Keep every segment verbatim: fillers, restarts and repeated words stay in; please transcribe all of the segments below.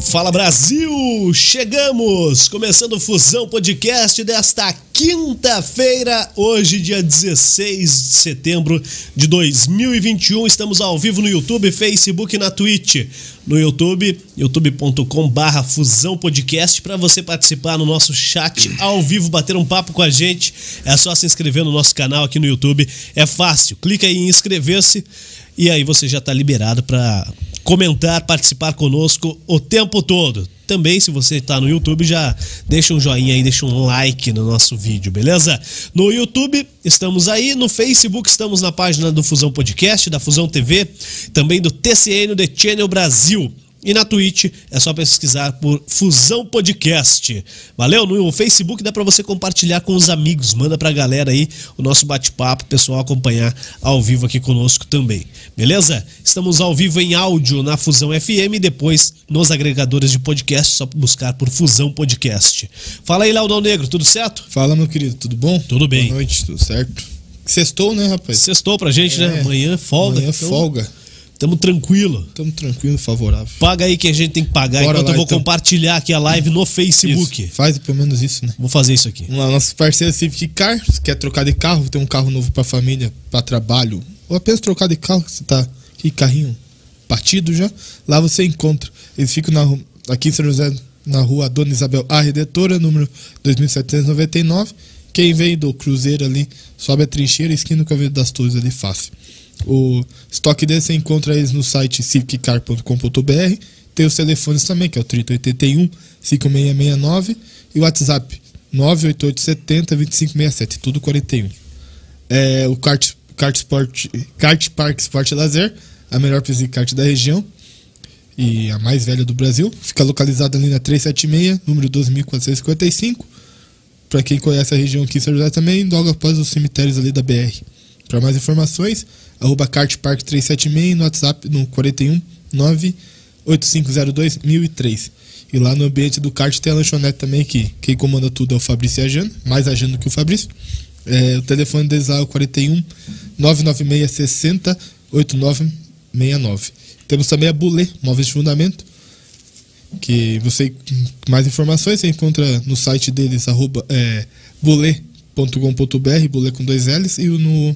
Fala Brasil, chegamos, começando o Fusão Podcast desta quinta-feira, hoje dia dezesseis de setembro de dois mil e vinte e um, estamos ao vivo no YouTube, Facebook e na Twitch, no YouTube, youtube ponto com barra Fusão Podcast, para você participar no nosso chat ao vivo, bater um papo com a gente, é só se inscrever no nosso canal aqui no YouTube, é fácil, clica aí em inscrever-se e aí você já está liberado para comentar, participar conosco o tempo todo. Também, se você está no YouTube, já deixa um joinha aí, deixa um like no nosso vídeo, beleza? No YouTube estamos aí, no Facebook estamos na página do Fusão Podcast, da Fusão T V, também do T C N, The Channel Brasil. E na Twitch é só pesquisar por Fusão Podcast. Valeu? No Facebook dá pra você compartilhar com os amigos. Manda pra galera aí o nosso bate-papo, o pessoal acompanhar ao vivo aqui conosco também. Beleza? Estamos ao vivo em áudio na Fusão F M e depois nos agregadores de podcast, só buscar por Fusão Podcast. Fala aí, Laudão Negro, tudo certo? Fala, meu querido, tudo bom? Tudo bem. Boa noite, tudo certo? Sextou, né, rapaz? Sextou pra gente, é, né? Amanhã folga. Amanhã então... folga. Tamo tranquilo. Tamo tranquilo, favorável. Paga aí que a gente tem que pagar. Bora enquanto lá, eu vou então compartilhar aqui a live no Facebook. Isso. Faz pelo menos isso, né? Vou fazer isso aqui. Vamos lá, nosso parceiro Civic Car, se quer trocar de carro, tem um carro novo pra família, pra trabalho, ou apenas trocar de carro, que você tá aqui, carrinho batido já, lá você encontra. Eles ficam na, aqui em São José, na rua Dona Isabel Arredetora, número dois mil setecentos e noventa e nove. Quem vem do Cruzeiro ali, sobe a trincheira, esquina do Caveiro das Torres ali, fácil. O estoque deles você encontra eles no site civic car ponto com ponto br. Tem os telefones também, que é o trinta e oitenta e um, cinquenta e seis sessenta e nove e o WhatsApp nove oito oito sete zero, dois cinco seis sete, tudo quarenta e um. É, o kart, kart, Sport, kart Park Sport Lazer, a melhor pista de kart da região e a mais velha do Brasil. Fica localizada ali na trezentos e setenta e seis, número doze mil quatrocentos e cinquenta e cinco. Para quem conhece a região aqui em São José também, logo após os cemitérios ali da B R. Para mais informações, arroba kartpark trezentos e setenta e seis no WhatsApp no quatro um, nove oito cinco zero dois, mil e três. E lá no ambiente do kart tem a lanchonete também, que quem comanda tudo é o Fabrício e a Jana, mais a Jana do que o Fabrício. É, o telefone deles lá é o quatro um, nove nove seis, seis zero, oito nove seis nove. Temos também a Bulê, móveis de fundamento, que você, mais informações, você encontra no site deles, arroba é, bulê ponto com ponto br, Bulê com dois L's, e no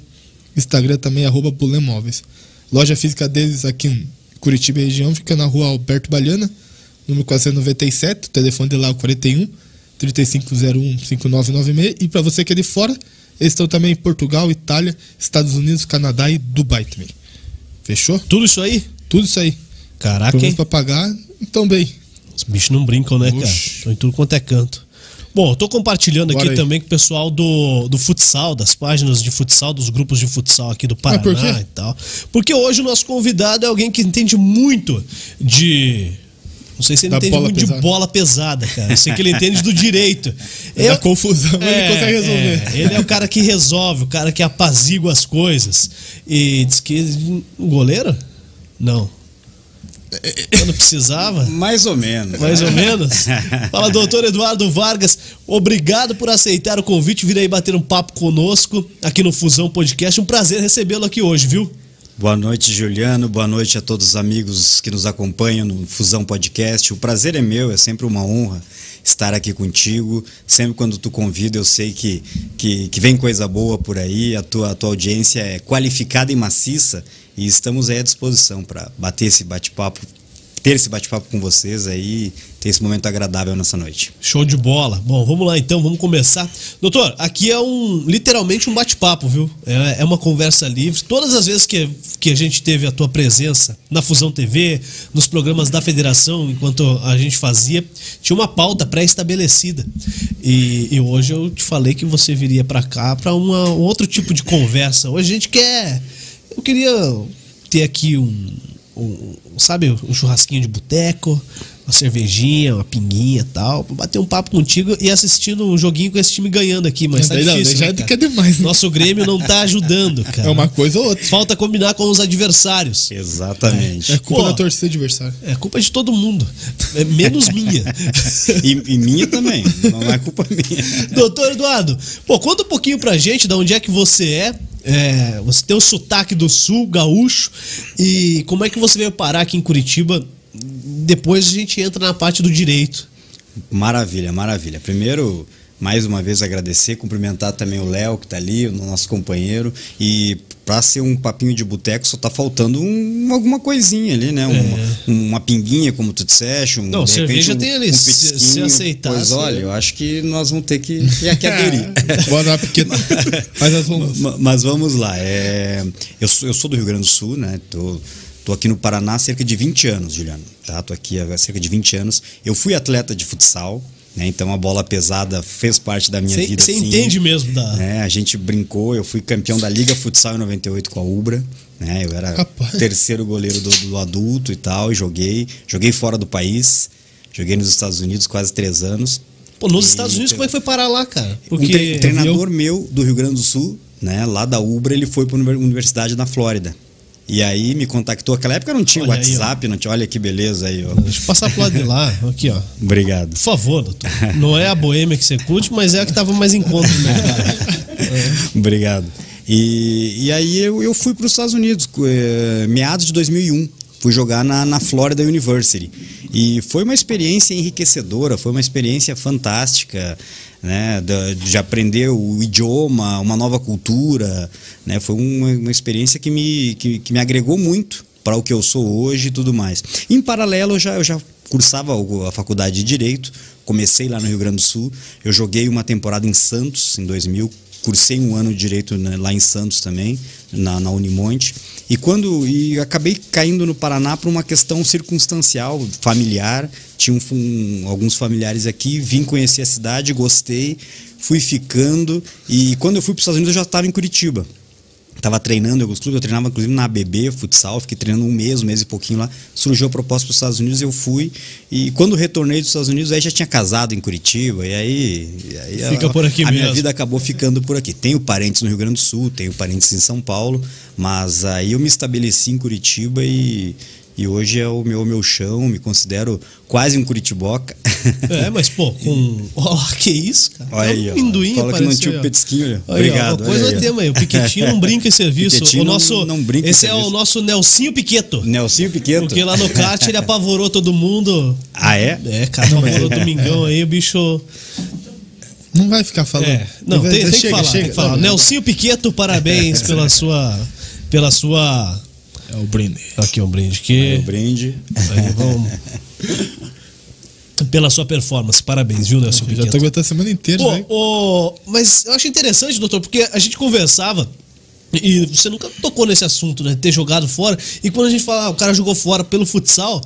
Instagram também, arroba Bulê Móveis. Loja física deles aqui em Curitiba e região, fica na rua Alberto Baliana, número quatrocentos e noventa e sete, o telefone de lá é o quatro um, três cinco zero um, cinco nove nove seis, e para você que é de fora, eles estão também em Portugal, Itália, Estados Unidos, Canadá e Dubai também. Fechou? Tudo isso aí? Tudo isso aí. Caraca, hein? Para pagar, então bem. Os bichos não brincam, né, cara? Estão em tudo quanto é canto. Bom, eu tô compartilhando Bora aqui aí. também com o pessoal do, do futsal, das páginas de futsal, dos grupos de futsal aqui do Paraná por e tal. Porque hoje o nosso convidado é alguém que entende muito de... Não sei se ele da entende bola muito pesada. de bola pesada, cara. Eu sei que ele entende do direito. É eu, confusão, mas é, ele consegue resolver. É, ele é o cara que resolve, o cara que apazigua as coisas. E diz que... Um goleiro? Não. Quando precisava? Mais ou menos. Mais ou menos? Fala, doutor Eduardo Vargas, obrigado por aceitar o convite, vir aí bater um papo conosco aqui no Fusão Podcast. Um prazer recebê-lo aqui hoje, viu? Boa noite, Juliano. Boa noite a todos os amigos que nos acompanham no Fusão Podcast. O prazer é meu, é sempre uma honra estar aqui contigo. Sempre quando tu convida, eu sei que, que, que vem coisa boa por aí. A tua, a tua audiência é qualificada e maciça. E estamos aí à disposição para bater esse bate-papo, ter esse bate-papo com vocês aí, ter esse momento agradável nessa noite. Show de bola. Bom, vamos lá então, vamos começar. Doutor, aqui é um literalmente um bate-papo, viu? É, é uma conversa livre. Todas as vezes que, que a gente teve a tua presença na Fusão T V, nos programas da Federação, enquanto a gente fazia, tinha uma pauta pré-estabelecida. E, e hoje eu te falei que você viria para cá para um outro tipo de conversa. Hoje a gente quer... Eu queria ter aqui um, um, sabe, um churrasquinho de boteco, uma cervejinha, uma pinguinha e tal, pra bater um papo contigo e assistindo um joguinho com esse time ganhando aqui, mas não, tá não, difícil, né, cara? É demais, né? Nosso Grêmio não tá ajudando, cara. É uma coisa ou outra. Falta combinar com os adversários. Exatamente. É, é culpa Pô, da torcida adversária. É culpa de todo mundo, é menos minha. e, e minha também, não é culpa minha. Doutor Eduardo, pô, conta um pouquinho pra gente de onde é que você é. É, você tem o sotaque do sul, gaúcho. E como é que você veio parar aqui em Curitiba depois a gente entra na parte do direito. Maravilha, maravilha. Primeiro, mais uma vez agradecer, cumprimentar também o Léo que está ali, o nosso companheiro. E para ser um papinho de boteco só tá faltando um, alguma coisinha ali, né? É. Uma, uma pinguinha, como tu disseste. Um, não, cerveja um, tem ali, um se, se aceitar. Pois olha, eu acho que nós vamos ter que, que aderir. Boa noite, pequena. Mas, nós vamos... mas, mas vamos lá. É, eu, sou, eu sou do Rio Grande do Sul, né? Tô, Estou aqui no Paraná há cerca de vinte anos, Juliano. Estou tá? aqui há cerca de vinte anos. Eu fui atleta de futsal, né? Então a bola pesada fez parte da minha cê, vida. Você assim, entende mesmo da... Né? A gente brincou, eu fui campeão da Liga Futsal em noventa e oito com a Ubra. Né? Eu era Rapaz. terceiro goleiro do, do adulto e tal, e joguei. Joguei fora do país, joguei nos Estados Unidos quase três anos. Pô, nos e Estados Unidos, tre... como é que foi parar lá, cara? Porque um tre treinador eu... meu do Rio Grande do Sul, né? Lá da Ubra, ele foi para a universidade na Flórida. E aí me contactou, naquela época não tinha olha WhatsApp, aí, não tinha, olha que beleza aí, ó. Deixa eu passar pro lado de lá, aqui, ó. Obrigado. Por favor, doutor. Não é a boêmia que você curte, mas é a que tava mais em conta, né? É. Obrigado. E, e aí eu, eu fui para os Estados Unidos, eh, meados de dois mil e um. Fui jogar na, na Florida University. E foi uma experiência enriquecedora, foi uma experiência fantástica, né? De, de aprender o idioma, uma nova cultura, né? Foi uma, uma experiência que me, que, que me agregou muito para o que eu sou hoje e tudo mais. Em paralelo, eu já, eu já cursava a faculdade de Direito, comecei lá no Rio Grande do Sul, eu joguei uma temporada em Santos, em dois mil, cursei um ano de Direito, né, lá em Santos também, na, na Unimonte. E quando e acabei caindo no Paraná por uma questão circunstancial, familiar. Tinha um, um, alguns familiares aqui, vim conhecer a cidade, gostei, fui ficando. E quando eu fui para os Estados Unidos, eu já estava em Curitiba. Estava treinando em alguns clubes, eu treinava inclusive na A B B, futsal, fiquei treinando um mês, um mês e pouquinho lá. Surgiu a proposta para os Estados Unidos, eu fui. E quando retornei dos Estados Unidos, aí já tinha casado em Curitiba. E aí, e aí Fica a, por aqui a mesmo. Minha vida acabou ficando por aqui. Tenho parentes no Rio Grande do Sul, tenho parentes em São Paulo, mas aí eu me estabeleci em Curitiba e... E hoje é o meu, meu chão, me considero quase um curitiboca. É, mas pô, com... Oh, que isso, cara? Olha aí, ó. Minduinho, fala que não tinha o petisquinho. Olha, obrigado. Uma coisa tem, mãe. O Piquetinho não brinca em serviço. Piquetinho o nosso, não, não brinca esse em é serviço. O nosso Nelsinho Piqueto. Nelsinho Piqueto. Porque lá no kart ele apavorou todo mundo. Ah, é? É, cara, apavorou o Domingão aí, o bicho... Não vai ficar falando. É. Não, tem, tem, tem, chega, que falar, tem que falar. Nelsinho Piqueto, parabéns pela sua... Pela sua... É o brinde. Aqui é um brinde. Que... É o brinde. Aí, vamos... Pela sua performance, parabéns, viu, Nelson? Já tô aguentando a semana inteira, né? Oh, mas eu acho interessante, doutor, porque a gente conversava e você nunca tocou nesse assunto, né? Ter jogado fora. E quando a gente fala, ah, o cara jogou fora pelo futsal,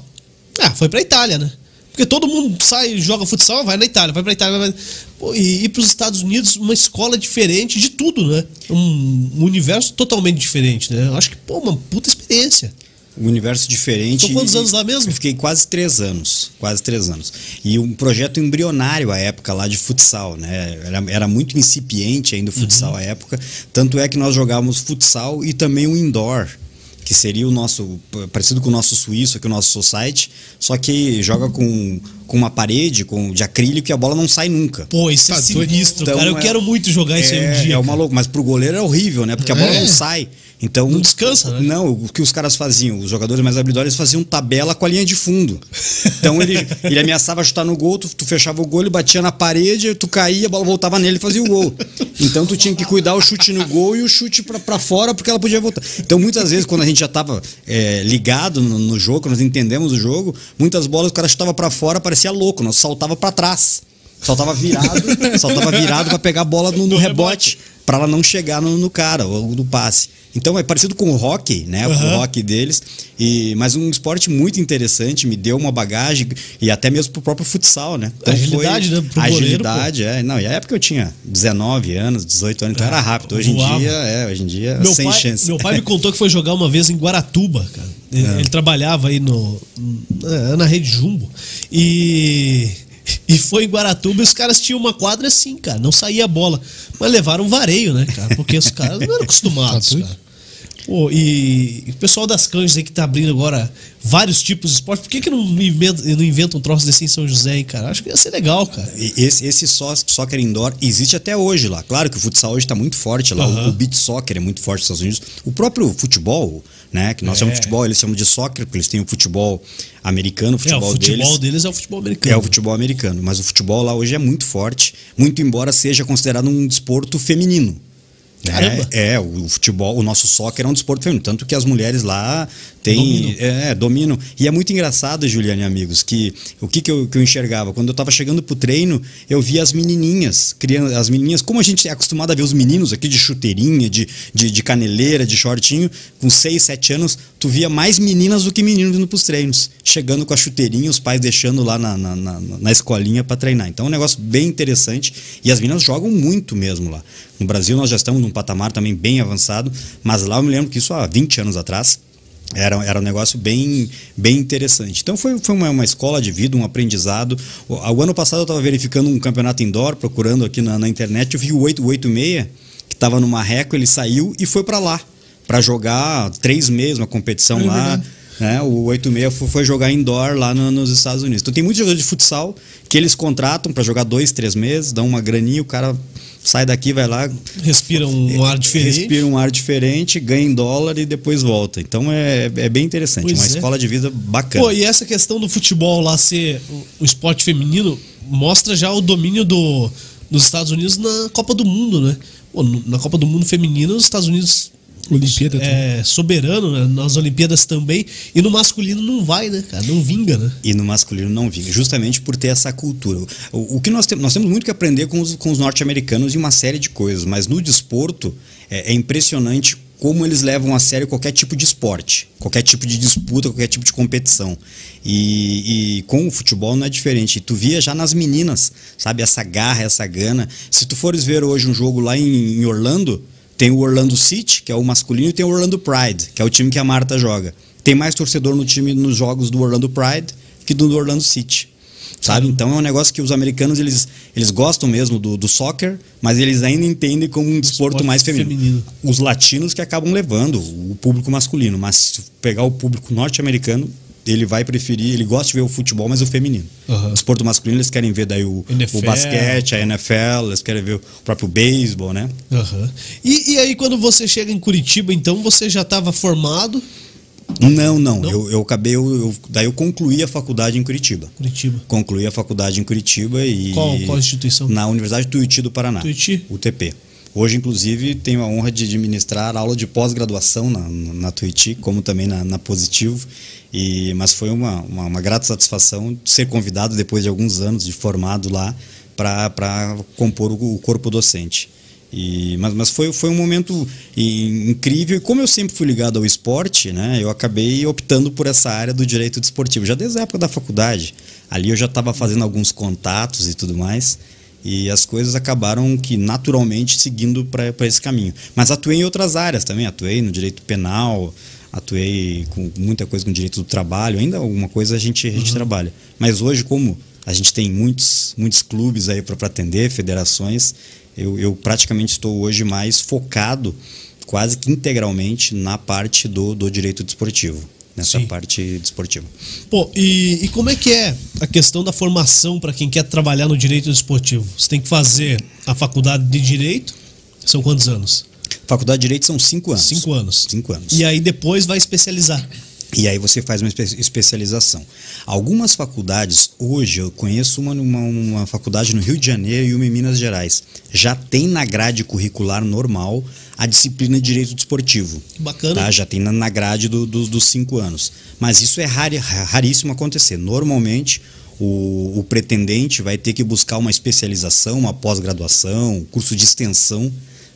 ah, foi pra Itália, né? Porque todo mundo sai, joga futsal, vai na Itália, vai pra Itália, vai... Pô, e ir pros Estados Unidos, uma escola diferente de tudo, né? Um, um universo totalmente diferente, né? Eu acho que, pô, uma puta experiência. Um universo diferente. Tô quantos anos lá mesmo? Eu fiquei quase três anos, quase três anos. E um projeto embrionário à época lá de futsal, né? Era, era muito incipiente ainda o futsal uhum. à época. Tanto é que nós jogávamos futsal e também o indoor, que seria o nosso, parecido com o nosso suíço, aqui o nosso society, só que joga com, com uma parede com, de acrílico e a bola não sai nunca. Pô, isso é sinistro, então, cara. Eu é, quero muito jogar é, isso aí um dia. É uma louca, mas pro goleiro é horrível, né? Porque a bola é. não sai. Então, não descansa, né? Não, o que os caras faziam, os jogadores mais habilidosos faziam tabela com a linha de fundo. Então ele, ele ameaçava chutar no gol, tu, tu fechava o gol, ele batia na parede, tu caía, a bola voltava nele e fazia o gol. Então tu tinha que cuidar o chute no gol e o chute pra, pra fora porque ela podia voltar. Então muitas vezes quando a gente já tava é, ligado no, no jogo, quando nós entendemos o jogo, muitas bolas o cara chutava pra fora, parecia louco, nós saltava pra trás. Saltava virado, saltava virado pra pegar a bola no, no rebote, pra ela não chegar no, no cara, ou no passe. Então é parecido com o hockey, né? Uhum. O hockey deles. E, mas um esporte muito interessante, me deu uma bagagem e até mesmo pro próprio futsal, né? Então, agilidade, foi, né? Pro agilidade, goleiro, é. Não, e a época eu tinha dezenove anos, dezoito anos, então é, era rápido. Hoje voava. em dia, é, hoje em dia, meu sem pai, chance. Meu pai me contou que foi jogar uma vez em Guaratuba, cara. Ele, é. ele trabalhava aí no, na Rede Jumbo. E. E foi em Guaratuba e os caras tinham uma quadra assim, cara. Não saía a bola. Mas levaram um vareio, né, cara? Porque os caras não eram acostumados, cara. Pô, e, e o pessoal das Canjas aí que tá abrindo agora vários tipos de esporte, por que que não inventam, não inventam um troço desse em São José, hein, cara? Acho que ia ser legal, cara. Esse, esse soccer indoor existe até hoje lá. Claro que o futsal hoje tá muito forte lá, uhum. o, o beach soccer é muito forte nos Estados Unidos. O próprio futebol, né, que nós é. chamamos de futebol, eles chamam de soccer, porque eles têm o futebol americano, o futebol, é, o futebol deles, deles é o futebol americano. É o futebol americano, mas o futebol lá hoje é muito forte, muito embora seja considerado um desporto feminino. É, é, o futebol, o nosso soccer é um desporto feminino, tanto que as mulheres lá têm, dominam. É, dominam. E é muito engraçado, Juliane, amigos, que o que, que, eu, que eu enxergava? Quando eu estava chegando pro treino, eu via as menininhas, criando, as menininhas, como a gente é acostumado a ver os meninos aqui de chuteirinha, de, de, de caneleira, de shortinho, com seis, sete anos, tu via mais meninas do que meninos indo pros treinos, chegando com a chuteirinha, os pais deixando lá na, na, na, na escolinha para treinar. Então é um negócio bem interessante e as meninas jogam muito mesmo lá. No Brasil nós já estamos num patamar também bem avançado, mas lá eu me lembro que isso há vinte anos atrás era, era um negócio bem, bem interessante. Então foi, foi uma, uma escola de vida, um aprendizado. O, o ano passado eu estava verificando um campeonato indoor, procurando aqui na, na internet, eu vi o oito oito seis, que estava no Marreco, ele saiu e foi para lá, para jogar três meses, uma competição é lá. Verdade. É, o oito seis foi jogar indoor lá no, nos Estados Unidos. Então tem muitos jogadores de futsal que eles contratam para jogar dois, três meses, dão uma graninha, o cara sai daqui, vai lá, respira um ar diferente, respira um ar diferente, ganha em dólar e depois volta. Então é, é bem interessante, pois uma é. escola de vida bacana. Pô, e essa questão do futebol lá ser o esporte feminino mostra já o domínio do, dos Estados Unidos na Copa do Mundo, né? Pô, na Copa do Mundo feminina, os Estados Unidos Olimpíada é, soberano, né? Nas Olimpíadas também, e no masculino não vai, né, cara? Não vinga, né? E no masculino não vinga, justamente por ter essa cultura. O, o que nós temos, nós temos muito que aprender com os, com os norte-americanos em uma série de coisas, mas no desporto é, é impressionante como eles levam a sério qualquer tipo de esporte, qualquer tipo de disputa, qualquer tipo de competição. E, e com o futebol não é diferente. Tu via já nas meninas, sabe, essa garra, essa gana. Se tu fores ver hoje um jogo lá em, em Orlando, tem o Orlando City, que é o masculino, e tem o Orlando Pride, que é o time que a Marta joga. Tem mais torcedor no time nos jogos do Orlando Pride que do Orlando City, sabe? Então é um negócio que os americanos, eles, eles gostam mesmo do, do soccer, mas eles ainda entendem como um desporto mais feminino. feminino. Os latinos que acabam levando o público masculino, mas se pegar o público norte-americano, ele vai preferir, ele gosta de ver o futebol, mas o feminino. Uhum. O esporte masculino, eles querem ver daí o, o basquete, a N F L, eles querem ver o próprio beisebol, né? Uhum. E, e aí, quando você chega em Curitiba, então, você já estava formado? Não, não. não? Eu, eu acabei, eu, eu, daí eu concluí a faculdade em Curitiba. Curitiba. Concluí a faculdade em Curitiba e... Qual, qual instituição? Na Universidade Tuiuti do Paraná. Tuiuti? U T P. Hoje, inclusive, tenho a honra de administrar aula de pós-graduação na, na Tuiuti, como também na, na Positivo. E, mas foi uma, uma, uma grata satisfação ser convidado, depois de alguns anos de formado lá, para compor o, o corpo docente. E, mas mas foi, foi um momento incrível. E como eu sempre fui ligado ao esporte, né, eu acabei optando por essa área do direito desportivo, já desde a época da faculdade. Ali eu já estava fazendo alguns contatos e tudo mais. E as coisas acabaram que naturalmente seguindo para esse caminho. Mas atuei em outras áreas também, atuei no direito penal, atuei com muita coisa com direito do trabalho, ainda alguma coisa a gente, a gente uhum. trabalha. Mas hoje, como a gente tem muitos, muitos clubes aí para atender, federações, eu, eu praticamente estou hoje mais focado, quase que integralmente, na parte do, do direito desportivo. Nessa Sim. parte desportiva. Pô, e, e como é que é a questão da formação para quem quer trabalhar no direito desportivo? Você tem que fazer a faculdade de direito, são quantos anos? Faculdade de direito são cinco anos. Cinco anos. Cinco anos. E aí depois vai especializar. E aí você faz uma especialização. Algumas faculdades, hoje eu conheço uma, uma, uma faculdade no Rio de Janeiro e uma em Minas Gerais. Já tem na grade curricular normal a disciplina de direito desportivo. Bacana. Tá? Já tem na, na grade do, do, dos cinco anos. Mas isso é rar, raríssimo acontecer. Normalmente o, o pretendente vai ter que buscar uma especialização, uma pós-graduação, curso de extensão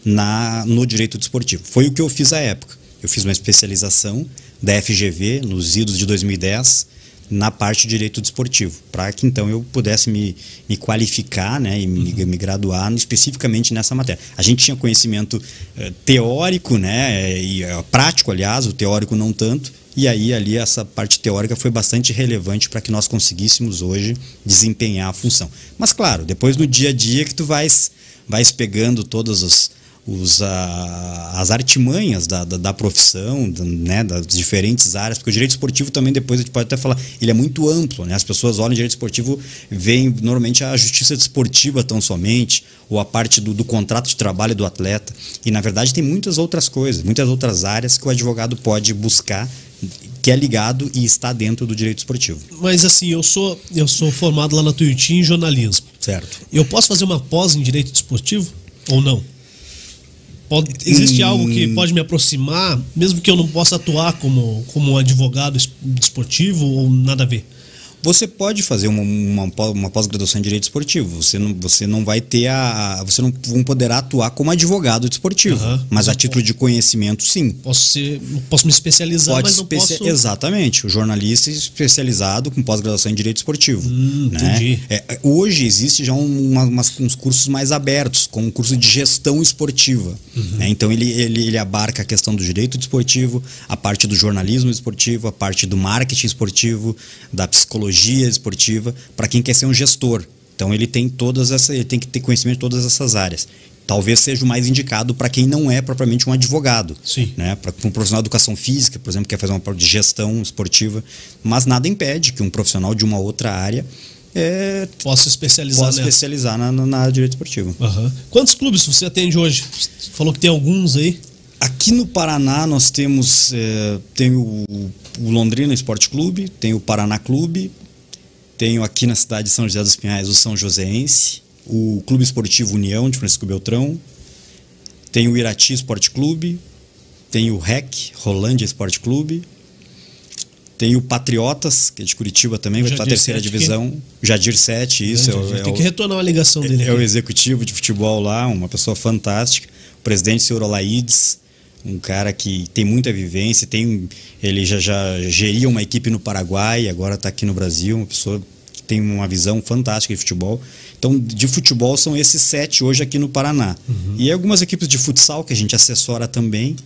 na, no direito desportivo. Foi o que eu fiz à época. Eu fiz uma especialização da F G V, nos idos de dois mil e dez, na parte de direito desportivo, para que então eu pudesse me, me qualificar, né, e me, uhum. me graduar especificamente nessa matéria. A gente tinha conhecimento eh, teórico, né, e, eh, prático, aliás, o teórico não tanto, e aí ali essa parte teórica foi bastante relevante para que nós conseguíssemos hoje desempenhar a função. Mas claro, depois no dia a dia que tu vais, vais pegando todas as os, a, as artimanhas da, da, da profissão, da, né, das diferentes áreas, porque o direito esportivo também, depois a gente pode até falar, ele é muito amplo, né? As pessoas olham o direito esportivo, veem normalmente a justiça desportiva tão somente, ou a parte do, do contrato de trabalho do atleta, e na verdade tem muitas outras coisas, muitas outras áreas que o advogado pode buscar, que é ligado e está dentro do direito esportivo. Mas assim, eu sou, eu sou formado lá na Tuiuti em jornalismo. Certo. Eu posso fazer uma pós em direito esportivo ou não? Pode, existe hum... algo que pode me aproximar, mesmo que eu não possa atuar como, como um advogado esportivo ou nada a ver? Você pode fazer uma, uma, uma pós-graduação em direito esportivo. Você não, você não vai ter a... Você não, não poderá atuar como advogado desportivo. Uhum. Mas a título de conhecimento, sim. Posso, ser, posso me especializar, pode mas especi... não posso... Exatamente. O jornalista especializado com pós-graduação em direito esportivo. Hum, né? Entendi. É, hoje existe já uma, umas, uns cursos mais abertos, como um curso de gestão esportiva. Uhum. Né? Então, ele, ele, ele abarca a questão do direito desportivo, a parte do jornalismo esportivo, a parte do marketing esportivo, da psicologia esportiva, para quem quer ser um gestor. Então ele tem todas essa, ele tem que ter conhecimento de todas essas áreas. Talvez seja o mais indicado para quem não é propriamente um advogado. Sim. Né? Para um profissional de educação física, por exemplo, que quer fazer uma parte de gestão esportiva, mas nada impede que um profissional de uma outra área é, possa especializar, possa especializar na, na área de direito esportivo. Uhum. Quantos clubes você atende hoje? Você falou que tem alguns aí. Aqui no Paraná nós temos é, tem o, o Londrina Esporte Clube, tem o Paraná Clube, tenho aqui na cidade de São José dos Pinhais o São Joséense, o Clube Esportivo União de Francisco Beltrão, tem o Irati Esporte Clube, tem o R E C, Rolândia Esporte Clube, tem o Patriotas, que é de Curitiba também, vai para a terceira sete, divisão. Que? Jadir sete, isso. Jadir, é, é, tem é, que retornar uma ligação é, dele. É o executivo de futebol lá, uma pessoa fantástica. O presidente, senhor Olaides, um cara que tem muita vivência, tem, ele já, já geria uma equipe no Paraguai, agora está aqui no Brasil, uma pessoa que tem uma visão fantástica de futebol. Então, de futebol são esses sete hoje aqui no Paraná. Uhum. E algumas equipes de futsal que a gente assessora também,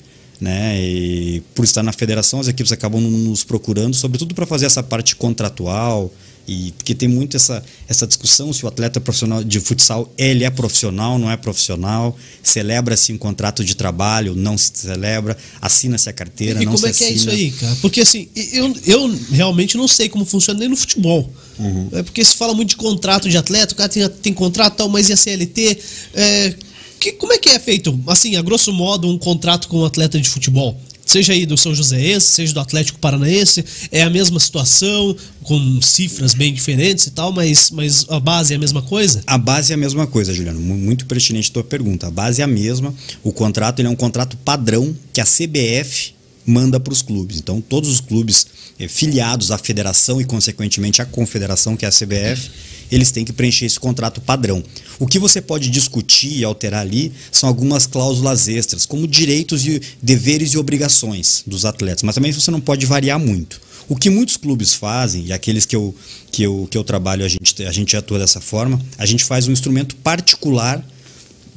né? E por estar na federação, as equipes acabam nos procurando, sobretudo para fazer essa parte contratual, e porque tem muito essa, essa discussão se o atleta profissional de futsal ele é profissional, não é profissional, celebra-se um contrato de trabalho, não se celebra, assina-se a carteira, e não se assina. E como é que é isso aí, cara? Porque assim, eu, eu realmente não sei como funciona nem no futebol. Uhum. É porque se fala muito de contrato de atleta, o cara tem, tem contrato tal, mas e a C L T? É, que, como é que é feito, assim, a grosso modo, um contrato com um atleta de futebol? Seja aí do São Joséense, seja do Atlético Paranaense, é a mesma situação, com cifras bem diferentes e tal, mas, mas a base é a mesma coisa? A base é a mesma coisa, Juliano. Muito pertinente a tua pergunta. A base é a mesma. O contrato ele é um contrato padrão que a C B F manda para os clubes. Então, todos os clubes eh, filiados à federação e, consequentemente, à confederação, que é a C B F, eles têm que preencher esse contrato padrão. O que você pode discutir e alterar ali são algumas cláusulas extras, como direitos, e deveres e obrigações dos atletas, mas também você não pode variar muito. O que muitos clubes fazem, e aqueles que eu, que eu, que eu trabalho, a gente, a gente atua dessa forma, a gente faz um instrumento particular,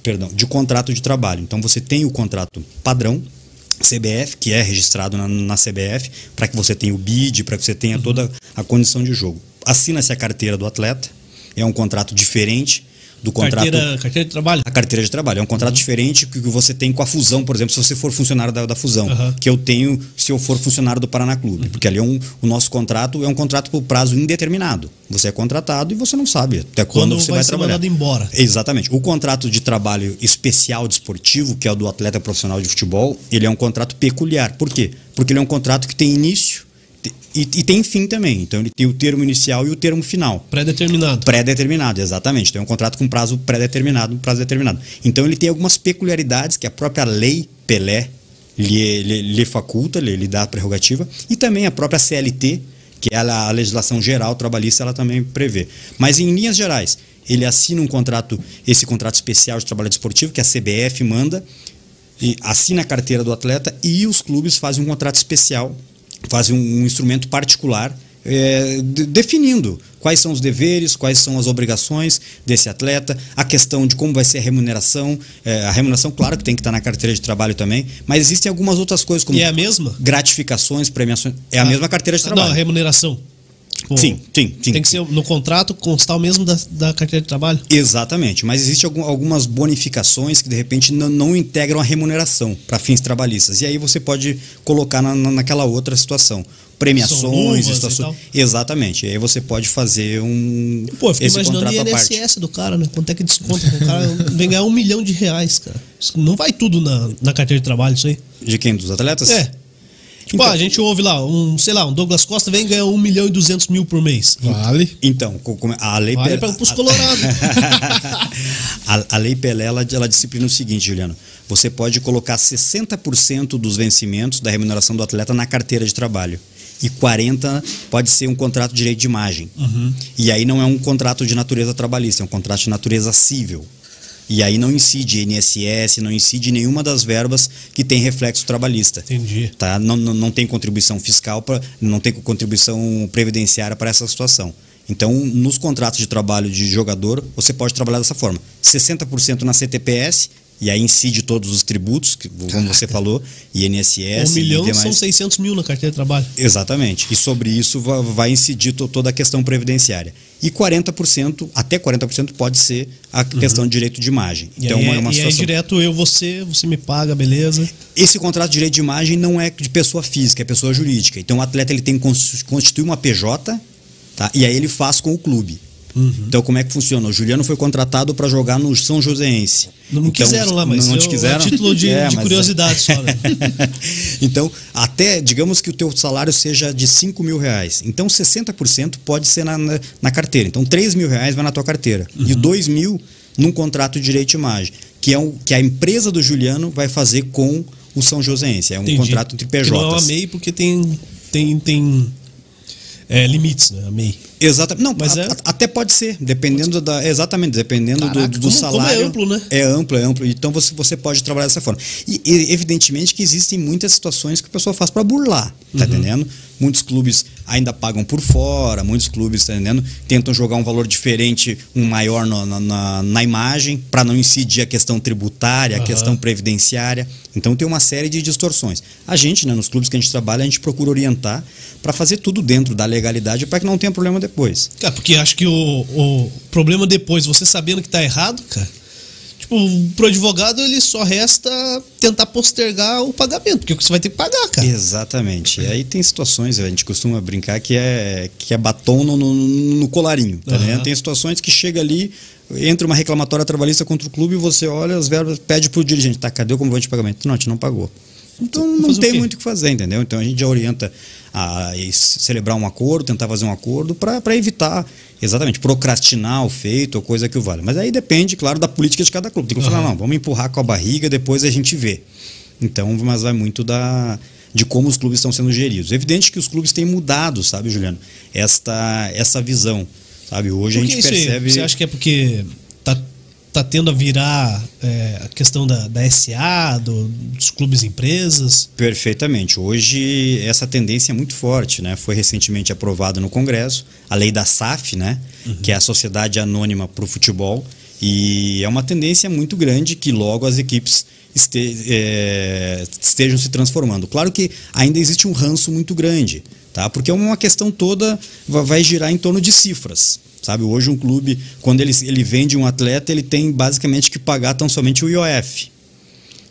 perdão, de contrato de trabalho. Então você tem o contrato padrão, C B F, que é registrado na, na C B F, para que você tenha o bid, para que você tenha toda a condição de jogo. Assina-se a carteira do atleta, é um contrato diferente do contrato... Carteira, carteira de trabalho? A carteira de trabalho. É um contrato uhum. diferente que você tem com a fusão, por exemplo, se você for funcionário da, da fusão, uhum. que eu tenho se eu for funcionário do Paraná Clube. Uhum. Porque ali é um, o nosso contrato é um contrato por prazo indeterminado. Você é contratado e você não sabe até quando, quando você vai, vai trabalhar. Quando vai ser mandado embora. Exatamente. O contrato de trabalho especial desportivo, que é o do atleta profissional de futebol, ele é um contrato peculiar. Por quê? Porque ele é um contrato que tem início, E, e tem fim também, então ele tem o termo inicial e o termo final. Pré-determinado. Pré-determinado, exatamente. Então é um contrato com prazo pré-determinado, prazo determinado. Então ele tem algumas peculiaridades que a própria lei Pelé lhe, lhe, lhe faculta, lhe, lhe dá a prerrogativa, e também a própria C L T, que é a legislação geral trabalhista, ela também prevê. Mas em linhas gerais, ele assina um contrato, esse contrato especial de trabalho desportivo, que a C B F manda, e assina a carteira do atleta, e os clubes fazem um contrato especial, fazem um, um instrumento particular é, de, definindo quais são os deveres, quais são as obrigações desse atleta, a questão de como vai ser a remuneração, é, a remuneração claro que tem que estar na carteira de trabalho também, mas existem algumas outras coisas como e é a mesma? gratificações, premiações, é a, a mesma carteira de trabalho. Não, a remuneração. Com... Sim, sim, sim. Tem que ser no contrato, constar o mesmo da, da carteira de trabalho? Exatamente, mas existem algumas bonificações que de repente não, não integram a remuneração para fins trabalhistas. E aí você pode colocar na, naquela outra situação. Premiações, situações. Exatamente. E aí você pode fazer um. Pô, eu fico imaginando o I N S S do cara, né? Quanto é que desconta com o cara? Vem ganhar um milhão de reais, cara. Não vai tudo na, na carteira de trabalho, isso aí. De quem? Dos atletas? É. Tipo, então, a gente ouve lá, um, sei lá, um Douglas Costa vem ganhar um milhão e duzentos mil por mês. Vale. Então, a Lei vale Pelé... para os colorados. a, a Lei Pelé, ela, ela disciplina o seguinte, Juliano. Você pode colocar sessenta por cento dos vencimentos da remuneração do atleta na carteira de trabalho. E quarenta por cento pode ser um contrato de direito de imagem. Uhum. E aí não é um contrato de natureza trabalhista, é um contrato de natureza civil. E aí não incide I N S S, não incide nenhuma das verbas que tem reflexo trabalhista. Entendi. Tá? Não, não, não tem contribuição fiscal, pra, não tem contribuição previdenciária para essa situação. Então, nos contratos de trabalho de jogador, você pode trabalhar dessa forma. sessenta por cento na C T P S, e aí incide todos os tributos, que, como você falou, I N S S... Um milhão e são seiscentos mil na carteira de trabalho. Exatamente. E sobre isso vai incidir toda a questão previdenciária. E quarenta por cento, até quarenta por cento pode ser a questão uhum. de direito de imagem. E então aí, é uma situação... E aí direto eu, você, você me paga, beleza? Esse contrato de direito de imagem não é de pessoa física, é pessoa jurídica. Então o atleta ele tem que constituir uma P J, tá? E aí ele faz com o clube. Uhum. Então como é que funciona? O Juliano foi contratado para jogar no São Joséense. Não me então, quiseram lá, mas não eu, te quiseram? É título de, é, de curiosidade é. Só. Né? Então, até, digamos que o teu salário seja de cinco mil reais. Então, sessenta por cento pode ser na, na, na carteira. Então, três mil reais vai na tua carteira. Uhum. E dois mil num contrato de direito de imagem, que, é um, que a empresa do Juliano vai fazer com o São Joséense. É um Entendi. Contrato entre P Js. Não, eu amei porque tem... tem, tem... É, limites, né? Amei. Exatamente. Não, mas a, é... até pode ser, dependendo pode... da. Exatamente, dependendo Caraca, do, do como, salário. Como é amplo, né? É amplo, é amplo. Então você, você pode trabalhar dessa forma. E, e evidentemente que existem muitas situações que o pessoal faz para burlar, tá uhum. entendendo? Muitos clubes ainda pagam por fora, muitos clubes, tá entendendo? Tentam jogar um valor diferente, um maior no, na, na, na imagem, para não incidir a questão tributária, a uhum. questão previdenciária. Então tem uma série de distorções. A gente, né, nos clubes que a gente trabalha, a gente procura orientar para fazer tudo dentro da legalidade para que não tenha problema depois. Cara, porque acho que o, o problema depois, você sabendo que tá errado, cara, tipo, pro advogado ele só resta tentar postergar o pagamento, porque você vai ter que pagar, cara. Exatamente. E aí tem situações, a gente costuma brincar que é, que é batom no, no, no colarinho, tá uhum. né? Tem situações que chega ali, entra uma reclamatória trabalhista contra o clube e você olha as verbas, pede pro dirigente, tá, cadê o comprovante de pagamento? Não, a gente não pagou. Então não tem muito o que fazer, entendeu? Então a gente já orienta a celebrar um acordo, tentar fazer um acordo para evitar, exatamente, procrastinar o feito ou coisa que o vale. Mas aí depende, claro, da política de cada clube. Tem que falar, não, vamos empurrar com a barriga, depois a gente vê. Então, mas vai muito da... de como os clubes estão sendo geridos. É evidente que os clubes têm mudado, sabe, Juliano? Esta, essa visão, sabe? Hoje a gente percebe... Você acha que é porque... tá tendo a virar é, a questão da, da S A, do, dos clubes e empresas? Perfeitamente. Hoje essa tendência é muito forte, né? Foi recentemente aprovada no Congresso a lei da S A F, né? Uhum. Que é a Sociedade Anônima para o Futebol. E é uma tendência muito grande que logo as equipes este, é, estejam se transformando. Claro que ainda existe um ranço muito grande, tá? Porque é uma questão toda vai girar em torno de cifras. Sabe, hoje um clube, quando ele, ele vende um atleta, ele tem basicamente que pagar tão somente o I O F.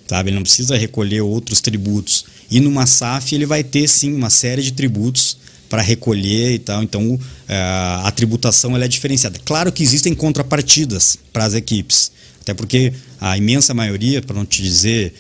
Sabe? Ele não precisa recolher outros tributos. E numa S A F ele vai ter sim uma série de tributos para recolher e tal. Então a tributação ela é diferenciada. Claro que existem contrapartidas para as equipes. Até porque a imensa maioria, para não te dizer,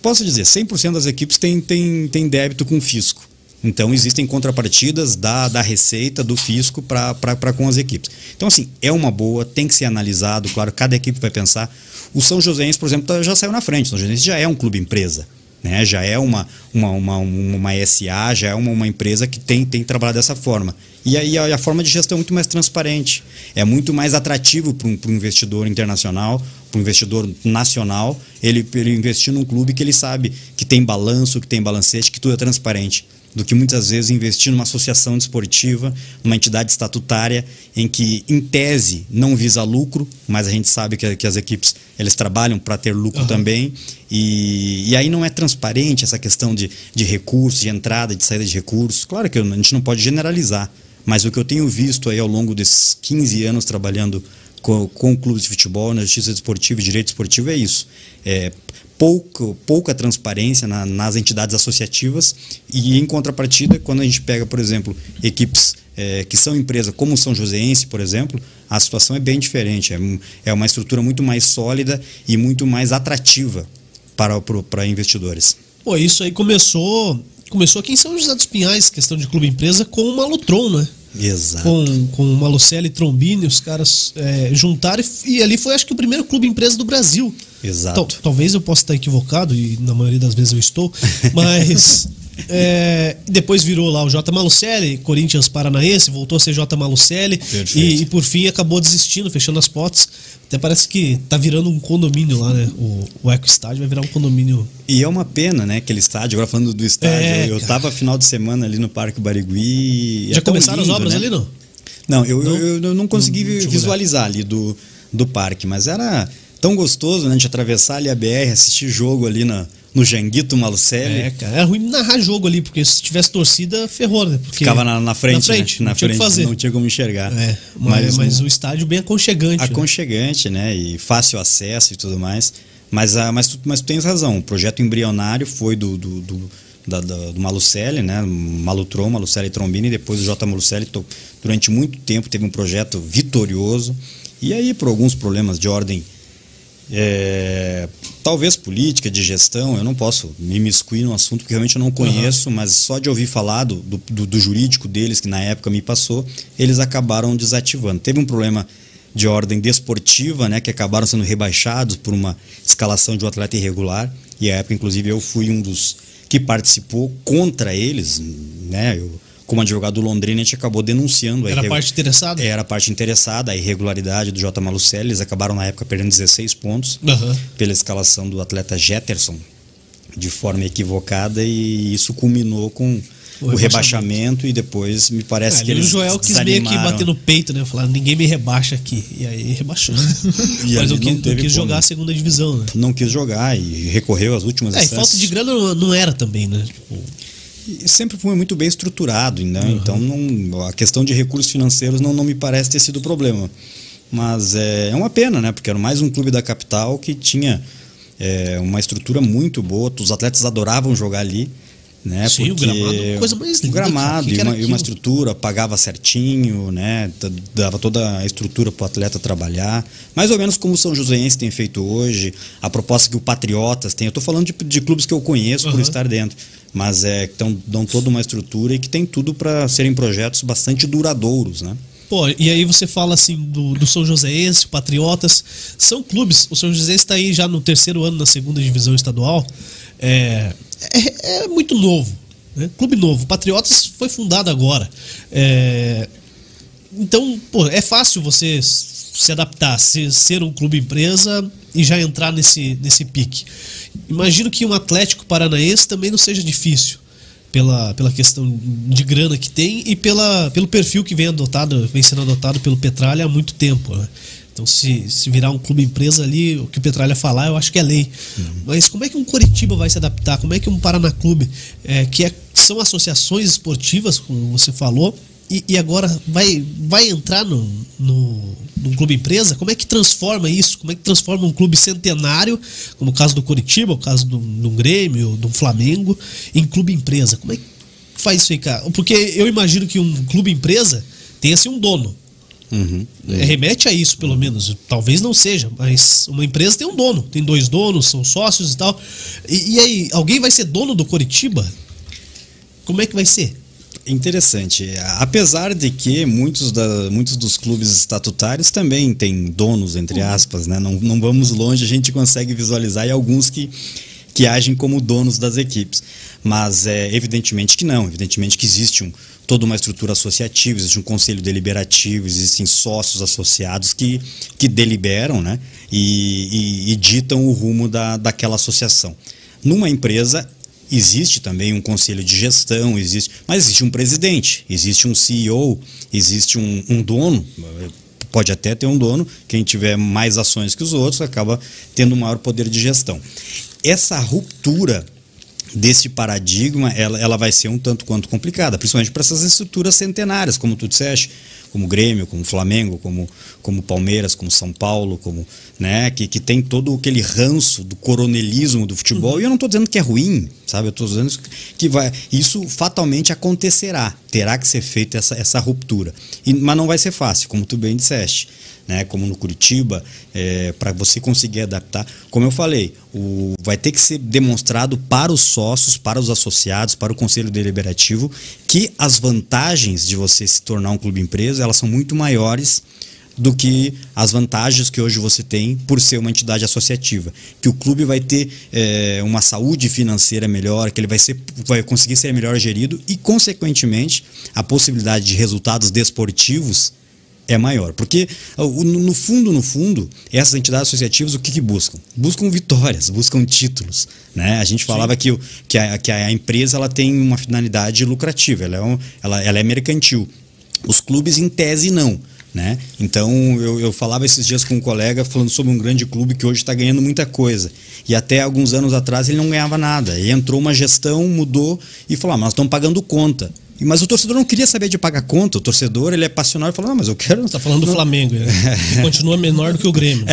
posso dizer, cem por cento das equipes tem, tem, tem débito com o fisco. Então, existem contrapartidas da, da receita, do fisco para com as equipes. Então, assim, é uma boa, tem que ser analisado, claro, cada equipe vai pensar. O São Joséense, por exemplo, já saiu na frente. O São Joséense já é um clube empresa, né? Já é uma, uma, uma, uma S A, já é uma, uma empresa que tem, tem que trabalhar dessa forma. E aí a, a forma de gestão é muito mais transparente, é muito mais atrativo para um, para um investidor internacional, para um investidor nacional, ele, ele investir num clube que ele sabe que tem balanço, que tem balancete, que tudo é transparente. Do que muitas vezes investir numa associação desportiva, numa entidade estatutária, em que, em tese, não visa lucro, mas a gente sabe que, que as equipes elas trabalham para ter lucro uhum. também. E, e aí não é transparente essa questão de, de recursos, de entrada, de saída de recursos. Claro que a gente não pode generalizar, Mas o que eu tenho visto aí ao longo desses quinze anos trabalhando com, com clubes de futebol, na justiça desportiva e direito esportivo é isso. É pouco, pouca transparência na, nas entidades associativas e, em contrapartida, quando a gente pega, por exemplo, equipes é, que são empresa, como o São Joséense, por exemplo, a situação é bem diferente. É, é uma estrutura muito mais sólida e muito mais atrativa para, para, para investidores. Pô, isso aí começou... Começou aqui em São José dos Pinhais, questão de clube empresa, com o Malutron, né? Exato. Com, com o Malucelli e Trombini, os caras é, juntaram e, e ali foi, acho que, o primeiro clube empresa do Brasil. Exato. T Talvez eu possa estar equivocado, e na maioria das vezes eu estou, mas é, depois virou lá o J. Malucelli, Corinthians Paranaense, voltou a ser J. Malucelli e, e, por fim, acabou desistindo, fechando as portas. Até parece que tá virando um condomínio lá, né? O, o Eco Estádio vai virar um condomínio. E é uma pena, né? Aquele estádio, agora falando do estádio, é, eu tava final de semana ali no Parque Barigui. Já é começaram lindo, as obras, né? Ali, não? Não, eu não, eu, eu não consegui não, não visualizar ali do, do parque, mas era tão gostoso, né? A gente atravessar ali a B R, assistir jogo ali na... No Janguito Malucelli. É, cara. Era ruim narrar jogo ali, porque se tivesse torcida, ferrou, né? Porque ficava na, na frente, na frente, né? Na frente, fazer. Não tinha como enxergar. É, mas, mas, mas o estádio bem aconchegante. Aconchegante, né? né? E fácil acesso e tudo mais. Mas, a, mas, tu, mas tu tens razão. O projeto embrionário foi do, do, do, da, da, do Malucelli, né? Malutron, Malucelli e Trombini. Depois o J. Malucelli, to, durante muito tempo, teve um projeto vitorioso. E aí, por alguns problemas de ordem... É, talvez política, de gestão, eu não posso me imiscuir no assunto porque realmente eu não conheço, uhum. Mas só de ouvir falar do, do, do jurídico deles, que na época me passou, eles acabaram desativando. Teve um problema de ordem desportiva, né, que acabaram sendo rebaixados por uma escalação de um atleta irregular, e à época, inclusive, eu fui um dos que participou contra eles, né, eu... Como advogado do Londrina, a gente acabou denunciando. Era a parte interessada? Era a parte interessada, a irregularidade do J. Malucelli. Eles acabaram, na época, perdendo dezesseis pontos uhum. pela escalação do atleta Jetterson, de forma equivocada, e isso culminou com o, o rebaixamento. rebaixamento. E depois, me parece é, que eles desanimaram. O Joel quis meio que bater no peito, né? Falar, ninguém me rebaixa aqui. E aí, rebaixou. E mas não quis, não quis jogar a segunda divisão, né? Não quis jogar e recorreu às últimas é, instâncias. E falta de grana não era também, né? Tipo... Sempre foi muito bem estruturado, né? Uhum. Então não, a questão de recursos financeiros não, não me parece ter sido problema. Mas é, é uma pena, né? Porque era mais um clube da capital que tinha é, uma estrutura muito boa, os atletas adoravam jogar ali. Né? Sim, porque o gramado, coisa mais linda, o gramado que, que e, uma, e uma estrutura, pagava certinho, né? Dava toda a estrutura para o atleta trabalhar, mais ou menos como o São Joséense tem feito hoje, a proposta que o Patriotas tem. Eu estou falando de, de clubes que eu conheço uhum. por estar dentro, mas é, tão, dão toda uma estrutura e que tem tudo para serem projetos bastante duradouros, né? Pô, e aí você fala assim do, do São Joséense, Patriotas, são clubes, o São Joséense está aí já no terceiro ano na segunda divisão estadual, é... É, é muito novo, né? Clube novo. Patriotas foi fundado agora. É... Então, pô, é fácil você se adaptar, se, ser um clube empresa e já entrar nesse, nesse pique. Imagino que um Atlético Paranaense também não seja difícil, pela, pela questão de grana que tem e pela, pelo perfil que vem, adotado, vem sendo adotado pelo Petralha há muito tempo, né? Então, se, se virar um clube empresa ali, o que o Petralha falar, eu acho que é lei. Uhum. Mas como é que um Coritiba vai se adaptar? Como é que um Paraná Clube, é, que é, são associações esportivas, como você falou, e, e agora vai, vai entrar no, no, no clube empresa? Como é que transforma isso? Como é que transforma um clube centenário, como o caso do Coritiba, o caso do, do Grêmio, do Flamengo, em clube empresa? Como é que faz isso aí, cara? Porque eu imagino que um clube empresa tenha assim, um dono. Uhum, é. Remete a isso, pelo menos. Talvez não seja, mas uma empresa tem um dono. Tem dois donos, são sócios e tal. E, e aí, alguém vai ser dono do Coritiba? Como é que vai ser? Interessante. Apesar de que muitos, da, muitos dos clubes estatutários também têm donos, entre aspas, né? Não, não vamos longe, a gente consegue visualizar. E alguns que, que agem como donos das equipes. Mas é evidentemente que não. Evidentemente que existe um... toda uma estrutura associativa, existe um conselho deliberativo, existem sócios associados que, que deliberam, né, e, e, e ditam o rumo da, daquela associação. Numa empresa existe também um conselho de gestão, existe, mas existe um presidente, existe um C E O, existe um, um dono, pode até ter um dono, quem tiver mais ações que os outros acaba tendo maior poder de gestão. Essa ruptura desse paradigma, ela, ela vai ser um tanto quanto complicada, principalmente para essas estruturas centenárias, como tu disseste, como Grêmio, como Flamengo, como, como Palmeiras, como São Paulo, como, né, que, que tem todo aquele ranço do coronelismo do futebol. Uhum. E eu não estou dizendo que é ruim, sabe? Eu estou dizendo que vai, isso fatalmente acontecerá, terá que ser feita essa, essa ruptura. E, mas não vai ser fácil, como tu bem disseste, né? Como no Curitiba, é, para você conseguir adaptar. Como eu falei, o, vai ter que ser demonstrado para os sócios, para os associados, para o Conselho Deliberativo, que as vantagens de você se tornar um clube empresa, elas são muito maiores do que as vantagens que hoje você tem por ser uma entidade associativa. Que o clube vai ter é, uma saúde financeira melhor, que ele vai, ser, vai conseguir ser melhor gerido e, consequentemente, a possibilidade de resultados desportivos é maior. Porque, no fundo, no fundo, essas entidades associativas, o que, que buscam? Buscam vitórias, buscam títulos, né? A gente falava que, que, a, que a empresa ela tem uma finalidade lucrativa, ela é, um, ela, ela é mercantil. Os clubes, em tese, não, né? Então, eu, eu falava esses dias com um colega falando sobre um grande clube que hoje está ganhando muita coisa. E até alguns anos atrás ele não ganhava nada. E entrou uma gestão, mudou e falou, ah, mas nós estamos pagando conta. Mas o torcedor não queria saber de pagar conta. O torcedor, ele é passional e fala, não, mas eu quero... Você está falando não... do Flamengo, né? Que continua menor do que o Grêmio,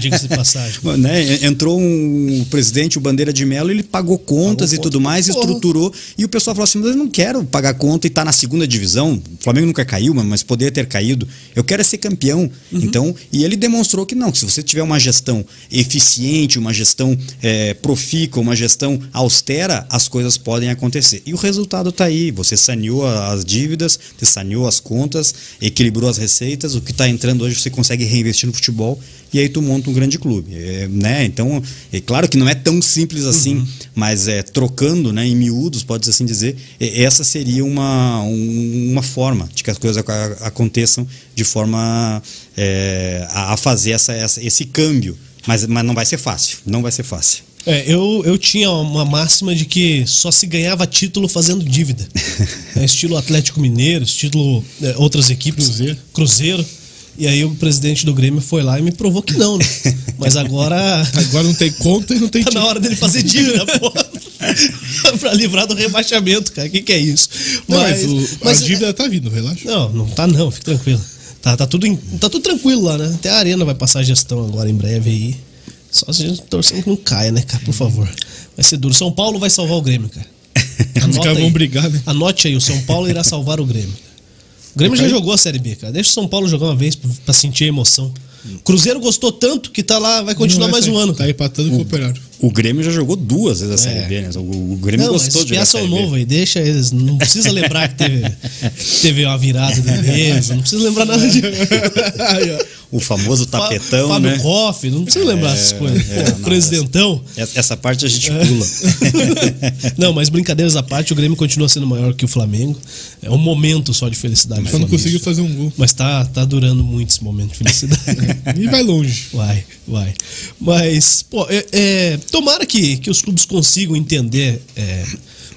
diga-se de passagem. Bom, né? Entrou um presidente, o Bandeira de Melo, ele pagou contas pagou e conta. tudo mais, Porra. estruturou. E o pessoal falou assim, mas eu não quero pagar conta e estar tá na segunda divisão. O Flamengo nunca caiu, mas poderia ter caído. Eu quero é ser campeão. Uhum. Então, e ele demonstrou que não, que se você tiver uma gestão eficiente, uma gestão é, profícua, uma gestão austera, as coisas podem acontecer. E o resultado está aí, você saneou as dívidas, você saneou as contas, equilibrou as receitas, o que está entrando hoje você consegue reinvestir no futebol e aí tu monta um grande clube, é, né? Então, é claro que não é tão simples assim, uhum. mas é, trocando, né, em miúdos, pode-se assim dizer, é, essa seria uma, um, uma forma de que as coisas a, aconteçam de forma é, a, a fazer essa, essa, esse câmbio, mas, mas não vai ser fácil, não vai ser fácil. É, eu, eu tinha uma máxima de que só se ganhava título fazendo dívida. É, estilo Atlético Mineiro, estilo é, outras equipes, Cruzeiro. Cruzeiro. E aí o presidente do Grêmio foi lá e me provou que não, né? Mas agora... Agora não tem conta e não tem... Tá na hora dele fazer dívida, porra. Pra livrar do rebaixamento, cara. O que, que é isso? Não, mas, mas, o, mas a dívida é... tá vindo, relaxa. Não, não tá não, fica tranquilo. Tá, tá, tudo, tá tudo tranquilo lá, né? Até a Arena vai passar a gestão agora em breve aí. Só a gente torcendo que não caia, né, cara? Por favor. Vai ser duro. São Paulo vai salvar o Grêmio, cara. Os caras vão brigar, né? Anote aí, o São Paulo irá salvar o Grêmio. O Grêmio já jogou a Série B, cara. Deixa o São Paulo jogar uma vez pra sentir a emoção. Cruzeiro gostou tanto que tá lá, vai continuar vai mais sair. um ano. Tá empatando com o Operário. O Grêmio já jogou duas vezes a Série é. B, né? O, o Grêmio não, gostou de jogar a Série B. Novo aí, deixa eles. Não precisa lembrar que teve, teve uma virada deles. Não precisa lembrar nada de. O famoso tapetão, Fábio, né? Fábio Hoff, não precisa lembrar é, essas coisas. É, não, Presidentão. Essa, essa parte a gente pula. Não, mas brincadeiras à parte, o Grêmio continua sendo maior que o Flamengo. É um momento só de felicidade. Mas não conseguiu fazer um gol. Mas tá, tá durando muito esse momento de felicidade. E vai longe. Vai, vai. Mas, pô, é, é, tomara que, que os clubes consigam entender é,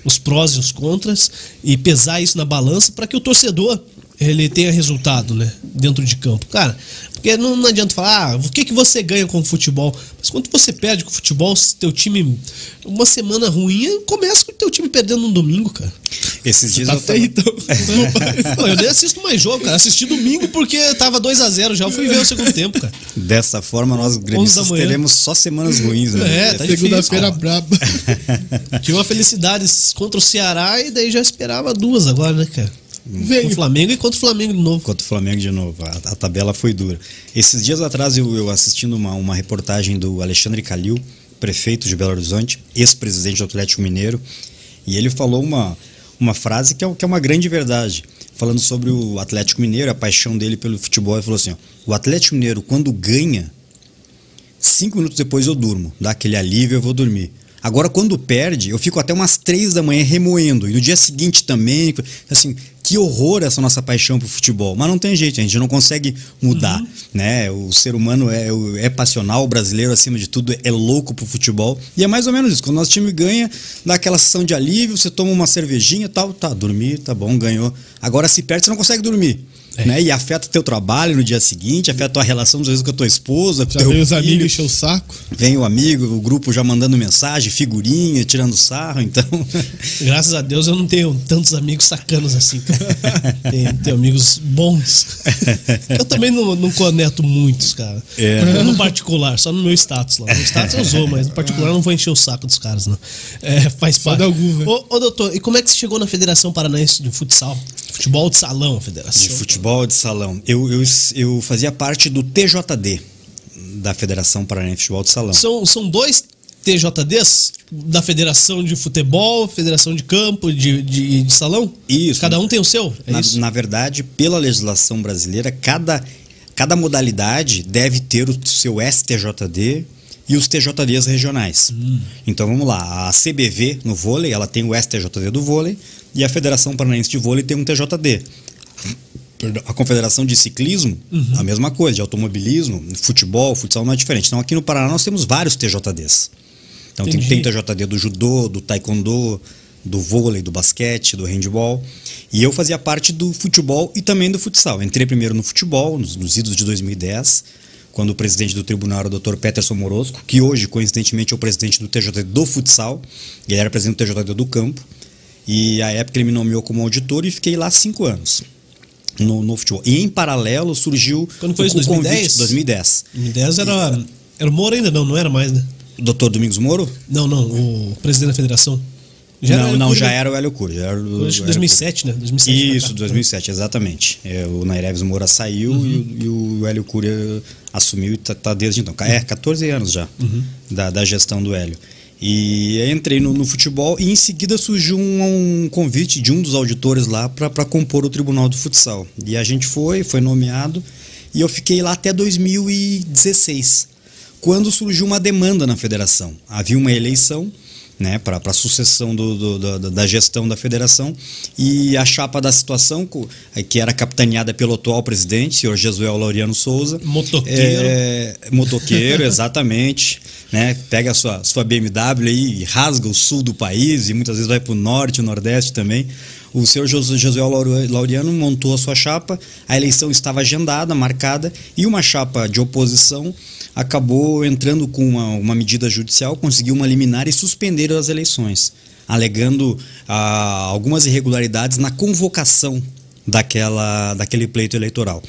os prós e os contras e pesar isso na balança para que o torcedor... ele tenha resultado, né? Dentro de campo. Cara, porque não, não adianta falar, ah, o que, que você ganha com o futebol? Mas quando você perde com o futebol, se teu time... Uma semana ruim, começa com o teu time perdendo no domingo, cara. Esses dias tá eu feio, tava... então. Não, eu nem assisto mais jogo, cara. Assisti domingo porque tava dois a zero já. Eu fui ver o segundo tempo, cara. Dessa forma, nós gremistas teremos só semanas ruins, né? É, tá segunda-feira braba. Tive uma felicidade contra o Ceará e daí já esperava duas agora, né, cara? Veio. Contra o Flamengo e contra o Flamengo de novo. Contra o Flamengo de novo. A, a tabela foi dura. Esses dias atrás eu, eu assistindo uma, uma reportagem do Alexandre Calil, prefeito de Belo Horizonte, ex-presidente do Atlético Mineiro, e ele falou uma, uma frase que é, que é uma grande verdade, falando sobre o Atlético Mineiro, a paixão dele pelo futebol. Ele falou assim, ó, o Atlético Mineiro quando ganha, cinco minutos depois eu durmo, dá aquele alívio, eu vou dormir. Agora quando perde, eu fico até umas três da manhã remoendo, e no dia seguinte também, assim... Que horror essa nossa paixão pro futebol. Mas não tem jeito, a gente não consegue mudar. Uhum. Né? O ser humano é, é passional, o brasileiro, acima de tudo, é louco pro futebol. E é mais ou menos isso. Quando o nosso time ganha, dá aquela sessão de alívio, você toma uma cervejinha e tal. Tá, dormir, tá bom, ganhou. Agora se perde, você não consegue dormir. É. Né? E afeta o teu trabalho no dia seguinte, afeta a tua relação, às vezes, com a tua esposa. Já vem os amigos encher o saco. Vem o amigo, o grupo já mandando mensagem, figurinha, tirando sarro, então... Graças a Deus eu não tenho tantos amigos sacanos assim. tenho, tenho amigos bons. Eu também não, não conecto muitos, cara. É. No particular, só no meu status lá. No status eu sou, mas no particular eu não vou encher o saco dos caras, não. É, faz parte. Ô, ô, doutor, e como é que você chegou na Federação Paranaense de Futsal? Futebol de salão, a federação. De futebol de salão. Eu, eu, eu fazia parte do T J D, da Federação Paranaense de Futebol de Salão. São, são dois T J Ds? Da Federação de Futebol, Federação de Campo, de, de, de Salão? Isso. Cada um tem o seu? É na, isso? Na verdade, pela legislação brasileira, cada, cada modalidade deve ter o seu S T J D e os T J Ds regionais. Hum. Então vamos lá, a C B V no vôlei, ela tem o S T J D do vôlei, e a Federação Paranaense de Vôlei tem um T J D. A Confederação de Ciclismo, uhum. a mesma coisa, de automobilismo, futebol, futsal não é diferente. Então aqui no Paraná nós temos vários T J Ds. Então tem, tem o T J D do judô, do taekwondo, do vôlei, do basquete, do handball. E eu fazia parte do futebol e também do futsal. Entrei primeiro no futebol, nos, nos idos de dois mil e dez, quando o presidente do tribunal era o doutor Peterson Morosco, que hoje, coincidentemente, é o presidente do T J D do futsal. Ele era presidente do T J D do campo. E à época ele me nomeou como auditor e fiquei lá cinco anos no, no futebol. E em paralelo surgiu... Quando foi isso? dois mil e dez? Convite, dois mil e dez. dois mil e dez era... Era o Moro ainda? Não, não era mais, né? O doutor Domingos Moro? Não, não. O presidente da federação. Já não, não. Cura, já né? era o Hélio Cura. Já era o, acho que dois mil e sete, né? dois mil e sete, isso, dois mil e sete, exatamente. É, o Naireves Moura saiu uhum. e, e o Hélio Cura assumiu e tá, tá desde então. É, quatorze anos já uhum. da, da gestão do Hélio. E entrei no, no futebol e em seguida surgiu um, um convite de um dos auditores lá para compor o Tribunal do Futsal. E a gente foi, foi nomeado e eu fiquei lá até dois mil e dezesseis, quando surgiu uma demanda na federação. Havia uma eleição, né, para a sucessão do, do, do, da gestão da federação e a chapa da situação, que era capitaneada pelo atual presidente, senhor Jesuel Laureano Souza. Motoqueiro. É, motoqueiro, exatamente. Né, pega a sua, sua B M W aí, e rasga o sul do país e muitas vezes vai para o norte, o nordeste também. O senhor Jesuel Laureano montou a sua chapa, a eleição estava agendada, marcada, e uma chapa de oposição acabou entrando com uma, uma medida judicial, conseguiu uma liminar e suspender as eleições, alegando ah, algumas irregularidades na convocação daquela, daquele pleito eleitoral.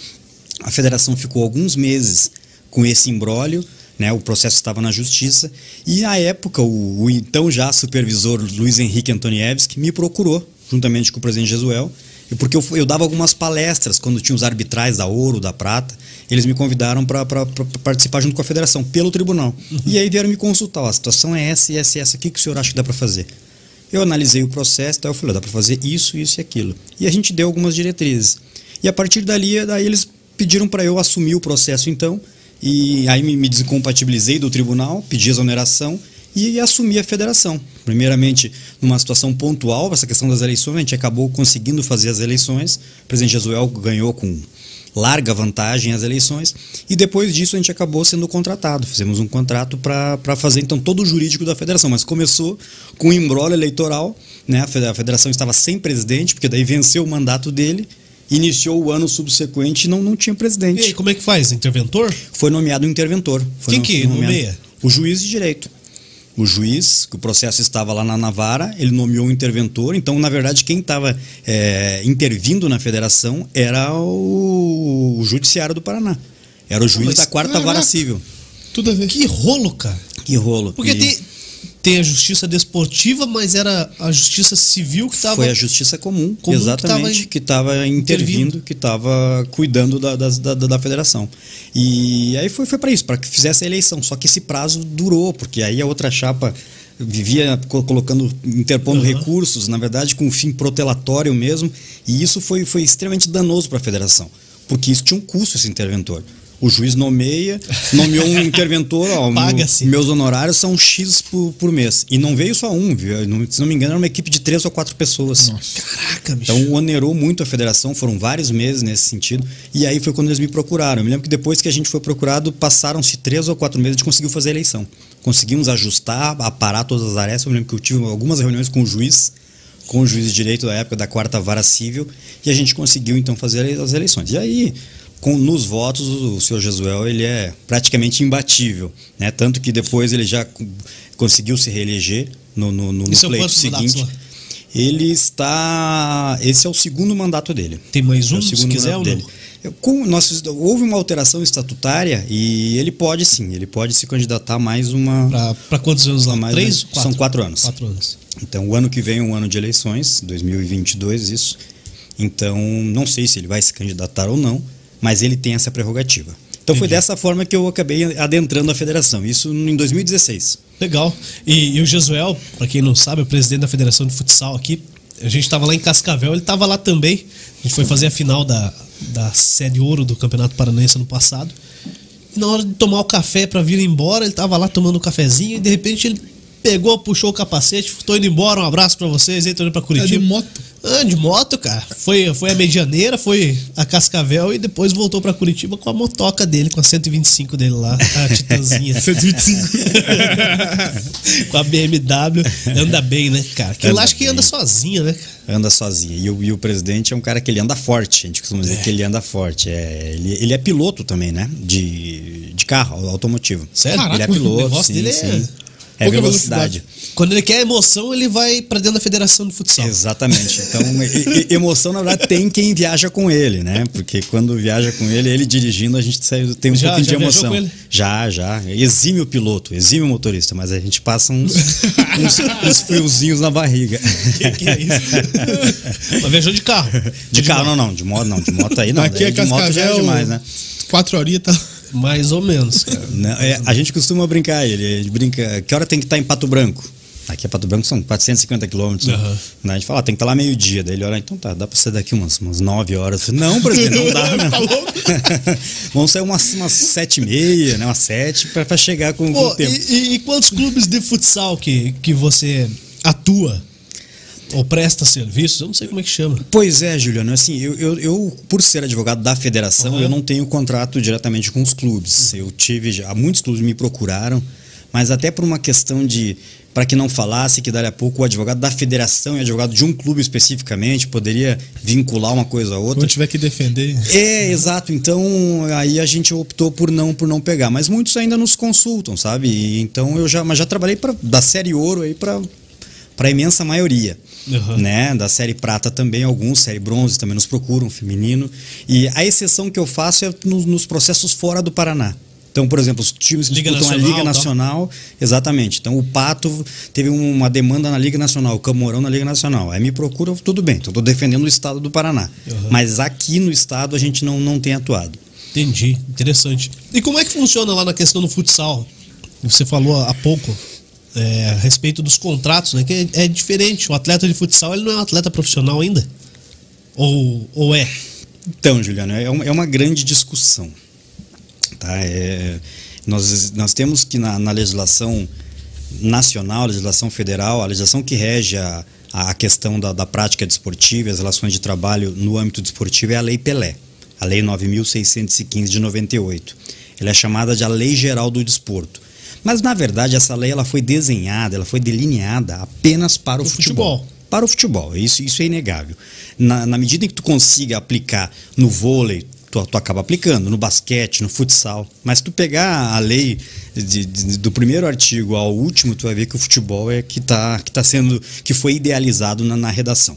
A federação ficou alguns meses com esse imbróglio, né, o processo estava na justiça, e à época o, o então já supervisor Luiz Henrique Antoniewski me procurou, juntamente com o presidente Jesuel, e porque eu, eu dava algumas palestras quando tinha os arbitrais da Ouro, da Prata, eles me convidaram para participar junto com a federação, pelo tribunal. Uhum. E aí vieram me consultar, ó, a situação é essa e essa e essa, o que, que o senhor acha que dá para fazer? Eu analisei o processo, então eu falei, ó, dá para fazer isso, isso e aquilo. E a gente deu algumas diretrizes. E a partir dali, daí eles pediram para eu assumir o processo então, e aí me, me descompatibilizei do tribunal, pedi exoneração, e assumir a federação. Primeiramente, numa situação pontual, essa questão das eleições, a gente acabou conseguindo fazer as eleições, o presidente Jesuel ganhou com larga vantagem as eleições, e depois disso a gente acabou sendo contratado, fizemos um contrato para fazer então todo o jurídico da federação, mas começou com o imbróglio eleitoral, né? A federação estava sem presidente, porque daí venceu o mandato dele, iniciou o ano subsequente e não, não tinha presidente. E aí, como é que faz? Interventor? Foi nomeado interventor. Foi Quem que nomeado? nomeia? O juiz de direito. O juiz, que o processo estava lá na, na vara, ele nomeou o interventor. Então, na verdade, quem estava é, intervindo na federação era o, o judiciário do Paraná. Era o juiz Mas, da quarta caraca, vara civil. Tudo a ver. Que rolo, cara. Que rolo. Porque e... tem... Tem a justiça desportiva, mas era a justiça civil que estava... Foi a justiça comum, comum exatamente, que estava intervindo, que estava cuidando da, da, da, da federação. E aí foi, foi para isso, para que fizesse a eleição. Só que esse prazo durou, porque aí a outra chapa vivia colocando, interpondo uhum. recursos, na verdade, com um fim protelatório mesmo. E isso foi, foi extremamente danoso para a federação, porque isso tinha um custo, esse interventor. O juiz nomeia, nomeou um interventor, ó, paga-se. Meus honorários são X por, por mês. E não veio só um, viu? Se não me engano, era uma equipe de três ou quatro pessoas. Nossa. Caraca, bicho. Então onerou muito a federação, foram vários meses nesse sentido. E aí foi quando eles me procuraram. Eu me lembro que depois que a gente foi procurado, passaram-se três ou quatro meses, a gente conseguiu fazer a eleição. Conseguimos ajustar, aparar todas as arestas. Eu me lembro que eu tive algumas reuniões com o juiz com o juiz de direito da época da quarta vara civil, e a gente conseguiu então fazer as eleições. E aí, com, nos votos, o senhor Jesuel ele é praticamente imbatível, né? Tanto que depois ele já conseguiu se reeleger no, no, no, no pleito seguinte. Ele está... Esse é o segundo mandato dele. Tem mais um, é se quiser ou não? Com, nós, houve uma alteração estatutária e ele pode sim, ele pode se candidatar mais uma... Para quantos anos lá? Mais Três? Quatro. São quatro anos. Quatro anos. Então, o ano que vem é um ano de eleições, dois mil e vinte e dois, isso. Então, não sei se ele vai se candidatar ou não, mas ele tem essa prerrogativa. Então, entendi. Foi dessa forma que eu acabei adentrando a federação, isso em dois mil e dezesseis. Legal. E, e o Jesuel, para quem não sabe, é o presidente da Federação de Futsal aqui. A gente estava lá em Cascavel, ele estava lá também. A gente foi fazer a final da, da Série Ouro do Campeonato Paranaense ano passado. E na hora de tomar o café para vir embora, ele estava lá tomando um cafezinho e de repente ele pegou, puxou o capacete, tô indo embora, um abraço para vocês, aí tô indo para Curitiba. É de moto. Ah, de moto, cara. Foi, foi a Medianeira, foi a Cascavel e depois voltou para Curitiba com a motoca dele, com a cento e vinte e cinco dele lá, a Titanzinha. cento e vinte e cinco. Com a B M W. Anda bem, né, cara? Que eu acho que anda sozinha, né? Anda sozinha. E o, e o presidente é um cara que ele anda forte, a gente costuma dizer é. que ele anda forte. É, ele, ele é piloto também, né? De, de carro, automotivo. Sério? Caraca, ele é piloto, o negócio sim, dele é... sim. É velocidade. velocidade. Quando ele quer emoção, ele vai para dentro da Federação de Futsal. Exatamente. Então, emoção, na verdade, tem quem viaja com ele, né? Porque quando viaja com ele, ele dirigindo, a gente tem um já, pouquinho já de emoção. Com ele? Já, já. Exime o piloto, exime o motorista, mas a gente passa uns, uns, uns friozinhos na barriga. Que, que é isso? Mas viajou de carro. De, de carro, não, não. De moto, não. De moto aí, não. Aqui é de moto já é demais, né? Quatro horas e tal. Mais ou menos, cara. Não, é, a gente costuma brincar, ele, ele brinca, que hora tem que estar em Pato Branco? Aqui é Pato Branco, são quatrocentos e cinquenta quilômetros. Uhum. Né? A gente fala, ah, tem que estar lá meio-dia. Daí ele olha, então tá, dá pra sair daqui umas, umas nove horas. Falei, não, presidente, não dá. Né? Vamos sair umas, umas sete e meia, né? Umas sete, pra, pra chegar com, Pô, com o tempo. E, e quantos clubes de futsal que, que você atua? Ou presta serviços, eu não sei como é que chama. Pois é, Juliano, assim, eu, eu, eu por ser advogado da federação, uhum. eu não tenho contrato diretamente com os clubes. Eu tive, já, muitos clubes me procuraram, mas até por uma questão de, para que não falasse que dali a pouco o advogado da federação e o advogado de um clube especificamente poderia vincular uma coisa a outra. Quando tiver que defender. É, exato, então aí a gente optou por não, por não pegar, mas muitos ainda nos consultam, sabe? E, então eu já, mas já trabalhei pra, da Série Ouro aí para para a imensa maioria, uhum. né? Da Série Prata também alguns, Série Bronze também nos procuram, feminino. E a exceção que eu faço é nos, nos processos fora do Paraná. Então, por exemplo, os times que Liga disputam Nacional, a Liga Nacional... Tá? Exatamente. Então, o Pato teve uma demanda na Liga Nacional, o Camorão na Liga Nacional. Aí me procuram, tudo bem, então, estou defendendo o estado do Paraná. Uhum. Mas aqui no estado a gente não, não tem atuado. Entendi, interessante. E como é que funciona lá na questão do futsal? Você falou há pouco... É, a respeito dos contratos, né? Que é, é diferente, o atleta de futsal ele não é um atleta profissional ainda? Ou, ou é? Então, Juliano, é uma, é uma grande discussão, tá? É, nós, nós temos que na, na legislação nacional, legislação federal, a legislação que rege a, a questão da, da prática desportiva e as relações de trabalho no âmbito desportivo é a Lei Pelé, a Lei nove mil seiscentos e quinze de noventa e oito. Ela é chamada de a Lei Geral do Desporto. Mas, na verdade, essa lei ela foi desenhada, ela foi delineada apenas para o futebol. futebol. Para o futebol, isso, isso é inegável. Na, na medida em que tu consiga aplicar no vôlei, tu, tu acaba aplicando, no basquete, no futsal. Mas se tu pegar a lei de, de, do primeiro artigo ao último, tu vai ver que o futebol é que, tá, que, tá sendo, que foi idealizado na, na redação.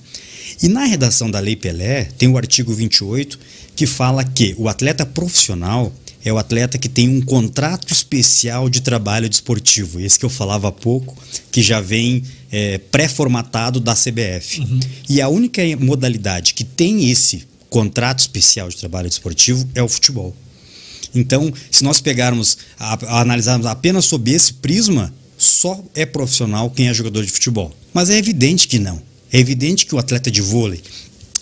E na redação da Lei Pelé, tem o artigo vinte e oito, que fala que o atleta profissional... é o atleta que tem um contrato especial de trabalho desportivo. Esse que eu falava há pouco, que já vem é, pré-formatado da C B F. Uhum. E a única modalidade que tem esse contrato especial de trabalho desportivo é o futebol. Então, se nós pegarmos, a, a analisarmos apenas sob esse prisma, só é profissional quem é jogador de futebol. Mas é evidente que não. É evidente que o atleta de vôlei,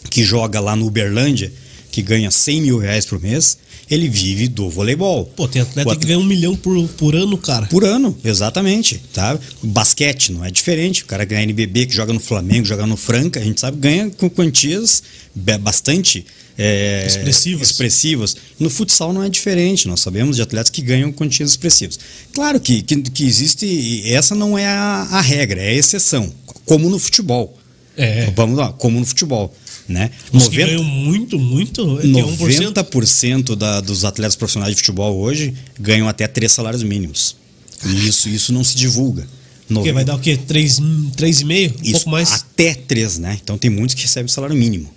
que joga lá no Uberlândia, que ganha cem mil reais por mês, ele vive do voleibol. Pô, tem atleta Quatro... que ganha um milhão por, por ano, cara. Por ano, exatamente. Tá? O basquete não é diferente. O cara ganha N B B, que joga no Flamengo, joga no Franca, a gente sabe, ganha com quantias bastante é, expressivas. expressivas. No futsal não é diferente. Nós sabemos de atletas que ganham quantias expressivas. Claro que, que, que existe, essa não é a, a regra, é a exceção, como no futebol. É. Então, vamos lá, como no futebol, né? Os noventa por cento, ganham muito, muito. noventa por cento da, dos atletas profissionais de futebol hoje ganham até três salários mínimos. E isso, isso não se divulga. Porque vai dar o quê? três e meio? Um pouco mais? Até três, né? Então tem muitos que recebem salário mínimo.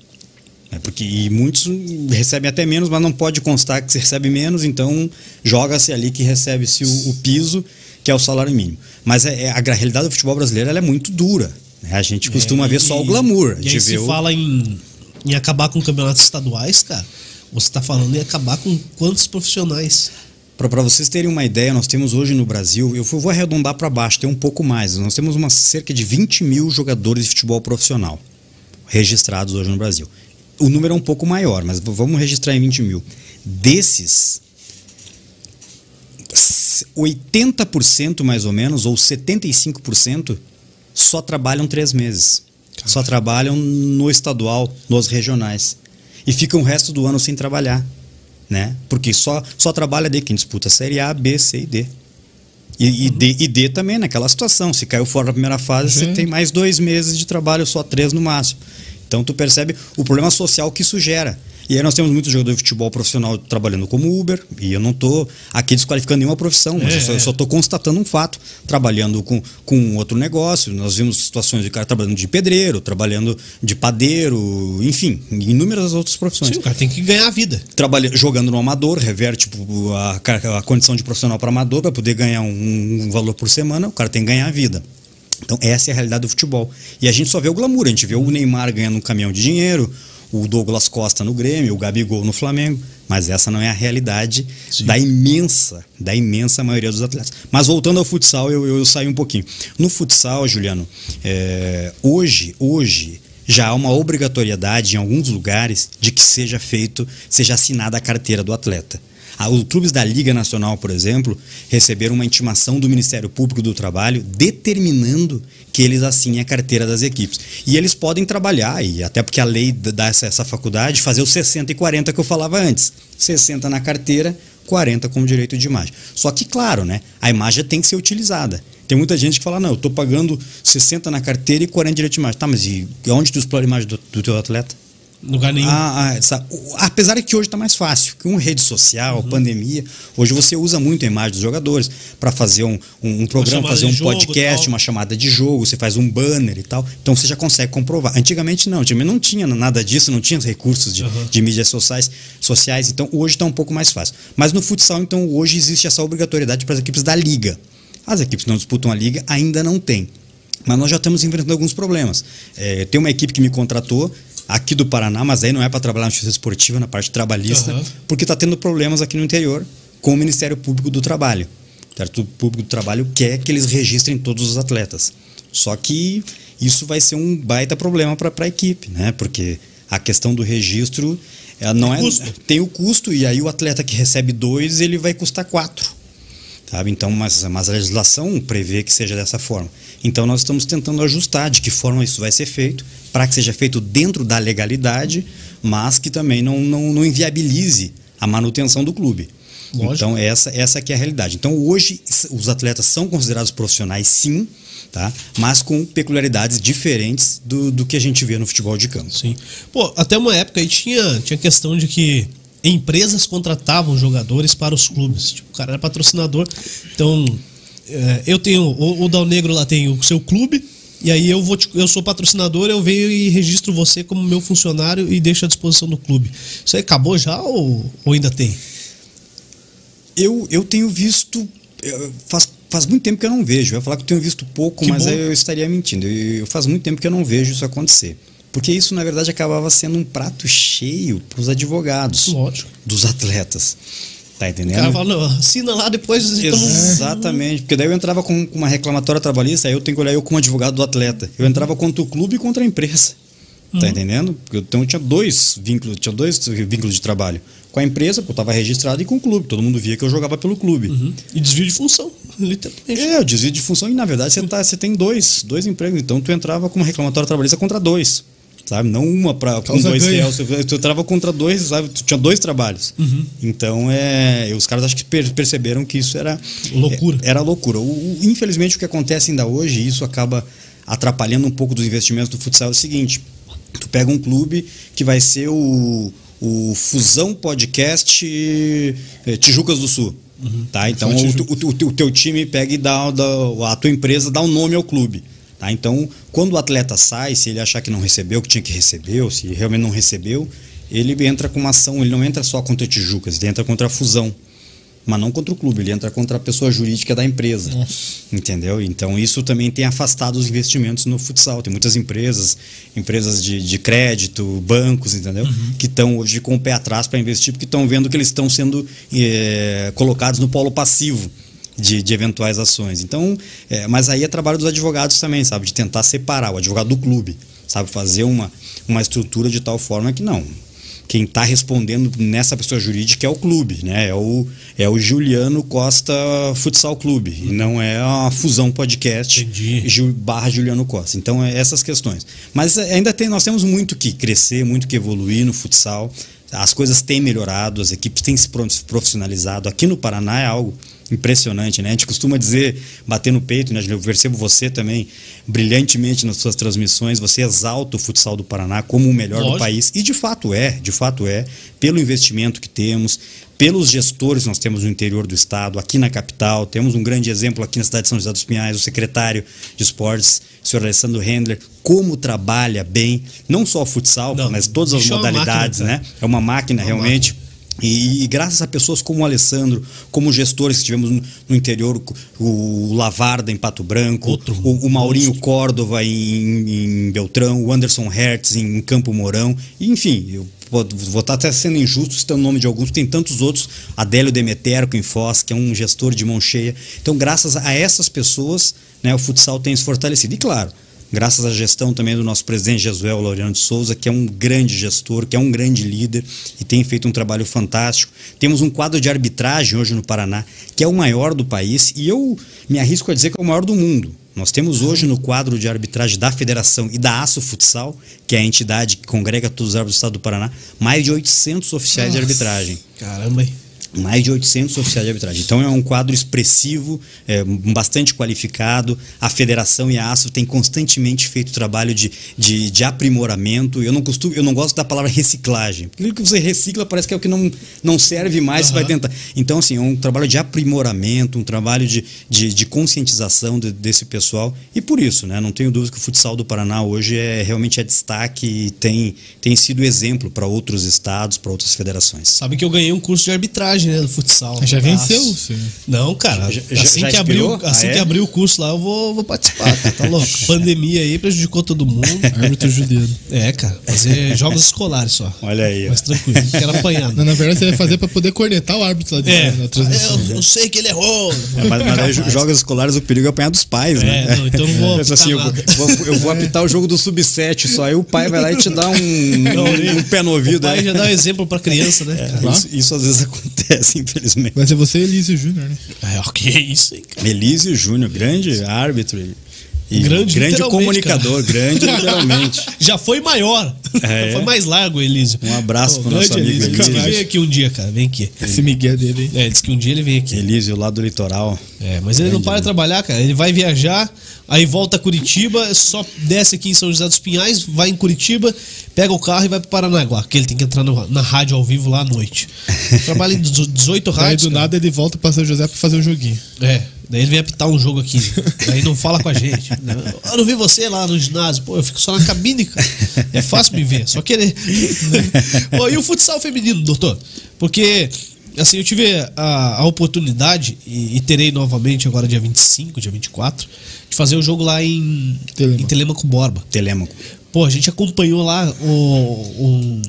É porque, e muitos recebem até menos, mas não pode constar que se recebe menos, então joga-se ali que recebe-se o, o piso, que é o salário mínimo. Mas é, é, a realidade do futebol brasileiro ela é muito dura. Né? A gente costuma é, ver e, só o glamour. E aí se o... fala em, em acabar com campeonatos estaduais, cara, você está falando em acabar com quantos profissionais? Para vocês terem uma ideia, nós temos hoje no Brasil, eu vou arredondar para baixo, tem um pouco mais, nós temos uma, cerca de vinte mil jogadores de futebol profissional registrados hoje no Brasil. O número é um pouco maior, mas vamos registrar em vinte mil. Desses, oitenta por cento mais ou menos, ou setenta e cinco por cento, só trabalham três meses. Caramba. Só trabalham no estadual, nos regionais. E ficam o resto do ano sem trabalhar. Né? Porque só, só trabalha de quem disputa Série A, B, C e D. E, uhum. e, D, e D também naquela situação. Se caiu fora da primeira fase, uhum. você tem mais dois meses de trabalho, só três no máximo. Então tu percebe o problema social que isso gera. E aí nós temos muitos jogadores de futebol profissional trabalhando como Uber, e eu não estou aqui desqualificando nenhuma profissão, mas é, eu só, eu só estou constatando um fato, trabalhando com, com outro negócio. Nós vimos situações de cara trabalhando de pedreiro, trabalhando de padeiro, enfim, inúmeras outras profissões. Sim, o cara tem que ganhar a vida. Trabalha, jogando no amador, reverte tipo, a, a condição de profissional para amador, para poder ganhar um, um valor por semana, o cara tem que ganhar a vida. Então essa é a realidade do futebol. E a gente só vê o glamour, a gente vê o Neymar ganhando um caminhão de dinheiro, o Douglas Costa no Grêmio, o Gabigol no Flamengo, mas essa não é a realidade Sim. da imensa, da imensa maioria dos atletas. Mas voltando ao futsal, eu, eu, eu saí um pouquinho. No futsal, Juliano, é, hoje, hoje já há uma obrigatoriedade em alguns lugares de que seja feito, seja assinada a carteira do atleta. Os clubes da Liga Nacional, por exemplo, receberam uma intimação do Ministério Público do Trabalho determinando que eles assinem a carteira das equipes. E eles podem trabalhar, e até porque a lei dá essa, essa faculdade, fazer os sessenta e quarenta que eu falava antes. sessenta na carteira, quarenta como direito de imagem. Só que, claro, né, a imagem tem que ser utilizada. Tem muita gente que fala, não, eu estou pagando sessenta na carteira e quarenta de direito de imagem. Tá, mas e onde tu explora a imagem do, do teu atleta? Lugar nenhum. Ah, ah, essa, apesar de que hoje está mais fácil, com rede social, uhum. pandemia, hoje você usa muito a imagem dos jogadores para fazer um, um, um programa, fazer um jogo, podcast, tal. Uma chamada de jogo, você faz um banner e tal, então você já consegue comprovar. Antigamente não, antigamente não tinha nada disso, não tinha recursos de, uhum. de mídias sociais, sociais, então hoje está um pouco mais fácil. Mas no futsal, então, hoje existe essa obrigatoriedade para as equipes da liga. As equipes que não disputam a liga ainda não tem, mas nós já estamos enfrentando alguns problemas. É, tem uma equipe que me contratou, aqui do Paraná, mas aí não é para trabalhar na justiça esportiva, na parte trabalhista, uhum. porque está tendo problemas aqui no interior com o Ministério Público do Trabalho. O Ministério Público do Trabalho quer que eles registrem todos os atletas. Só que isso vai ser um baita problema para a equipe, né? Porque a questão do registro ela não é, tem o custo, e aí o atleta que recebe dois, ele vai custar quatro. Sabe? Então, mas, mas a legislação prevê que seja dessa forma. Então, nós estamos tentando ajustar de que forma isso vai ser feito, para que seja feito dentro da legalidade, mas que também não, não, não inviabilize a manutenção do clube. Lógico. Então, essa, essa aqui é a realidade. Então, hoje, os atletas são considerados profissionais, sim, tá? Mas com peculiaridades diferentes do, do que a gente vê no futebol de campo. Sim. Pô, até uma época aí tinha, tinha questão de que empresas contratavam jogadores para os clubes. Tipo, o cara era patrocinador. Então, é, eu tenho. O, o Dal Negro lá tem o seu clube. E aí eu vou te, eu sou patrocinador, eu venho e registro você como meu funcionário e deixo à disposição do clube. Isso aí acabou já ou, ou ainda tem? Eu, eu tenho visto. Faz, faz muito tempo que eu não vejo. Eu ia falar que eu tenho visto pouco, que mas bom. Aí eu estaria mentindo. Eu, eu faz muito tempo que eu não vejo isso acontecer. Porque isso, na verdade, acabava sendo um prato cheio para os advogados. Lógico. Dos atletas. Tá entendendo? O cara fala, não, assina lá depois... Exatamente. Porque daí eu entrava com uma reclamatória trabalhista, aí eu tenho que olhar eu como advogado do atleta. Eu entrava contra o clube e contra a empresa. Tá uhum. entendendo? Então eu tinha dois vínculos, tinha dois vínculos de trabalho. Com a empresa, porque eu estava registrado, e com o clube. Todo mundo via que eu jogava pelo clube. Uhum. E desvio de função, literalmente. É, o desvio de função. E, na verdade, você, tá, você tem dois, dois empregos. Então, tu entrava com uma reclamatória trabalhista contra dois. Sabe? Não uma para com dois reais. Tu entrava contra dois, sabe? Tu tinha dois trabalhos. Uhum. Então, é, os caras acho que per, perceberam que isso era loucura. É, era loucura. O, o, infelizmente, o que acontece ainda hoje, isso acaba atrapalhando um pouco dos investimentos do futsal é o seguinte: tu pega um clube que vai ser o, o Fusão Podcast Tijucas do Sul. Uhum. Tá? Então o, o, o teu time pega e dá, dá, a tua empresa dá um nome ao clube. Tá? Então, quando o atleta sai, se ele achar que não recebeu, que tinha que receber, ou se realmente não recebeu, ele entra com uma ação, ele não entra só contra Tijucas, ele entra contra a Fusão. Mas não contra o clube, ele entra contra a pessoa jurídica da empresa, é. Entendeu? Então isso também tem afastado os investimentos no futsal. Tem muitas empresas, empresas de, de crédito, bancos, entendeu? Uhum. Que estão hoje com o pé atrás para investir, porque estão vendo que eles estão sendo é, colocados no polo passivo de, de eventuais ações. Então, é, mas aí é trabalho dos advogados também, sabe? De tentar separar o advogado do clube, sabe? Fazer uma, uma estrutura de tal forma que não... Quem está respondendo nessa pessoa jurídica é o clube, né? É o, é o Juliano Costa Futsal Clube, e não é a Fusão Podcast Ju, barra Juliano Costa. Então, é essas questões. Mas ainda tem, nós temos muito que crescer, muito que evoluir no futsal. As coisas têm melhorado, as equipes têm se profissionalizado. Aqui no Paraná é algo impressionante, né? A gente costuma dizer, bater no peito, né? Eu percebo você também brilhantemente nas suas transmissões, você exalta o futsal do Paraná como o melhor Lógico. do país, e de fato é, de fato é, pelo investimento que temos, pelos gestores que nós temos no interior do estado, aqui na capital, temos um grande exemplo aqui na cidade de São José dos Pinhais, o secretário de esportes, o senhor Alessandro Hendler, como trabalha bem, não só o futsal, não, mas todas as modalidades, máquina, né? É uma máquina é uma realmente... Máquina. E, e graças a pessoas como o Alessandro, como gestores que tivemos no, no interior, o Lavarda em Pato Branco, Outro, o, o Maurinho monstro. Córdova em, em Beltrão, o Anderson Hertz em Campo Mourão, enfim, eu vou estar até sendo injusto citando o nome de alguns, tem tantos outros, Adélio Demeterco em Foz, que é um gestor de mão cheia. Então, graças a essas pessoas, né, o futsal tem se fortalecido. E claro, graças à gestão também do nosso presidente Jesuel Laureano de Souza, que é um grande gestor, que é um grande líder e tem feito um trabalho fantástico. Temos um quadro de arbitragem hoje no Paraná, que é o maior do país, e eu me arrisco a dizer que é o maior do mundo. Nós temos hoje no quadro de arbitragem da Federação e da ASSO Futsal, que é a entidade que congrega todos os árbitros do estado do Paraná, mais de oitocentos oficiais Nossa, de arbitragem. Caramba, hein? Mais de oitocentos oficiais de arbitragem. Então é um quadro expressivo, é, bastante qualificado. A Federação e a ASSO têm constantemente feito trabalho de, de, de aprimoramento. Eu não, costumo, eu não gosto da palavra reciclagem. Aquilo que você recicla parece que é o que não, não serve mais, uhum. Você vai tentar. Então, assim, é um trabalho de aprimoramento, um trabalho de, de, de conscientização de, desse pessoal. E por isso, né, não tenho dúvida que o futsal do Paraná hoje é, realmente é destaque e tem, tem sido exemplo para outros estados, para outras federações. Sabe que eu ganhei um curso de arbitragem, né, do futsal. Já venceu? Sim. Não, cara. Já, já, assim já que abriu assim ah, é? que abriu o curso lá, eu vou, vou participar. Tá, tá louco. Pandemia aí prejudicou todo mundo. Árbitro judeu. É, cara. Fazer jogos escolares só. Olha aí. Mas ó. Tranquilo. Não quero apanhar. Não, na verdade, você vai fazer pra poder cornetar o árbitro lá dentro. É. Na transmissão. Eu, eu sei que ele errou. É, mas mas aí, jogos escolares, o perigo é apanhar dos pais, é, né? Não, então eu vou apitar assim, eu, vou, eu vou apitar o jogo do sub sete só. Aí o pai vai lá e te dá um, um, um pé no ouvido. O pai já dá um exemplo pra criança, né? É, isso, isso às vezes acontece. Essa, infelizmente. Vai ser você e Elísio Júnior, né? É, o que é isso, hein, cara? Elísio Júnior, grande árbitro. E grande grande comunicador, cara. Grande literalmente. Já foi maior. É. Já foi mais largo, Elísio. Um abraço para o nosso amigo Elísio. Elísio. Vem aqui um dia, cara. Vem aqui. Esse Miguel dele. É, disse que um dia ele vem aqui. Elísio, lá do litoral. É, mas ele grande não para de trabalhar, cara. Ele vai viajar, aí volta a Curitiba, só desce aqui em São José dos Pinhais, vai em Curitiba, pega o carro e vai para Paranaguá, que ele tem que entrar no, na rádio ao vivo lá à noite. Trabalha em dezoito rádios. Aí do cara. Nada ele volta para São José para fazer um joguinho. É. Daí ele vem apitar um jogo aqui. Daí não fala com a gente. Não, eu não vi você lá no ginásio. Pô, eu fico só na cabine, cara. É fácil me ver, só querer. Pô, e o futsal feminino, doutor? Porque, assim, eu tive a, a oportunidade, e, e terei novamente agora dia vinte e cinco, dia vinte e quatro, de fazer o um jogo lá em Telêmaco. em Telêmaco Borba. Telêmaco. Pô, a gente acompanhou lá o, o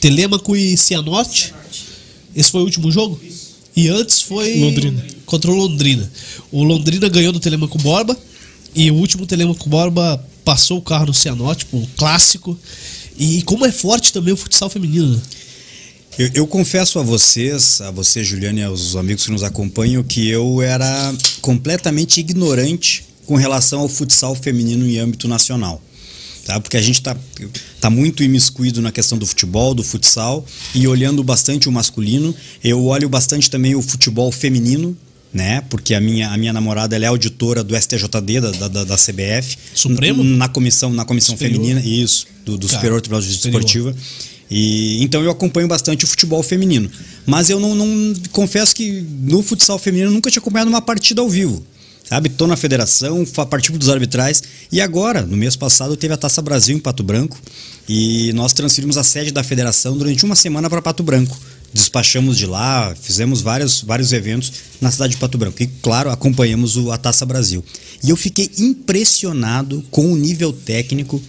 Telêmaco e Cianorte. Esse foi o último jogo? E antes foi... Londrina. Contra o Londrina. O Londrina ganhou do Telêmaco Borba. E o último Telêmaco Borba passou o carro no Cianorte, um clássico. E como é forte também o futsal feminino, né? Eu, eu confesso a vocês, a você, Juliana, e aos amigos que nos acompanham, que eu era completamente ignorante com relação ao futsal feminino em âmbito nacional. Tá? Porque a gente está tá muito imiscuído na questão do futebol, do futsal, e olhando bastante o masculino. Eu olho bastante também o futebol feminino, né? Porque a minha, a minha namorada, ela é auditora do S T J D, da, da, da C B F. Supremo? Na comissão, na comissão feminina, isso, do, do Superior Tribunal de Justiça Esportiva. E, então eu acompanho bastante o futebol feminino. Mas eu não, não confesso que no futsal feminino eu nunca tinha acompanhado uma partida ao vivo. Sabe? Tô na federação, participo dos arbitrais. E agora, no mês passado, teve a Taça Brasil em Pato Branco. E nós transferimos a sede da federação durante uma semana para Pato Branco. Despachamos de lá, fizemos vários, vários eventos na cidade de Pato Branco. E, claro, acompanhamos o, a Taça Brasil. E eu fiquei impressionado com o nível técnico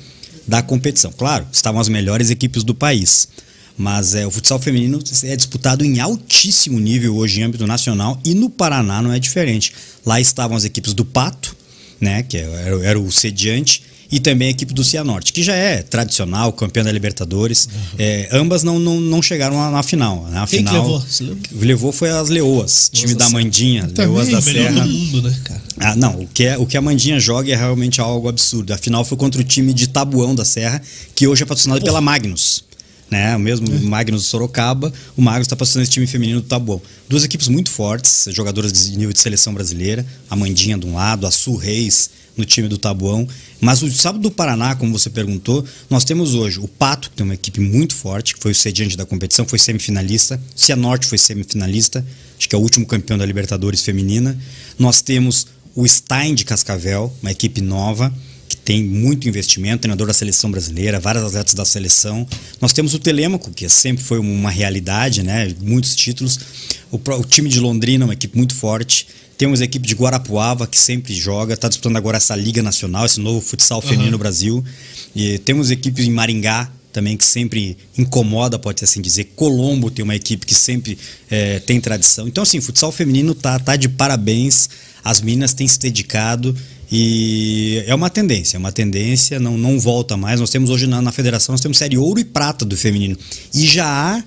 da competição. Claro, estavam as melhores equipes do país. Mas é, o futsal feminino é disputado em altíssimo nível hoje em âmbito nacional. E no Paraná não é diferente. Lá estavam as equipes do Pato, né, que era, era o sediante. E também a equipe do Cianorte, que já é tradicional, campeã da Libertadores. Uhum. É, ambas não, não, não chegaram na, na final. Na Quem final, que levou? Você lembra? Levou foi as Leoas, Leoas time da Mandinha, Leoas da Serra. Do mundo, né, cara? Ah, não, o que, é, o que a Mandinha joga é realmente algo absurdo. A final foi contra o time de Tabuão da Serra, que hoje é patrocinado Porra. pela Magnus. Né? O mesmo é. Magnus do Sorocaba, o Magnus está passando esse time feminino do Tabuão. Duas equipes muito fortes, jogadoras de nível de seleção brasileira, a Mandinha de um lado, a Su Reis no time do Tabuão. Mas o sábado do Paraná, como você perguntou, nós temos hoje o Pato, que tem uma equipe muito forte, que foi o sediante da competição, foi semifinalista, o Cianorte foi semifinalista, acho que é o último campeão da Libertadores feminina. Nós temos o Stein de Cascavel, uma equipe nova, tem muito investimento, treinador da seleção brasileira, vários atletas da seleção. Nós temos o Telêmaco, que sempre foi uma realidade, né? Muitos títulos. O, o time de Londrina, uma equipe muito forte. Temos a equipe de Guarapuava, que sempre joga, está disputando agora essa Liga Nacional, esse novo futsal feminino no Brasil. E temos equipes em Maringá também, que sempre incomoda, pode assim dizer. Colombo tem uma equipe que sempre é, tem tradição. Então, assim, o futsal feminino tá, tá de parabéns. As meninas têm se dedicado. E é uma tendência, é uma tendência, não, não volta mais. Nós temos hoje na, na federação, nós temos série ouro e prata do feminino. E já há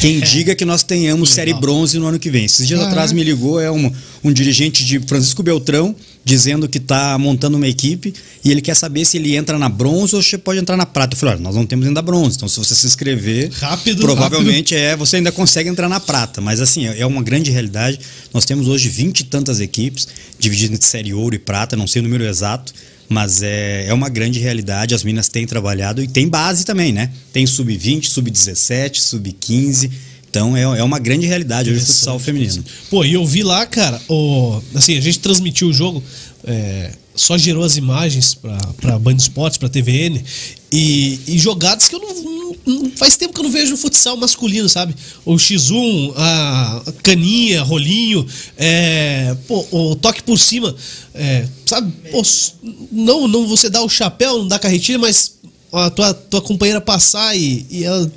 quem é. diga que nós tenhamos série bronze no ano que vem. Esses dias ah, atrás me ligou é um, um dirigente de Francisco Beltrão, dizendo que está montando uma equipe e ele quer saber se ele entra na bronze ou se pode entrar na prata. Eu falei, olha, nós não temos ainda bronze, então se você se inscrever, rápido, provavelmente rápido. É, você ainda consegue entrar na prata. Mas assim, é uma grande realidade. Nós temos hoje vinte e tantas equipes, divididas entre série ouro e prata, não sei o número exato, mas é, é uma grande realidade, as meninas têm trabalhado e tem base também, né? Tem sub vinte, sub dezessete, sub quinze, então é, é uma grande realidade hoje o futsal feminino. Pô, e eu vi lá, cara, o, assim, a gente transmitiu o jogo, é, só gerou as imagens pra, pra Band Esportes, pra T V N, e, e jogadas que eu não... Faz tempo que eu não vejo futsal masculino, sabe? O X um, a caninha, rolinho, é, pô, o toque por cima, é, sabe? Pô, não, não você dá o chapéu, não dá carretilha, mas a tua, tua companheira passar e, e ela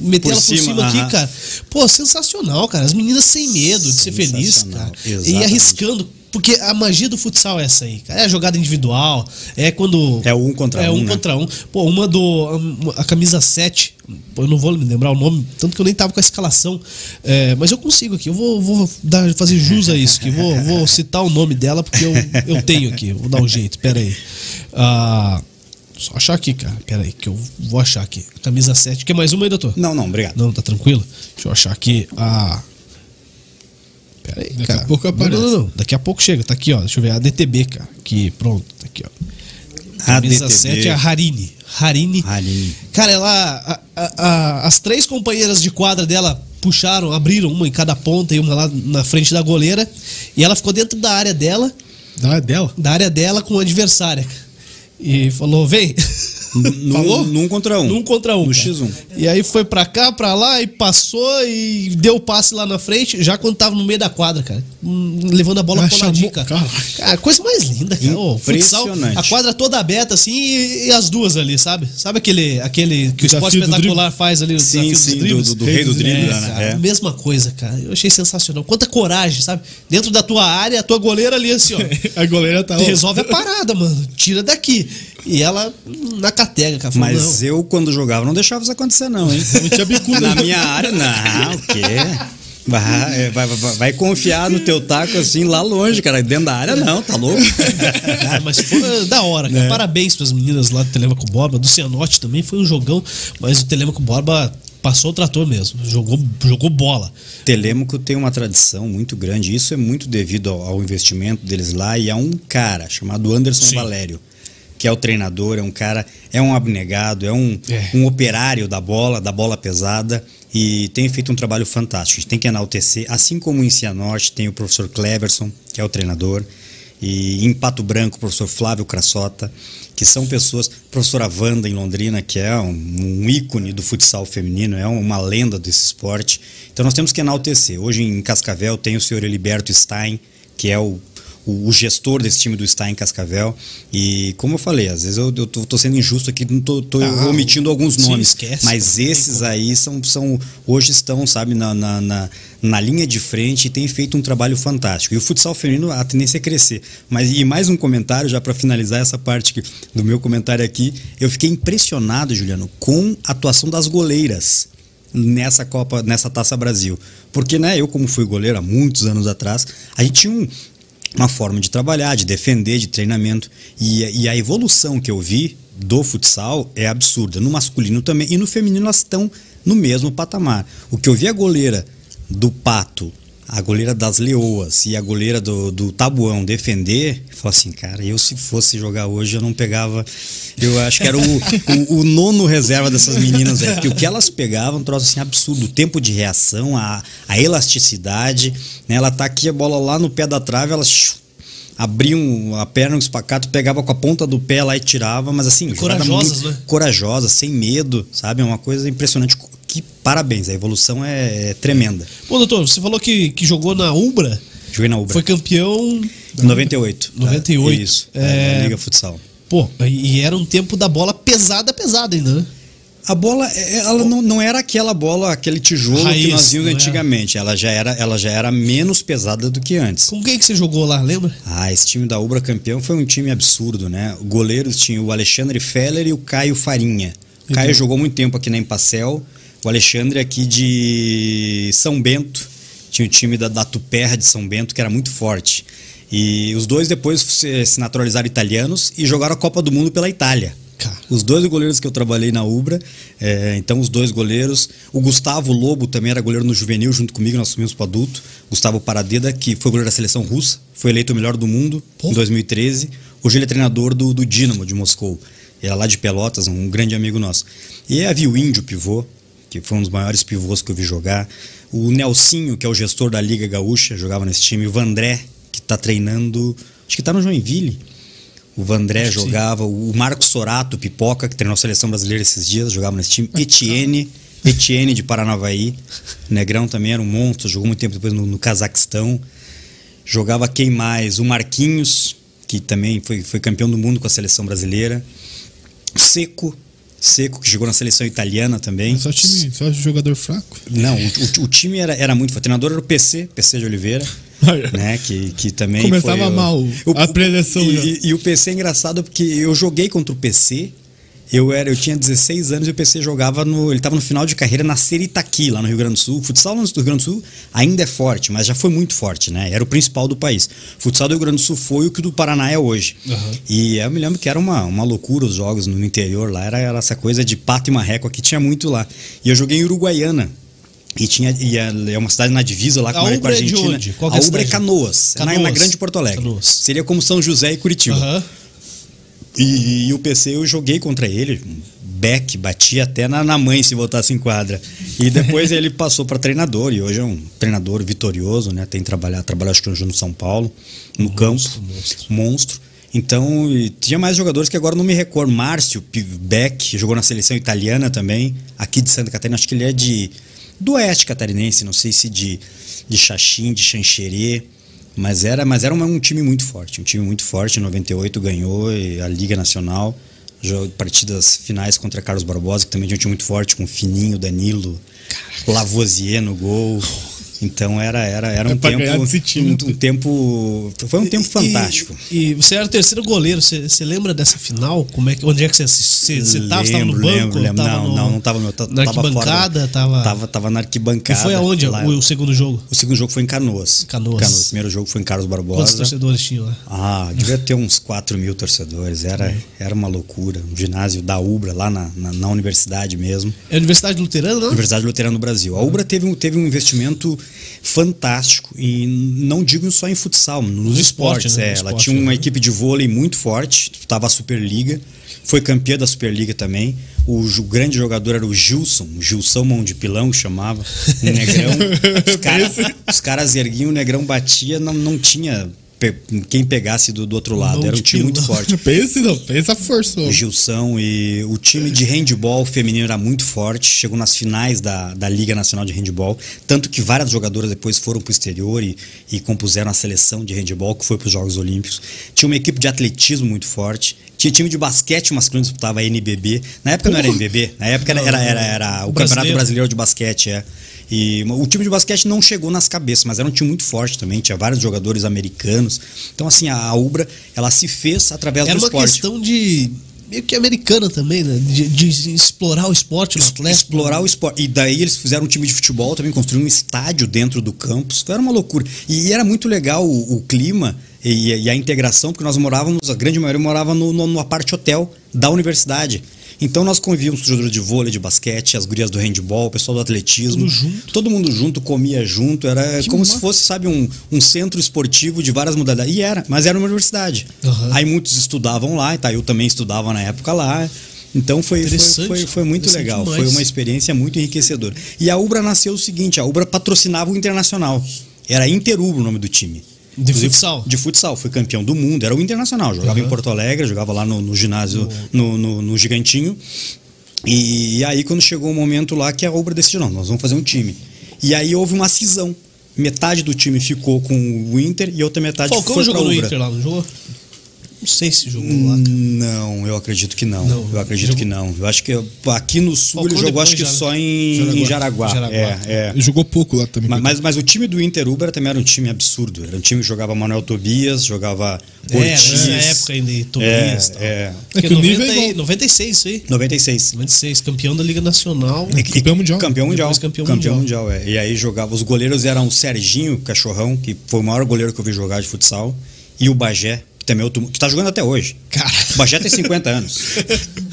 meter por ela por cima, cima aqui, cara. Pô, sensacional, cara. As meninas sem medo de ser feliz, cara. Exatamente. E arriscando. Porque a magia do futsal é essa aí, cara. É a jogada individual, é quando... É um contra um, É um né? contra um. Pô, uma do... A, a camisa sete, eu não vou me lembrar o nome, tanto que eu nem tava com a escalação. É, mas eu consigo aqui, eu vou, vou dar, fazer jus a isso, que vou, vou citar o nome dela, porque eu, eu tenho aqui. Vou dar um jeito, pera aí. Ah... Só achar aqui, cara. Pera aí, que eu vou achar aqui. Camisa sete. Quer mais uma aí, doutor? Não, não, obrigado. Não, tá tranquilo? Deixa eu achar aqui a... Pera aí, Daqui cara. a pouco aparece. Não, não, não. Daqui a pouco chega. Tá aqui, ó. Deixa eu ver. A D T B, cara. Aqui, pronto. Tá aqui, ó. Camisa sete é a Harini. Harini. Harini. Cara, ela... A, a, a, as três companheiras de quadra dela puxaram, abriram uma em cada ponta e uma lá na frente da goleira. E ela ficou dentro da área dela. Da área dela? Da área dela com a adversária, e falou, vem. Num, falou? Num contra um. Num contra um. No X um. E aí foi pra cá, pra lá, e passou, e deu o passe lá na frente, já quando tava no meio da quadra, cara. Levando a bola pra lá, cara. Cara, coisa mais linda, cara. Oh, futsal, a quadra toda aberta, assim, e, e as duas ali, sabe? Sabe aquele, aquele que o Esporte Espetacular faz ali, o sim, sim, do, do, do rei do drible. É, né? É. Mesma coisa, cara. Eu achei sensacional. Quanta coragem, sabe? Dentro da tua área, a tua goleira ali, assim, ó. A goleira tá... Resolve a parada, mano. Tira daqui. E ela na catega, cara. Falou, mas não. eu, quando jogava, não deixava isso acontecer, não, hein? Não tinha bicuda. Na minha área, não. O quê? Vai, vai, vai, vai confiar no teu taco, assim, lá longe, cara. Dentro da área, não. Tá louco? Ah, mas foi da hora, cara. É. Parabéns pras meninas lá do Telêmaco Borba. Do Cianorte também. Foi um jogão. Mas o Telêmaco Borba... passou o trator mesmo, jogou, jogou bola. Telêmaco tem uma tradição muito grande, isso é muito devido ao, ao investimento deles lá e a um cara chamado Anderson Sim. Valério, que é o treinador, é um cara, é um abnegado, é um, é. um operário da bola, da bola pesada, e tem feito um trabalho fantástico. A gente tem que enaltecer, assim como em Cianorte tem o professor Cleverson, que é o treinador, e em Pato Branco o professor Flávio Crassota, que são pessoas, professora Wanda em Londrina, que é um, um ícone do futsal feminino, é uma lenda desse esporte. Então nós temos que enaltecer. Hoje em Cascavel tem o senhor Heliberto Stein, que é o o gestor desse time do Stein em Cascavel. E como eu falei, às vezes eu, eu tô, tô sendo injusto aqui, não tô, tô ah, omitindo alguns nomes, esquece, mas esses aí são, são, hoje estão, sabe, na, na, na, na linha de frente e têm feito um trabalho fantástico. E o futsal feminino, a tendência é crescer. Mas, e mais um comentário, já para finalizar essa parte que, do meu comentário aqui, eu fiquei impressionado, Juliano, com a atuação das goleiras nessa Copa, nessa Taça Brasil. Porque, né, eu como fui goleiro há muitos anos atrás, a gente tinha um uma forma de trabalhar, de defender, de treinamento. E, e a evolução que eu vi do futsal é absurda. No masculino também. E no feminino elas estão no mesmo patamar. O que eu vi a goleira do Pato, a goleira das Leoas e a goleira do, do Tabuão defender, eu falo assim, cara, eu se fosse jogar hoje eu não pegava. Eu acho que era o, o, o nono reserva dessas meninas aí, porque o que elas pegavam, um troço assim absurdo, o tempo de reação, a, a elasticidade, né? Ela tá aqui, a bola lá no pé da trave, ela abriam a perna, um espacato, pegava com a ponta do pé lá e tirava, mas assim, corajosas, né? Corajosas, sem medo, sabe? É uma coisa impressionante. Que parabéns, a evolução é tremenda. Bom, doutor, você falou que, que jogou na Umbra. Joguei na Umbra. Foi campeão... Em noventa e oito. noventa e oito. Tá? Isso, é... na Liga Futsal. Pô, e era um tempo da bola pesada, pesada ainda, né? A bola, ela não, não era aquela bola, aquele tijolo Raiz, que nós vimos antigamente. Ela já, era, ela já era menos pesada do que antes. Com quem que você jogou lá, lembra? Ah, esse time da Umbra campeão foi um time absurdo, né? Goleiros tinha o Alexandre Feller e o Caio Farinha. O Caio então. jogou muito tempo aqui na Empacel. O Alexandre aqui de São Bento, tinha o time da, da Tuperra de São Bento, que era muito forte. E os dois depois se, se naturalizaram italianos e jogaram a Copa do Mundo pela Itália. Cara. Os dois goleiros que eu trabalhei na Umbra, é, então os dois goleiros. O Gustavo Lobo também era goleiro no juvenil, junto comigo, nós assumimos para adulto. Gustavo Paradeda, que foi goleiro da seleção russa, foi eleito o melhor do mundo Pô. em dois mil e treze. Hoje ele é treinador do, do Dínamo de Moscou. Ele é lá de Pelotas, um grande amigo nosso. E havia o Índio Pivô, que foi um dos maiores pivôs que eu vi jogar. O Nelsinho, que é o gestor da Liga Gaúcha, jogava nesse time. O Vandré, que está treinando... Acho que está no Joinville. O Vandré jogava. Sim. O Marco Sorato, Pipoca, que treinou a Seleção Brasileira esses dias, jogava nesse time. Etienne, Etienne de Paranavaí. O Negrão também era um monstro. Jogou muito tempo depois no, no Cazaquistão. Jogava quem mais? O Marquinhos, que também foi, foi campeão do mundo com a Seleção Brasileira. O Seco. Seco, que jogou na seleção italiana também. Só, time, só jogador fraco? Não, o, o, o time era, era muito... O treinador era o P C, P C de Oliveira, né? Que, que também Começava foi, mal eu, a preleção. E, e, e o P C é engraçado porque eu joguei contra o P C, eu, era, eu tinha dezesseis anos e o P C jogava no... Ele estava no final de carreira na Seritaqui, lá no Rio Grande do Sul. O futsal do Rio Grande do Sul ainda é forte, mas já foi muito forte, né? Era o principal do país. O futsal do Rio Grande do Sul foi o que o do Paraná é hoje. Uhum. E eu me lembro que era uma, uma loucura os jogos no interior lá. Era, era essa coisa de pato e marreco aqui, tinha muito lá. E eu joguei em Uruguaiana. E, tinha, e é uma cidade na divisa lá com a Argentina. A Umbra é de onde? Qual que é a cidade? A Umbra é Canoas, Canoas. Na, na Grande Porto Alegre. Canoas. Seria como São José e Curitiba. Aham. Uhum. E, e o P C eu joguei contra ele, back, batia até na, na mãe se botasse em quadra. E depois ele passou para treinador, e hoje é um treinador vitorioso, né? Tem trabalhado, trabalhou acho que no São Paulo, no monstro, campo, monstro. monstro. Então, e tinha mais jogadores que agora não me recordo. Márcio Beck, jogou na seleção italiana também, aqui de Santa Catarina, acho que ele é de do oeste catarinense, não sei se de, de Xaxim, de Xanxerê. Mas era, mas era um, um time muito forte, um time muito forte. Em noventa e oito ganhou a Liga Nacional, partidas finais contra Carlos Barbosa, que também tinha um time muito forte, com Fininho, Danilo, Lavoisier no gol. Então era, era, era um tempo, um, um tempo, foi um e, tempo fantástico. E, e você era o terceiro goleiro, você, você lembra dessa final? Como é que, onde é que você estava? Você estava no banco? Lembro, lembro. Tava não, no, não, não estava no tava, na arquibancada, estava. Tava, tava na arquibancada. E foi aonde lá, o, o segundo jogo? O segundo jogo foi em Canoas. Canoas. Canoas. O primeiro jogo foi em Carlos Barbosa. Quantos torcedores tinham lá? Ah, devia ter uns quatro mil torcedores. Era, é. era uma loucura. Um ginásio da UBRA lá na, na, na universidade mesmo. É a Universidade Luterana, não? Universidade Luterana do Brasil. A UBRA teve um, teve um investimento fantástico, e não digo só em futsal, nos esporte, esportes, né? é, no ela esporte, tinha uma né? equipe de vôlei muito forte, estava a Superliga, foi campeã da Superliga também. O, o grande jogador era o Gilson, o Gilson Mão de Pilão, que chamava, um negrão. Os, cara, os caras erguiam, o negrão batia, não, não tinha quem pegasse do, do outro lado, não, era um time muito forte. Pense não, pensa força. O Gilson, e o time de handball feminino era muito forte, chegou nas finais da, da Liga Nacional de Handball, tanto que várias jogadoras depois foram para o exterior e, e compuseram a seleção de handball, que foi para os Jogos Olímpicos. Tinha uma equipe de atletismo muito forte, tinha time de basquete masculino que disputava a N B B, na época uh, não era N B B, na época não, era, era, era o brasileiro. Campeonato Brasileiro de Basquete, é. E o time de basquete não chegou nas cabeças, mas era um time muito forte também, tinha vários jogadores americanos. Então assim, a UBRA, ela se fez através era do esporte. Era uma questão de... meio que americana também, né? De, de explorar o esporte, es, atleta, explorar né? o esporte. E daí eles fizeram um time de futebol também, construíram um estádio dentro do campus. Era uma loucura. E era muito legal o, o clima e, e a integração, porque nós morávamos, a grande maioria morava no, no, no apart hotel da universidade. Então nós convivíamos os jogadores de vôlei, de basquete, as gurias do handball, o pessoal do atletismo. Tudo junto. Todo mundo junto, comia junto. Era que como massa. Se fosse, sabe, um, um centro esportivo de várias modalidades. E era, mas era uma universidade. Uhum. Aí muitos estudavam lá, tá? Eu também estudava na época lá. Então foi, foi, foi, foi muito legal. Demais. Foi uma experiência muito enriquecedora. E a UBRA nasceu o seguinte, a UBRA patrocinava o Internacional. Era Interubra o nome do time. De futsal? De futsal, foi campeão do mundo, era o Internacional, jogava uhum. em Porto Alegre, jogava lá no, no ginásio, no, no, no Gigantinho. E, e aí quando chegou o um momento lá que a UBRA decidiu, não, nós vamos fazer um time. E aí houve uma cisão, metade do time ficou com o Inter e outra metade Falcão foi para a UBRA. Falcão jogou no Inter lá, não jogou? Não sei se jogou lá, cara. Não, eu acredito que não. não eu acredito jogou... que não. Eu acho que aqui no sul Falcão ele jogou acho que Jara... só em Jaraguá. Em Jaraguá. Jaraguá. É, é. Ele jogou pouco lá também. Mas, mas, mas o time do Inter Ubra também era um time absurdo. Era um time que jogava Manuel Tobias, jogava Ortiz. É, na época ainda de Tobias. É, é. é que o noventa, nível é noventa e seis, isso aí. noventa e seis. noventa e seis, campeão da Liga Nacional. E, e, campeão mundial. Campeão mundial. Campeão, campeão mundial, mundial é. E aí jogava. Os goleiros eram o Serginho Cachorrão, que foi o maior goleiro que eu vi jogar de futsal, e o Bagé. Também outro, que está jogando até hoje. Cara. O Bagé tem cinquenta anos.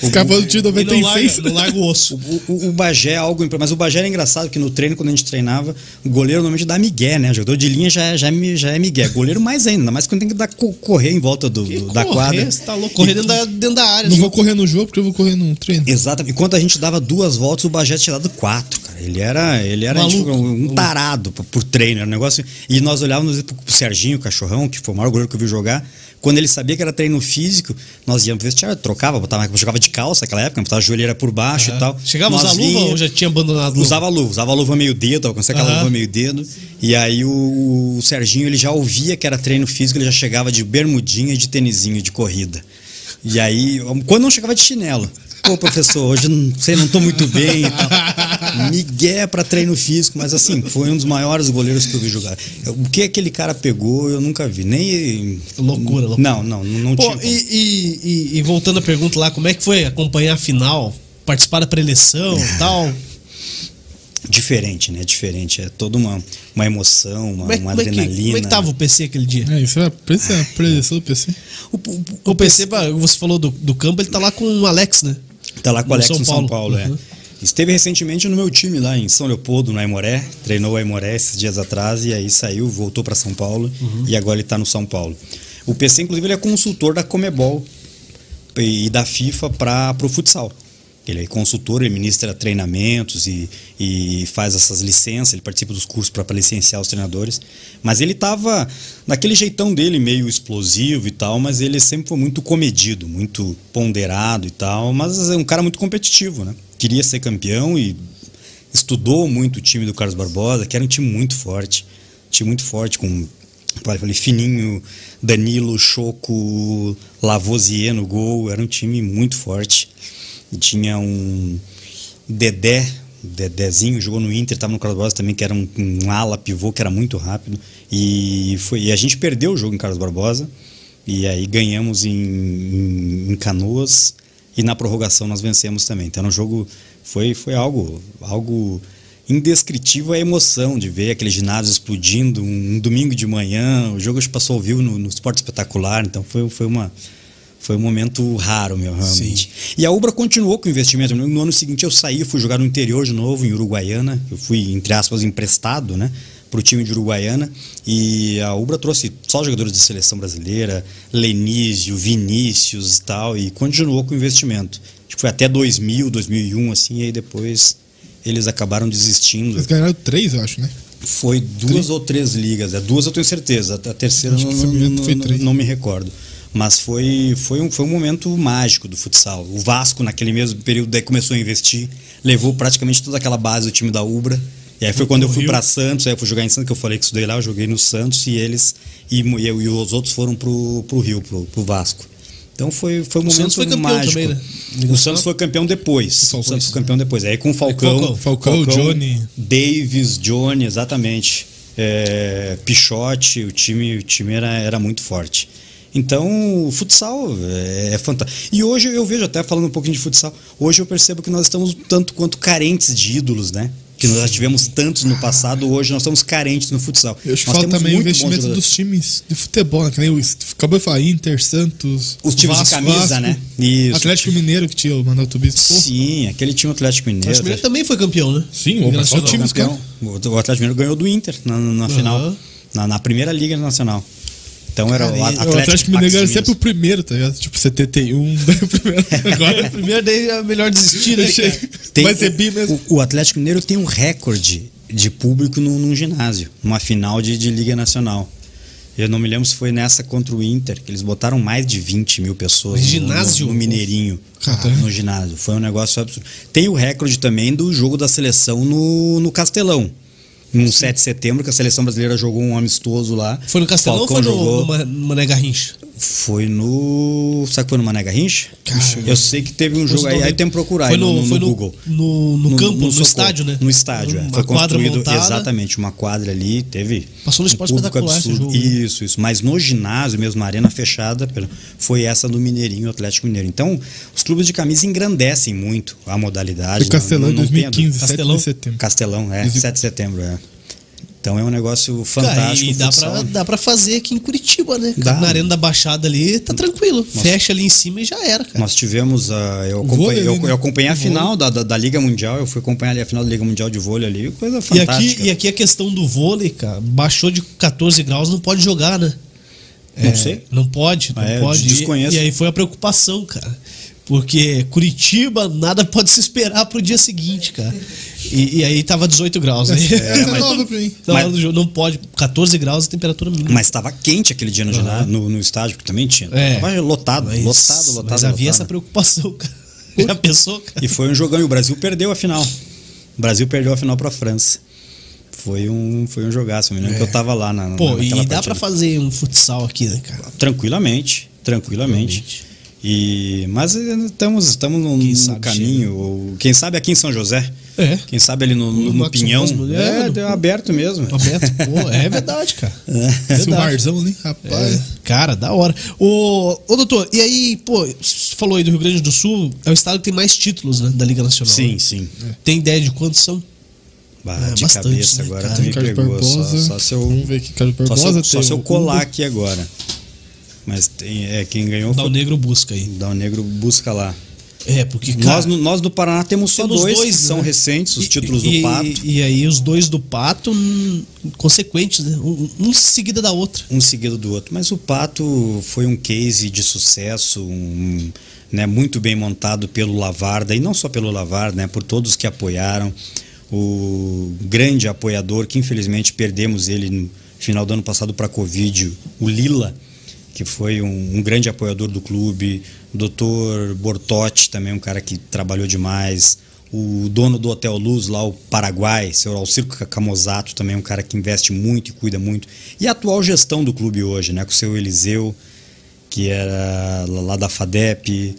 Acabou do time noventa e seis. Não larga o osso. O, o, o Bagé é algo... Mas o Bagé era engraçado, que no treino, quando a gente treinava, o goleiro normalmente dá migué, né? O jogador de linha já, já, já é migué. Goleiro mais ainda, mas quando tem que dar, correr em volta do, do, da correr, quadra. Você tá louco, correr e, dentro, da, dentro da área. Não gente. Vou correr no jogo, porque eu vou correr no treino. Exatamente. Enquanto a gente dava duas voltas, o Bagé tinha dado quatro, cara. Ele era, ele era gente, um tarado por treino. Era um negócio... E nós olhávamos pro Serginho, o Cachorrão, que foi o maior goleiro que eu vi jogar... Quando ele sabia que era treino físico, nós íamos pro vestiário, trocava, botava, jogava de calça naquela época, botava a joelheira por baixo é. e tal. Chegava a usar luva ou já tinha abandonado a luva? Usava luva, usava luva meio dedo, conseguia aquela luva meio dedo. E aí o, o Serginho, ele já ouvia que era treino físico, ele já chegava de bermudinha e de tênisinho de corrida. E aí, quando não chegava de chinelo. Pô, professor, hoje não sei, não tô muito bem e tal. Miguel para treino físico, mas assim, foi um dos maiores goleiros que eu vi jogar. O que aquele cara pegou, eu nunca vi. Nem. Loucura, loucura. Não, não, não Pô, tinha. E, e, e voltando à pergunta lá, como é que foi acompanhar a final? Participar da preleção e tal? Diferente, né? Diferente. É toda uma, uma emoção, uma, mas, uma adrenalina. Como é, que, como é que tava o P C aquele dia? É, isso é a preleção do P C. O, o, o, o P C, você falou do, do campo, ele tá lá com o Alex, né? Tá lá com o Alex em São Paulo, é. Esteve recentemente no meu time lá em São Leopoldo, no Aimoré. Treinou o Aimoré esses dias atrás e aí saiu, voltou para São Paulo uhum. e agora ele tá no São Paulo. O P C, inclusive, ele é consultor da Comebol e da FIFA para pro futsal. Ele é consultor, ele ministra treinamentos e, e faz essas licenças, ele participa dos cursos para licenciar os treinadores. Mas ele tava naquele jeitão dele, meio explosivo e tal, mas ele sempre foi muito comedido, muito ponderado e tal, mas é um cara muito competitivo, né? Queria ser campeão e estudou muito o time do Carlos Barbosa, que era um time muito forte, um time muito forte, com... Falei, Fininho, Danilo, Choco, Lavoisier no gol, era um time muito forte. Tinha um Dedé, Dezinho, jogou no Inter, estava no Carlos Barbosa também, que era um, um ala pivô, que era muito rápido. E, foi, e a gente perdeu o jogo em Carlos Barbosa, e aí ganhamos em, em, em Canoas, e na prorrogação nós vencemos também. Então o jogo foi, foi algo, algo indescritível, a emoção de ver aquele ginásio explodindo, um, um domingo de manhã. O jogo a gente passou ao vivo no, no Esporte Espetacular, então foi, foi uma... Foi um momento raro, meu, realmente. Sim. E a Ubra continuou com o investimento. No ano seguinte eu saí, fui jogar no interior de novo, em Uruguaiana. Eu fui, entre aspas, emprestado, né, para o time de Uruguaiana. E a Ubra trouxe só jogadores da seleção brasileira, Lenísio, Vinícius e tal, e continuou com o investimento. Acho que foi até dois mil, dois mil e um, assim, e aí depois eles acabaram desistindo. Eles ganharam três, eu acho, né? Foi duas três. ou três ligas, é, duas eu tenho certeza. A terceira não, não, foi não, não me recordo. Mas foi, foi, um, foi um momento mágico do futsal. O Vasco, naquele mesmo período, daí começou a investir, levou praticamente toda aquela base do time da Ubra. E aí foi quando eu fui para Santos, aí eu fui jogar em Santos, que eu falei que estudei lá, eu joguei no Santos, e eles e, e, eu, e os outros foram para o Rio, para o Vasco. Então foi, foi um o momento foi mágico. Também, né? O Santos foi campeão depois. O, o Santos foi campeão depois. Aí com o Falcão. É, Falcão, Falcão, Falcão, Johnny. Davis, Johnny, exatamente. É, Pichote, o time, o time era, era muito forte. Então, o futsal é fantástico. E hoje eu vejo, até falando um pouquinho de futsal, hoje eu percebo que nós estamos tanto quanto carentes de ídolos, né? Que nós já tivemos tantos no passado, hoje nós estamos carentes no futsal. Eu te nós falo também o investimento dos times de futebol, né? Que nem o acabou de falar, Inter, Santos, os times Vasco, de camisa, Vasco, né? Isso. Atlético Mineiro que tinha o Manuel Tubis. Sim, aquele time Atlético Mineiro. O Atlético Mineiro também foi campeão, né? Sim, o, o, o, time campeão. O Atlético Mineiro ganhou do Inter na, na uhum. final, na, na primeira Liga Nacional. Então era cara, o Atlético, Atlético Mineiro era sempre o primeiro, tá ligado? Tipo, setenta e um, daí o primeiro. Agora o primeiro, daí é melhor desistir, né? Tem, mas é bi mesmo. O, o Atlético Mineiro tem um recorde de público num, num ginásio, numa final de, de Liga Nacional. Eu não me lembro se foi nessa contra o Inter, que eles botaram mais de vinte mil pessoas no, ginásio? no, no Mineirinho, Caramba. no ginásio. Foi um negócio absurdo. Tem o recorde também do jogo da seleção no, no Castelão. No sete de setembro, que a seleção brasileira jogou um amistoso lá. Foi no Castelão ou foi no, jogou... no, no Mané Garrincha? Foi no... Será que foi no Mané Garrincha? Caramba. Eu sei que teve um jogo aí, aí tem que procurar foi no, no, no, foi no Google. No, no, no campo, no, no, no estádio, né? No estádio, uma é. Foi construído montada. Exatamente, uma quadra ali, teve... Passou no Esporte um Espetacular esse jogo. Isso, isso. Mas no ginásio mesmo, na arena fechada, foi essa do Mineirinho, Atlético Mineiro. Então, os clubes de camisa engrandecem muito a modalidade. O Castelão em dois mil e quinze, sete de setembro. Castelão, é, sete de setembro, é. Então é um negócio fantástico. Cara, e dá pra, dá pra fazer aqui em Curitiba, né? Dá. Na Arena da Baixada ali, tá tranquilo. Nossa. Fecha ali em cima e já era, cara. Nós tivemos a... Eu acompanhei, vôlei, eu, eu acompanhei a final da, da, da Liga Mundial, eu fui acompanhar ali a final da Liga Mundial de vôlei ali, coisa fantástica. E aqui, e aqui a questão do vôlei, cara, baixou de catorze graus, não pode jogar, né? Não é, sei. Não pode, não ah, é, pode. Desconheço. E, e aí foi a preocupação, cara. Porque Curitiba, nada pode se esperar pro dia seguinte, cara. E, e aí tava dezoito graus. Né? É, mas, não pode, catorze graus a temperatura mínima. Mas tava quente aquele dia no, uhum. ginásio, no, no estádio, que também tinha. É. Tava lotado, mas, lotado, lotado. Mas havia lotado. Essa preocupação, cara. Já pensou, cara? E foi um jogão, e o Brasil perdeu a final. O Brasil perdeu a final pra França. Foi um, foi um jogaço, eu me lembro é. que eu tava lá na, Pô, naquela e partida. Dá pra fazer um futsal aqui, né, cara? Tranquilamente, tranquilamente. tranquilamente. E, mas estamos, estamos no caminho, ou, quem sabe aqui em São José, é. quem sabe ali no, no, no Pinhão, é, é, é aberto mesmo. Aberto, pô, é verdade, cara. É. Esse barzão ali, rapaz. É. Cara, da hora. Ô, ô doutor, e aí, pô, você falou aí do Rio Grande do Sul, é o estado que tem mais títulos, né, da Liga Nacional. Sim, né? sim. É. Tem ideia de quantos são? Bah, é, de bastante, cabeça né, agora, cara, tu me pegou, só, só se eu, Vamos ver aqui, Carlos Barbosa, só se eu colar aqui agora. Mas tem, é, quem ganhou... Dá o Negro busca aí. Dá o Negro busca lá. É, porque... Cara, nós, no, nós do Paraná temos só dois, dois que são né? recentes, os e, títulos e, do Pato. E, e aí os dois do Pato, hum, consequentes, né? Um, um seguida da outra. Um seguido do outro. Mas o Pato foi um case de sucesso, um, né, muito bem montado pelo Lavarda, e não só pelo Lavarda, né, por todos que apoiaram. O grande apoiador, que infelizmente perdemos ele no final do ano passado para a Covid, o Lila, que foi um, um grande apoiador do clube, o doutor Bortotti também, um cara que trabalhou demais, o dono do Hotel Luz lá, o Paraguai, seu Alcir Camozato também, um cara que investe muito e cuida muito, e a atual gestão do clube hoje, né, com o seu Eliseu, que era lá da FADEP,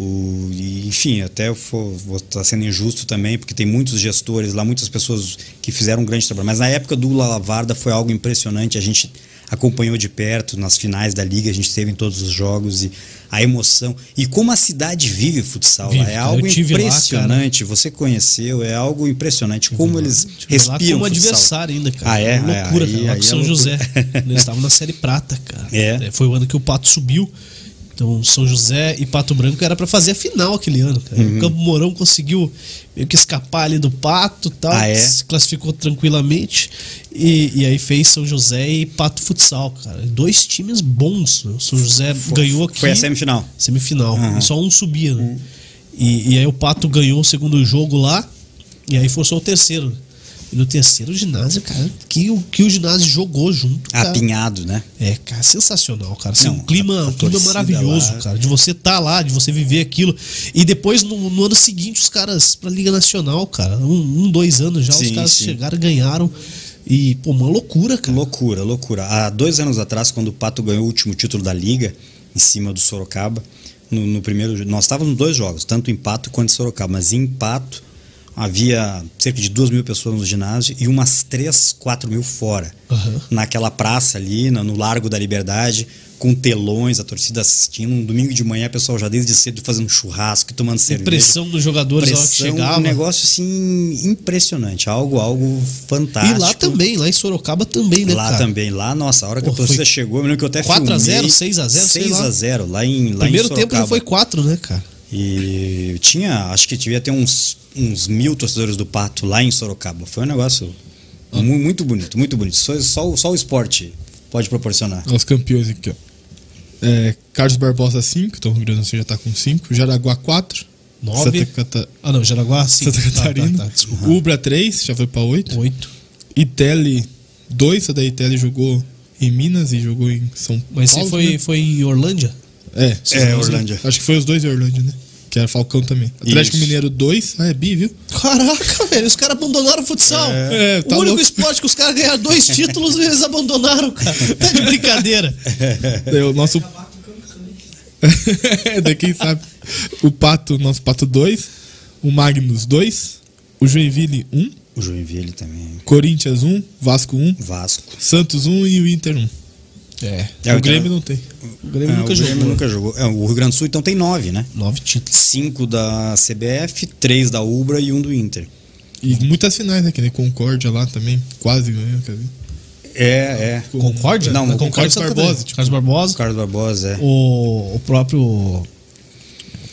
O, e, enfim, até eu for, vou estar sendo injusto também, porque tem muitos gestores lá, muitas pessoas que fizeram um grande trabalho. Mas na época do Lavarda foi algo impressionante, a gente acompanhou de perto, nas finais da Liga, a gente teve em todos os jogos, e a emoção. E como a cidade vive futsal vive, lá, é algo impressionante. Lá, você conheceu, é algo impressionante. Como eu eles respiram lá como adversário ainda, cara. Ah, é? É loucura, aí, cara. Lá aí, com São é José. Eles estavam na Série Prata, cara. É. Foi o ano que o Pato subiu. Então, São José e Pato Branco era para fazer a final aquele ano, cara. Uhum. O Campo Mourão conseguiu meio que escapar ali do Pato e tal, ah, é? Se classificou tranquilamente. E, e aí fez São José e Pato Futsal, cara. Dois times bons. Né? São José foi, ganhou aqui. Foi a semifinal. Semifinal. Uhum. Só um subia, né? Uhum. E, e aí o Pato ganhou o segundo jogo lá. E aí foi só o terceiro. E no terceiro ginásio, cara, que o que o ginásio jogou junto, cara. Apinhado, né? É, cara, sensacional, cara. Assim, não, um clima, a, a um clima maravilhoso, lá, cara. De você estar tá lá, de você viver aquilo. E depois, no, no ano seguinte, os caras pra Liga Nacional, cara. Um, um dois anos já, sim, os caras sim. chegaram, ganharam. E, pô, uma loucura, cara. Loucura, loucura. Há dois anos atrás, quando o Pato ganhou o último título da Liga, em cima do Sorocaba, no, no primeiro... Nós estávamos nos dois jogos, tanto em Pato quanto em Sorocaba. Mas em Pato... Havia cerca de duas mil pessoas no ginásio e umas três, quatro mil fora. Uhum. Naquela praça ali, no Largo da Liberdade, com telões, a torcida assistindo. Um domingo de manhã, o pessoal já desde cedo fazendo churrasco, tomando cerveja. Pressão dos jogadores ao que chegava. Um negócio assim impressionante, algo, algo fantástico. E lá também, lá em Sorocaba também, né, lá cara? Lá também, lá, nossa, a hora Pô, que a torcida chegou, eu lembro que eu até filmei. quatro a zero, seis a zero, seis a zero, lá em, lá primeiro em Sorocaba. Tempo já foi quatro, né, cara? E tinha, acho que devia ter uns, uns mil torcedores do Pato lá em Sorocaba. Foi um negócio ah. mu muito bonito, muito bonito. Só, só, só o esporte pode proporcionar. Os campeões aqui, ó. É, Carlos Barbosa cinco, então o Rio Grande do Sul já tá com cinco. Jaraguá quatro. nove. Santa Cata... Ah não, Jaraguá cinco. Santa Catarina. Tá, tá, tá, uhum. Ubra três, já foi pra oito. oito. Iteli dois, só daí Iteli jogou em Minas e jogou em São Paulo. Mas você foi, né? Foi em Orlândia? É, é Orlândia. Acho que foi os dois em Orlândia, né? Que era Falcão também. Atlético Isso. Mineiro dois. Ah, é bi, viu? Caraca, velho. Os caras abandonaram o futsal. É, é, tá o único louco. Esporte que os caras ganharam dois títulos e eles abandonaram, cara. Tá de brincadeira. É, o nosso... é, daqui sabe. O Pato, nosso Pato dois. O Magnus dois. O Joinville um. Um. O Joinville também. Corinthians um. Um. Vasco um. Um. Vasco. Santos um um. E o Inter um. Um. É, é, o Grêmio então, não tem. O Grêmio, é, nunca, o Grêmio jogou. nunca jogou. É, o Rio Grande do Sul então tem nove, né? Nove títulos. Cinco da C B F, três da Ubra e um do Inter. E muitas finais, né? Que nem Concórdia lá também, quase ganhou, quer ver? É, é. Concórdia? Não, não Concórdia Carlos Barbosa, tipo. Carlos Barbosa. Carlos Barbosa, é. O, o próprio. O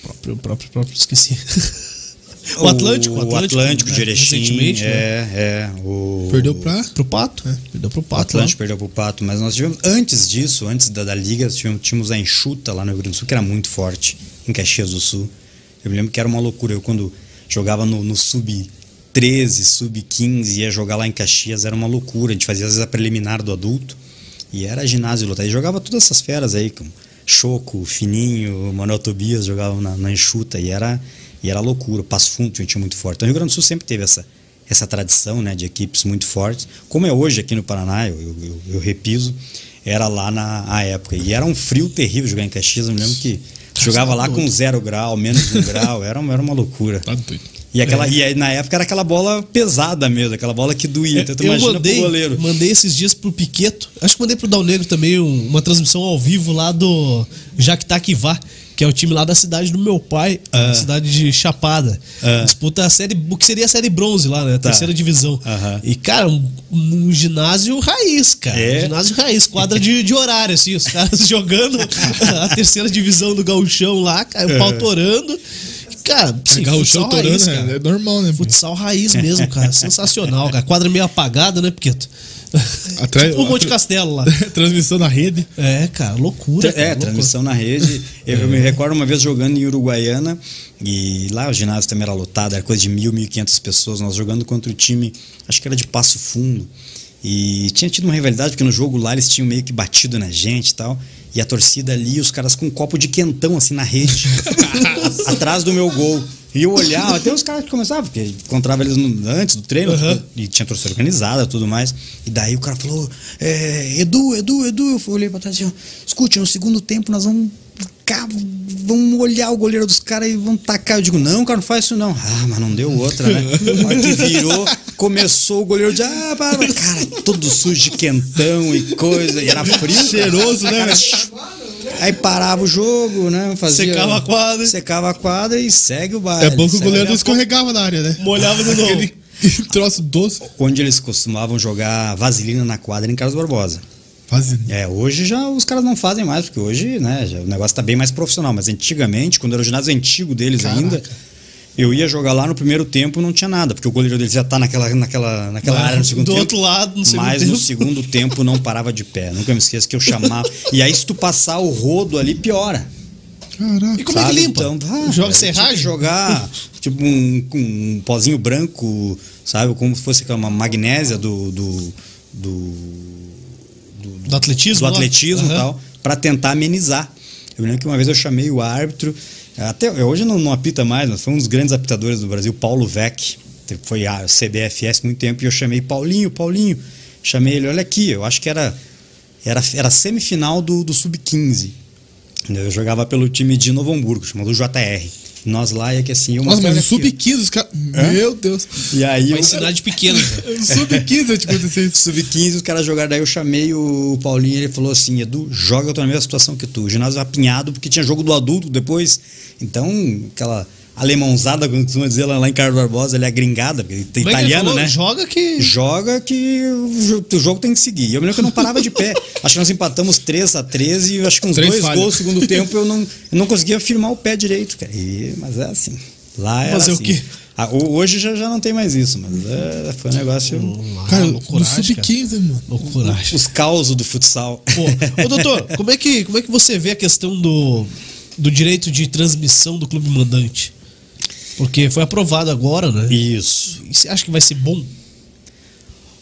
próprio, o próprio, próprio, esqueci. O Atlântico, o Atlântico, o Atlântico, né? De Erechim, é, né? é, o... Perdeu para o Pato, né? Perdeu para o Pato. O Atlântico perdeu para o Pato, mas nós tivemos, antes disso, antes da, da Liga, tivemos, tínhamos a Enxuta lá no Rio Grande do Sul, que era muito forte, em Caxias do Sul. Eu me lembro que era uma loucura, eu quando jogava no, no sub treze, sub quinze, ia jogar lá em Caxias, era uma loucura, a gente fazia às vezes a preliminar do adulto, e era ginásio lotado, e jogava todas essas feras aí, como Choco, Fininho, Manuel Tobias, jogavam na, na Enxuta, e era... E era loucura, o Passo Fundo tinha um time muito forte. Então o Rio Grande do Sul sempre teve essa, essa tradição, né, de equipes muito fortes. Como é hoje aqui no Paraná, eu, eu, eu repiso, era lá na a época. E era um frio terrível jogar em Caxias. Eu me lembro que tá jogava lá doido. Com zero grau, menos um grau. Era, era uma loucura. Tá doido. E, aquela, é. e aí, na época era aquela bola pesada mesmo, aquela bola que doía. Então, tu eu imagina mandei, pro goleiro. Mandei esses dias pro Piqueto, acho que mandei pro Dal Negro também um, uma transmissão ao vivo lá do Jaquitaquivá, que é o time lá da cidade do meu pai, ah. cidade de Chapada. Ah. Disputa a série, o que seria a série bronze lá, né? A tá. terceira divisão. Uh-huh. E, cara, um, um ginásio raiz, cara. É. Um ginásio raiz, quadra de, de horário, assim, os caras jogando a terceira divisão do gauchão lá, cara, o pau torando. Cara, sim, futsal raiz, torando, cara. É normal, né? Futsal raiz mesmo, cara. Sensacional, cara. Quadra meio apagada, né, Piqueto? Atrai, tipo o Monte Castelo lá. Transmissão na rede. É, cara, loucura. Cara, é, loucura. Transmissão na rede. Eu é. me recordo uma vez jogando em Uruguaiana, e lá o ginásio também era lotado, era coisa de mil, mil e quinhentas pessoas. Nós jogando contra o time, acho que era de Passo Fundo. E tinha tido uma rivalidade, porque no jogo lá eles tinham meio que batido na gente e tal. E a torcida ali, os caras com um copo de quentão assim na rede, atrás do meu gol. E eu olhava, até os caras que começavam, porque encontrava eles no, antes do treino, uhum. e tinha torcida organizada e tudo mais. E daí o cara falou, é, Edu, Edu, Edu. Eu olhei pra trás e disse, escute, no segundo tempo nós vamos... vão olhar o goleiro dos caras e vão tacar. Eu digo, não, cara, não faz isso não. Ah, mas não deu outra, né? A hora que virou, começou o goleiro de... Ah, cara, todo sujo de quentão e coisa. E era frio. Cheiroso, né? Cara, aí parava o jogo, né? Fazia, secava a quadra. Secava a quadra e segue o baile. É bom que o goleiro não escorregava na área, né? Molhava de novo. Aquele troço doce. Onde eles costumavam jogar vaselina na quadra em Carlos Barbosa. Vaselina. É, hoje já os caras não fazem mais, porque hoje, né, já, o negócio tá bem mais profissional. Mas antigamente, quando era o ginásio antigo deles, caraca, ainda, eu ia jogar lá no primeiro tempo, não tinha nada, porque o goleiro deles ia estar tá naquela, naquela, naquela mas, área no segundo do tempo. Do outro lado, no segundo mas tempo. Mas no segundo tempo não parava de pé. Nunca me esqueço que eu chamava. E aí, se tu passar o rodo ali, piora. Caraca. E como sabe? É que limpa? Então, ah, joga serragem? Jogar tipo um, um pozinho branco, sabe? Como se fosse uma magnésia do... do, do Do, do atletismo, do atletismo e tal, para tentar amenizar. Eu lembro que uma vez eu chamei o árbitro, até hoje não, não apita mais, mas foi um dos grandes apitadores do Brasil, Paulo Vec, foi a C B F S muito tempo, e eu chamei Paulinho, Paulinho, chamei ele, olha aqui, eu acho que era, era, era semifinal do, do sub quinze, eu jogava pelo time de Novo Hamburgo, chamado J R. Nós lá é que assim... Nossa, mas o sub quinze, os caras... Meu Deus. E aí... Uma cidade pequena. sub quinze, eu te contei isso. sub quinze, os caras jogaram. Daí eu chamei o Paulinho, ele falou assim, Edu, joga, eu tô na mesma situação que tu. O ginásio apinhado, porque tinha jogo do adulto depois. Então, aquela alemãozada, como costuma dizer lá, lá em Carlos Barbosa, ele é gringada, porque tem bem, italiano, falou, né? Joga que... Joga que o jogo tem que seguir. Eu me lembro que eu não parava de pé. Acho que nós empatamos três a três e acho que uns três dois falha. Gols no segundo tempo eu não, eu não conseguia firmar o pé direito, cara. E, mas é assim. Lá era fazer assim. O quê? Ah, hoje já, já não tem mais isso, mas é, foi um negócio... Olá, cara, no sub quinze, mano. Loucuragem. Os causos do futsal. Pô, ô, doutor, como é, que, como é que você vê a questão do, do direito de transmissão do clube mandante? Porque foi aprovado agora, né? Isso. E você acha que vai ser bom?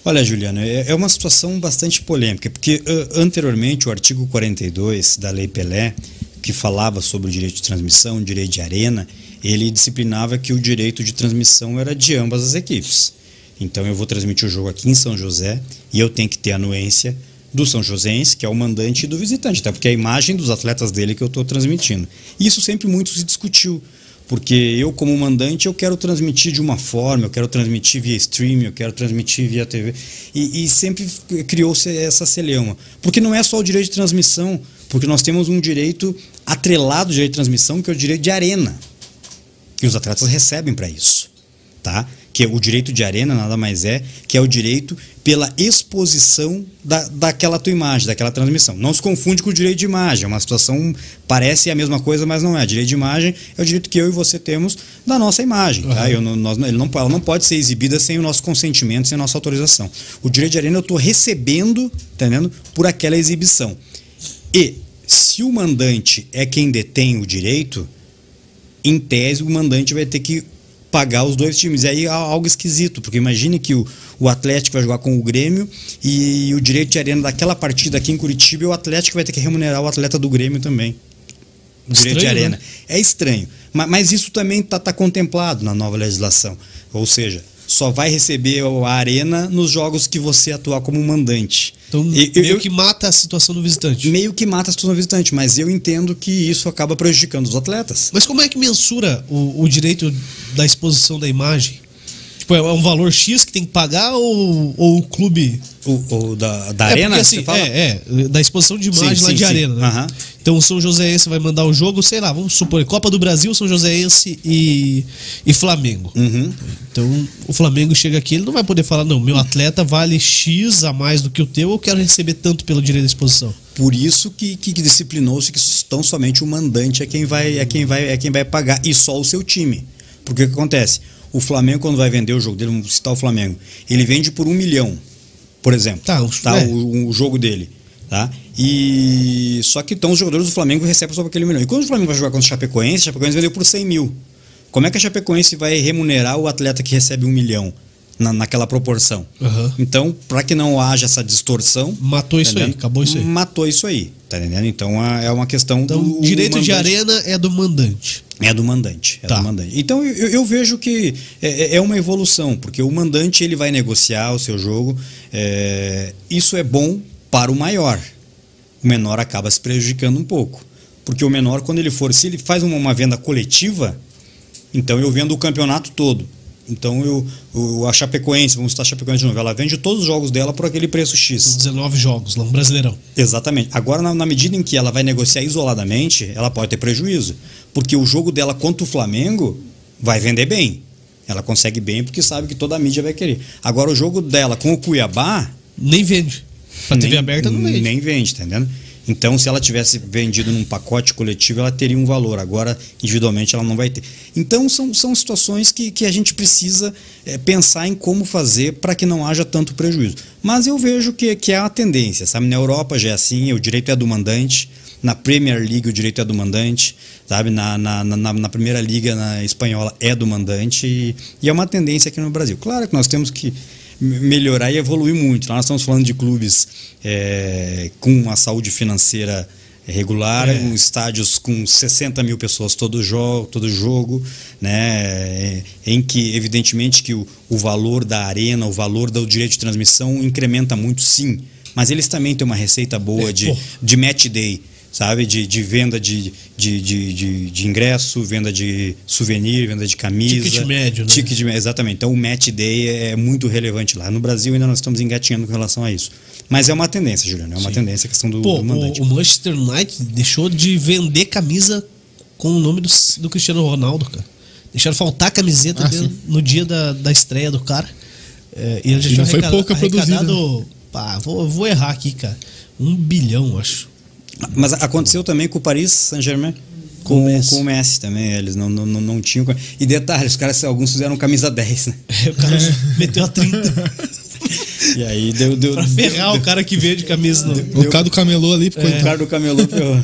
Olha, Juliano, é uma situação bastante polêmica, porque uh, anteriormente o artigo quarenta e dois da Lei Pelé, que falava sobre o direito de transmissão, o direito de arena, ele disciplinava que o direito de transmissão era de ambas as equipes. Então eu vou transmitir o jogo aqui em São José e eu tenho que ter a anuência do São Joséense, que é o mandante, e do visitante, tá? Porque é a imagem dos atletas dele que eu estou transmitindo. E isso sempre muito se discutiu. Porque eu, como mandante, eu quero transmitir de uma forma, eu quero transmitir via streaming, eu quero transmitir via T V. E, e sempre criou-se essa celeuma. Porque não é só o direito de transmissão, porque nós temos um direito atrelado ao direito de transmissão, que é o direito de arena, que os atletas recebem para isso. Tá? Que é o direito de arena nada mais é, que é o direito pela exposição da, daquela tua imagem, daquela transmissão. Não se confunde com o direito de imagem, é uma situação, parece a mesma coisa, mas não é. O direito de imagem é o direito que eu e você temos da nossa imagem. Uhum. Tá? Eu, nós, ele não, ela não pode ser exibida sem o nosso consentimento, sem a nossa autorização. O direito de arena eu estou recebendo, tá entendendo, por aquela exibição. E se o mandante é quem detém o direito, em tese o mandante vai ter que pagar os dois times, e aí é algo esquisito, porque imagine que o, o Atlético vai jogar com o Grêmio e o direito de arena daquela partida aqui em Curitiba, e o Atlético vai ter que remunerar o atleta do Grêmio também. O direito de arena. Né? É estranho, mas, mas isso também está tá contemplado na nova legislação, ou seja, só vai receber a arena nos jogos que você atuar como mandante. Então, eu, meio eu, que mata a situação do visitante. Meio que mata a situação do visitante, mas eu entendo que isso acaba prejudicando os atletas. Mas como é que mensura o, o direito da exposição da imagem? Tipo, é um valor X que tem que pagar ou, ou o clube... O, ou da, da é arena, porque, assim, você fala? É, é, da exposição de imagem sim, lá sim, de sim. arena. Né? Uhum. Então o São Joséense vai mandar o jogo, sei lá, vamos supor, Copa do Brasil, São Joséense e, e Flamengo. Uhum. Então o Flamengo chega aqui, ele não vai poder falar, não, meu atleta vale X a mais do que o teu, eu quero receber tanto pelo direito da exposição. Por isso que, que, que disciplinou-se que tão somente o mandante é quem, vai, é, quem vai, é quem vai pagar, e só o seu time. Porque o que acontece? O Flamengo, quando vai vender o jogo dele, vamos citar o Flamengo, ele vende por um milhão. Por exemplo, tá, tá, é. o, o jogo dele. Tá? E só que então os jogadores do Flamengo recebem só por aquele milhão. E quando o Flamengo vai jogar contra o Chapecoense, o Chapecoense vendeu por cem mil. Como é que a Chapecoense vai remunerar o atleta que recebe um milhão na, naquela proporção? Uhum. Então, para que não haja essa distorção... Matou isso aí, acabou isso aí. Matou isso aí, tá entendendo? Então é uma questão então, do... direito de arena é do mandante. É do mandante, é tá. do mandante. Então eu, eu vejo que é, é uma evolução, porque o mandante ele vai negociar o seu jogo, é, isso é bom para o maior, o menor acaba se prejudicando um pouco. Porque o menor, quando ele for, se ele faz uma, uma venda coletiva, então eu vendo o campeonato todo. Então, eu, eu, a Chapecoense, vamos citar a Chapecoense de novo, ela vende todos os jogos dela por aquele preço X. dezenove jogos, lá no Brasileirão. Exatamente. Agora, na, na medida em que ela vai negociar isoladamente, ela pode ter prejuízo. Porque o jogo dela contra o Flamengo vai vender bem. Ela consegue bem porque sabe que toda a mídia vai querer. Agora, o jogo dela com o Cuiabá... Nem vende. Pra T V aberta não vende. Nem vende, tá entendendo? Então, se ela tivesse vendido num pacote coletivo, ela teria um valor. Agora, individualmente, ela não vai ter. Então, são, são situações que, que a gente precisa é, pensar em como fazer para que não haja tanto prejuízo. Mas eu vejo que, que é a tendência, sabe? Na Europa já é assim, o direito é do mandante. Na Premier League, o direito é do mandante, sabe? Na, na, na, na Primeira Liga na Espanhola é do mandante. E, e é uma tendência aqui no Brasil. Claro que nós temos que melhorar e evoluir muito. Nós estamos falando de clubes é, com a saúde financeira regular, é. estádios com sessenta mil pessoas todo jogo, todo jogo, né? Em que evidentemente que o, o valor da arena, o valor do direito de transmissão incrementa muito, sim, mas eles também têm uma receita boa é, de, de match day, sabe, de, de venda de, de, de, de, de ingresso, venda de souvenir, venda de camisa. Ticket médio, né? Ticket, exatamente. Então o match day é muito relevante lá. No Brasil ainda nós estamos engatinhando com relação a isso. Mas é uma tendência, Juliano, é uma Sim. tendência a questão do, Pô, do mandante. O, o Manchester United deixou de vender camisa com o nome do, do Cristiano Ronaldo, cara. Deixaram faltar a camiseta ah, dele, no dia da, da estreia do cara. É, e ele já tinha foi pouca produzida. Né? Pá, vou, vou errar aqui, cara. Um bilhão, acho. Mas aconteceu também com o Paris Saint-Germain, com, com, com o Messi também, eles não, não, não tinham... E detalhe, os caras, alguns fizeram camisa dez, né? O cara meteu a trinta. E aí deu... deu pra ferrar deu, o cara que veio de camisa... Deu, deu, o cara do camelô ali, é, o cara do camelô pior.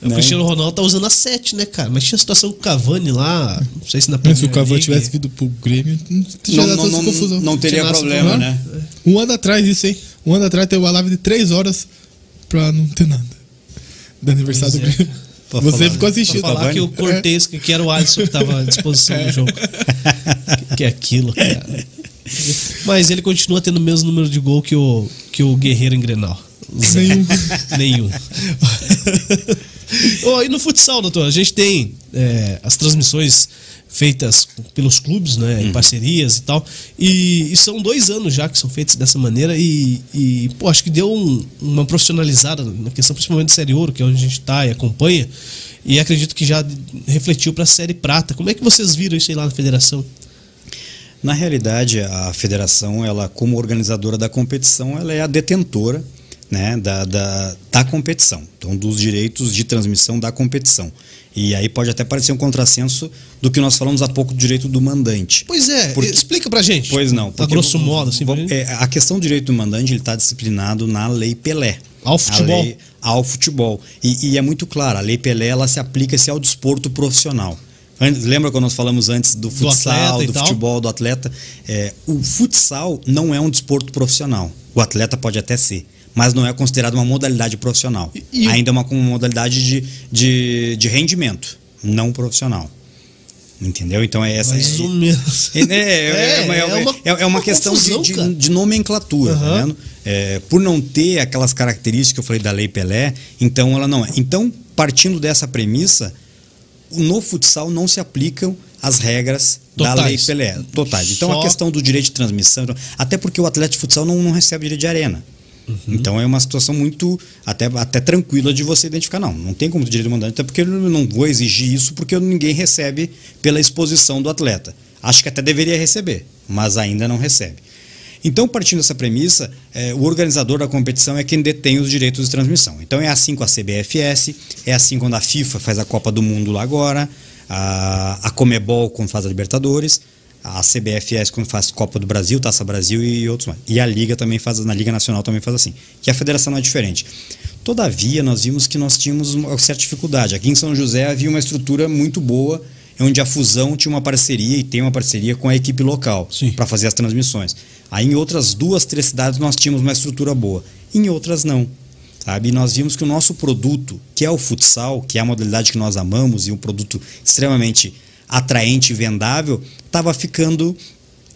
O Cristiano Ronaldo tá usando a sete, né, cara? Mas tinha a situação com o Cavani lá, não sei se na primeira... Se o Cavani tivesse vindo pro Grêmio, não, não, não, confusão. não teria Tirasse problema, problema, né? Um ano atrás isso, hein? Um ano atrás teve uma live de três horas pra não ter nada. Do aniversário é. do Grêmio. Pra Você falar, ficou assistindo. Pra falar que o Cortez, que era o Alisson que estava à disposição do jogo. Que, que é aquilo, cara. Mas ele continua tendo o mesmo número de gol que o, que o Guerreiro em Grenal. Nenhum. Nenhum. Oh, e no futsal, doutor, a gente tem é, as transmissões feitas pelos clubes, né, em parcerias e tal, e, e são dois anos já que são feitos dessa maneira e, e pô, acho que deu um, uma profissionalizada na questão, principalmente da Série Ouro, que é onde a gente está e acompanha, e acredito que já refletiu para a Série Prata. Como é que vocês viram isso aí lá na federação? Na realidade, a federação, ela como organizadora da competição, ela é a detentora, né, da, da, da competição, então dos direitos de transmissão da competição. E aí pode até parecer um contrassenso do que nós falamos há pouco do direito do mandante. Pois é, porque, explica pra gente. Pois não. Porque, a grosso modo. Assim, é, a questão do direito do mandante está disciplinado na Lei Pelé. Ao futebol. Lei, ao futebol. E, e é muito claro, a Lei Pelé ela se aplica-se ao desporto profissional. Antes, lembra quando nós falamos antes do futsal, do, do futebol, do atleta? É, o futsal não é um desporto profissional. O atleta pode até ser, mas não é considerado uma modalidade profissional. E, ainda é uma, uma modalidade de, de, de rendimento, não profissional. Entendeu? Então é essa... Mais ou menos. É uma questão confusão, de, de, de nomenclatura. Uhum. Tá vendo? É, por não ter aquelas características que eu falei da Lei Pelé, então ela não é. Então, partindo dessa premissa, no futsal não se aplicam as regras totais da Lei Pelé. Totais. Então Só... a questão do direito de transmissão, até porque o atleta de futsal não, não recebe direito de arena. Uhum. Então é uma situação muito até, até tranquila de você identificar. Não, não tem como ter direito do mandante, até porque eu não vou exigir isso, porque ninguém recebe pela exposição do atleta. Acho que até deveria receber, mas ainda não recebe. Então, partindo dessa premissa, é, o organizador da competição é quem detém os direitos de transmissão. Então é assim com a C B F S, é assim quando a FIFA faz a Copa do Mundo lá agora, a, a Comebol quando faz a Libertadores, a C B F S quando faz Copa do Brasil, Taça Brasil e outros mais. E a Liga também faz, na Liga Nacional também faz assim. E a federação não é diferente. Todavia, nós vimos que nós tínhamos uma certa dificuldade. Aqui em São José havia uma estrutura muito boa, onde a Fusão tinha uma parceria e tem uma parceria com a equipe local para fazer as transmissões. Aí em outras duas, três cidades nós tínhamos uma estrutura boa. Em outras não. Sabe? E nós vimos que o nosso produto, que é o futsal, que é a modalidade que nós amamos e um produto extremamente atraente e vendável, estava ficando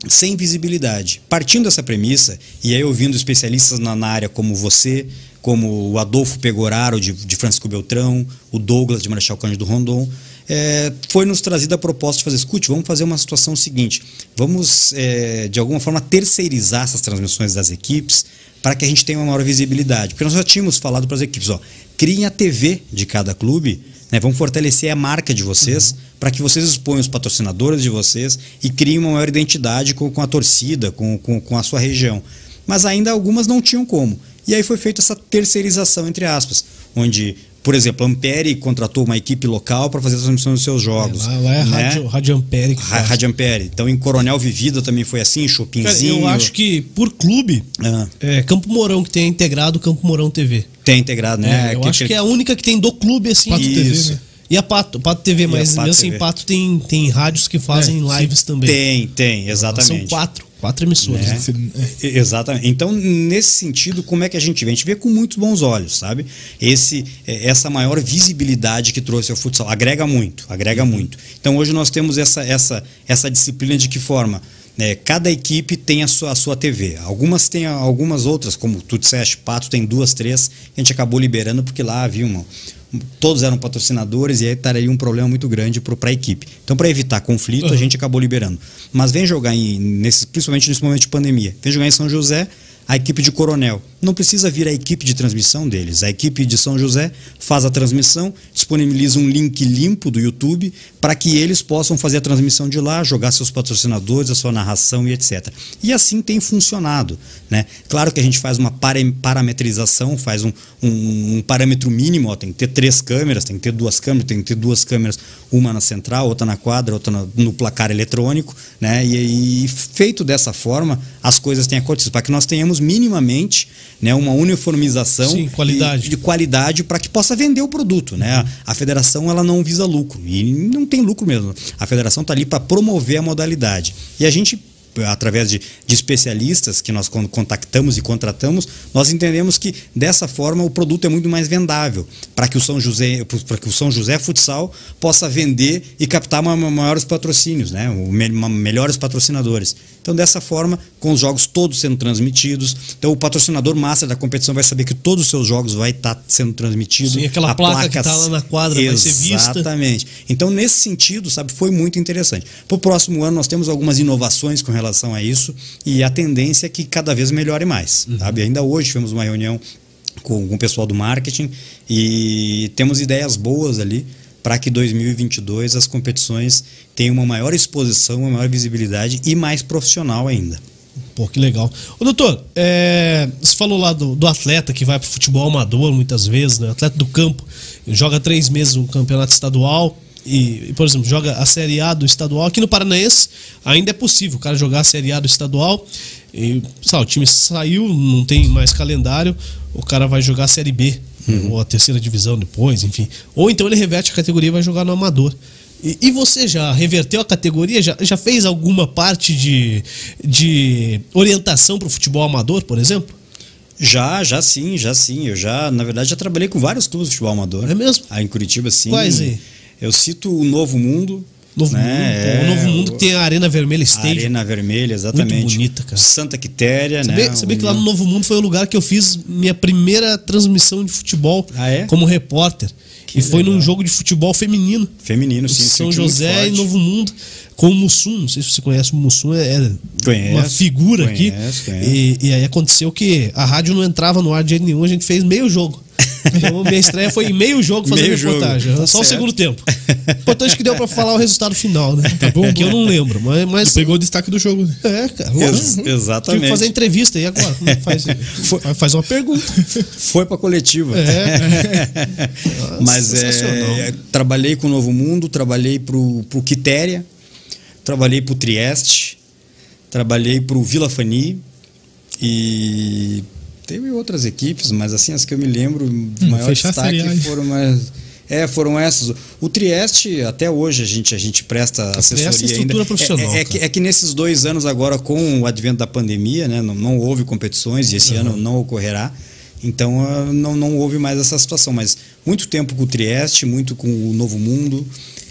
sem visibilidade. Partindo dessa premissa, e aí ouvindo especialistas na, na área como você, como o Adolfo Pegoraro, de, de Francisco Beltrão, o Douglas, de Marechal Cândido Rondon, é, foi nos trazida a proposta de fazer, escute, vamos fazer uma situação seguinte, vamos, é, de alguma forma, terceirizar essas transmissões das equipes para que a gente tenha uma maior visibilidade. Porque nós já tínhamos falado para as equipes, ó, criem a T V de cada clube, né, vamos fortalecer a marca de vocês, uhum, para que vocês exponham os patrocinadores de vocês e criem uma maior identidade com, com a torcida, com, com, com a sua região. Mas ainda algumas não tinham como. E aí foi feita essa terceirização, entre aspas, onde, por exemplo, a Ampere contratou uma equipe local para fazer a transmissão dos seus jogos. É, lá, lá é a né? Rádio, Rádio Ampere. Que Ra Rádio Ampere. Então, em Coronel Vivida também foi assim, Chopinzinho. Cara, eu acho que, por clube, ah. é Campo Mourão, que tem integrado o Campo Mourão T V. Tem integrado, né? É, eu que, acho que, que é a única que tem do clube, assim. Pato T V, né? E a Pato, Pato T V, mas mesmo assim, Pato tem, tem rádios que fazem é, lives sim, também. Tem, tem, exatamente. Então, são quatro. Quatro emissoras. Né? Exatamente. Então, nesse sentido, como é que a gente vê? A gente vê com muitos bons olhos, sabe? Esse, essa maior visibilidade que trouxe ao futsal. Agrega muito, agrega muito. Então, hoje nós temos essa, essa, essa disciplina de que forma? Né? Cada equipe tem a sua, a sua T V. Algumas têm algumas outras, como tu disseste, Pato tem duas, três, que a gente acabou liberando porque lá havia uma... Todos eram patrocinadores e aí estaria um problema muito grande para a equipe. Então, para evitar conflito, uhum, a gente acabou liberando. Mas vem jogar, em, nesse, principalmente nesse momento de pandemia, vem jogar em São José, a equipe de Coronel. Não precisa vir a equipe de transmissão deles. A equipe de São José faz a transmissão, disponibiliza um link limpo do YouTube para que eles possam fazer a transmissão de lá, jogar seus patrocinadores, a sua narração e etcétera. E assim tem funcionado, né? Claro que a gente faz uma parametrização, faz um, um, um parâmetro mínimo, ó, tem que ter três câmeras, tem que ter duas câmeras, tem que ter duas câmeras, uma na central, outra na quadra, outra no, no placar eletrônico, né? E, e feito dessa forma, as coisas têm acontecido, para que nós tenhamos minimamente, né, uma uniformização. Sim, qualidade. E, de qualidade para que possa vender o produto, né? Uhum. A, a federação, ela não visa lucro e não tem lucro mesmo. A federação está ali para promover a modalidade e a gente, através de, de especialistas que nós contactamos e contratamos, nós entendemos que dessa forma o produto é muito mais vendável para que o São José, para que o São José Futsal possa vender e captar ma maiores patrocínios, né? Me melhores patrocinadores. Então, dessa forma, com os jogos todos sendo transmitidos, então o patrocinador master da competição vai saber que todos os seus jogos vai estar tá sendo transmitidos. E aquela a placa, placa que está lá na quadra vai ser vista. Exatamente. Então, nesse sentido, sabe, foi muito interessante. Para o próximo ano, nós temos algumas inovações com relação a isso e a tendência é que cada vez melhore mais, uhum, sabe? Ainda hoje tivemos uma reunião com, com o pessoal do marketing e temos ideias boas ali para que dois mil e vinte e dois as competições tenham uma maior exposição, uma maior visibilidade e mais profissional ainda. Pô, que legal. Ô, doutor, é, você falou lá do, do atleta que vai para o futebol amador muitas vezes, né? Atleta do campo, joga três meses um campeonato estadual e, por exemplo, joga a Série A do estadual. Aqui no Paranaense ainda é possível o cara jogar a Série A do estadual e, sabe, o time saiu, não tem mais calendário, o cara vai jogar a Série B, uhum, ou a terceira divisão depois, enfim, ou então ele reverte a categoria e vai jogar no amador. E, e você já reverteu a categoria? Já, já fez alguma parte de, de orientação para o futebol amador, por exemplo? Já, já sim, já sim. Eu já, na verdade, já trabalhei com vários clubes de futebol amador. É mesmo? Aí em Curitiba, sim. Quais aí? Eu cito o Novo Mundo. Novo, né? Mundo, é, o Novo Mundo que tem a Arena Vermelha Stadium. Arena Vermelha, exatamente. Muito bonita, cara. Santa Quitéria, sabia, né? Sabia que lá no Novo Mundo foi o lugar que eu fiz minha primeira transmissão de futebol, ah, é? Como repórter. Que e legal. Foi num jogo de futebol feminino. Feminino, sim. São José e Novo Mundo. Com o Mussum, não sei se você conhece o Mussum, é conheço, uma figura conheço, aqui. Conheço. E, e aí aconteceu que a rádio não entrava no ar de jeito nenhum, a gente fez meio jogo. Então, minha estreia foi em meio jogo fazendo meio reportagem, jogo. Só certo. O segundo tempo. Importante que deu pra falar o resultado final, né? Tá bom? Que eu não lembro, mas... mas... pegou o destaque do jogo, né? É, cara. Ex exatamente. Tive que fazer a entrevista e agora? Como é que faz? Foi... faz uma pergunta. Foi pra coletiva. É. Nossa, mas é... trabalhei com o Novo Mundo, trabalhei pro, pro Quitéria, trabalhei pro Trieste, trabalhei pro Vila Fani e... teve outras equipes, mas assim, as que eu me lembro, hum, maior destaque foram, mais, é, foram essas. O Trieste, até hoje, a gente, a gente presta a assessoria ainda. É, é, é, que, é que nesses dois anos agora, com o advento da pandemia, né, não, não houve competições e esse uhum. ano não ocorrerá. Então, não, não houve mais essa situação. Mas muito tempo com o Trieste, muito com o Novo Mundo.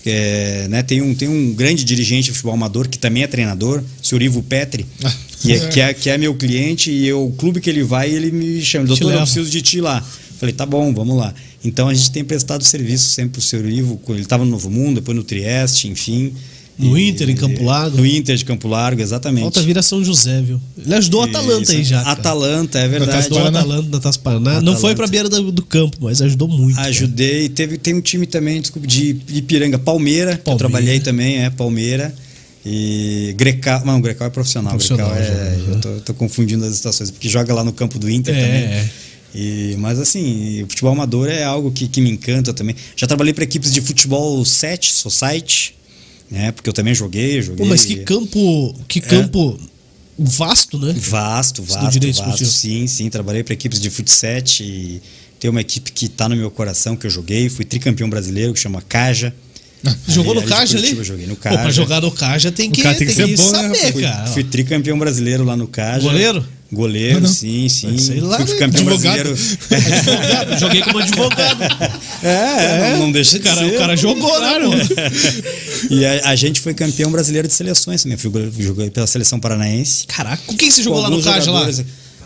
É, né, tem, um, tem um grande dirigente de futebol amador que também é treinador, o senhor Ivo Petri. Ah. que é, que é, que é meu cliente, e eu, o clube que ele vai, ele me chama: doutor, eu preciso de ti lá. Falei, tá bom, vamos lá. Então a gente tem prestado serviço sempre para o senhor Ivo. Ele estava no Novo Mundo, depois no Trieste, enfim. No e, Inter, em Campo Largo. No Inter de Campo Largo, exatamente. Volta vira São José, viu? Ele ajudou a Atalanta isso. aí já. Cara. Atalanta, é verdade. Ajudou a Atalanta, da Taça Paraná. Não foi para a beira do, do campo, mas ajudou muito. Ajudei. Teve, tem um time também, desculpa, de Ipiranga, Palmeira, Palmeira. Que eu trabalhei também, é, Palmeira. E Grecal, não, Grecal é profissional. profissional Grecal, é, já, já. Eu tô, tô confundindo as estações, porque joga lá no campo do Inter é, também. É. E, mas assim, o futebol amador é algo que, que me encanta também. Já trabalhei para equipes de futebol sete, society, né? Porque eu também joguei, joguei. Pô, mas que campo, que é. campo vasto, né? Vasto, vasto, vasto, vasto. Sim, sim. Trabalhei para equipes de futsete e tem uma equipe que tá no meu coração que eu joguei. Fui tricampeão brasileiro, que chama Caja. Jogou aí, no Caja ali? Eu joguei no Caja. Pô, pra jogar no Caja tem que, tem tem que, que bom, saber, né? Fui, cara. Fui tricampeão brasileiro lá no Caja. Goleiro? Goleiro, não, não. sim, sim. Sei lá, fui campeão advogado. brasileiro. Advogado. Joguei como advogado. É, é não, não deixa de cara, ser. O cara jogou, né, mano? E a, a gente foi campeão brasileiro de seleções também. Fui, joguei pela seleção paranaense. Caraca, com quem você jogou lá no Caja lá?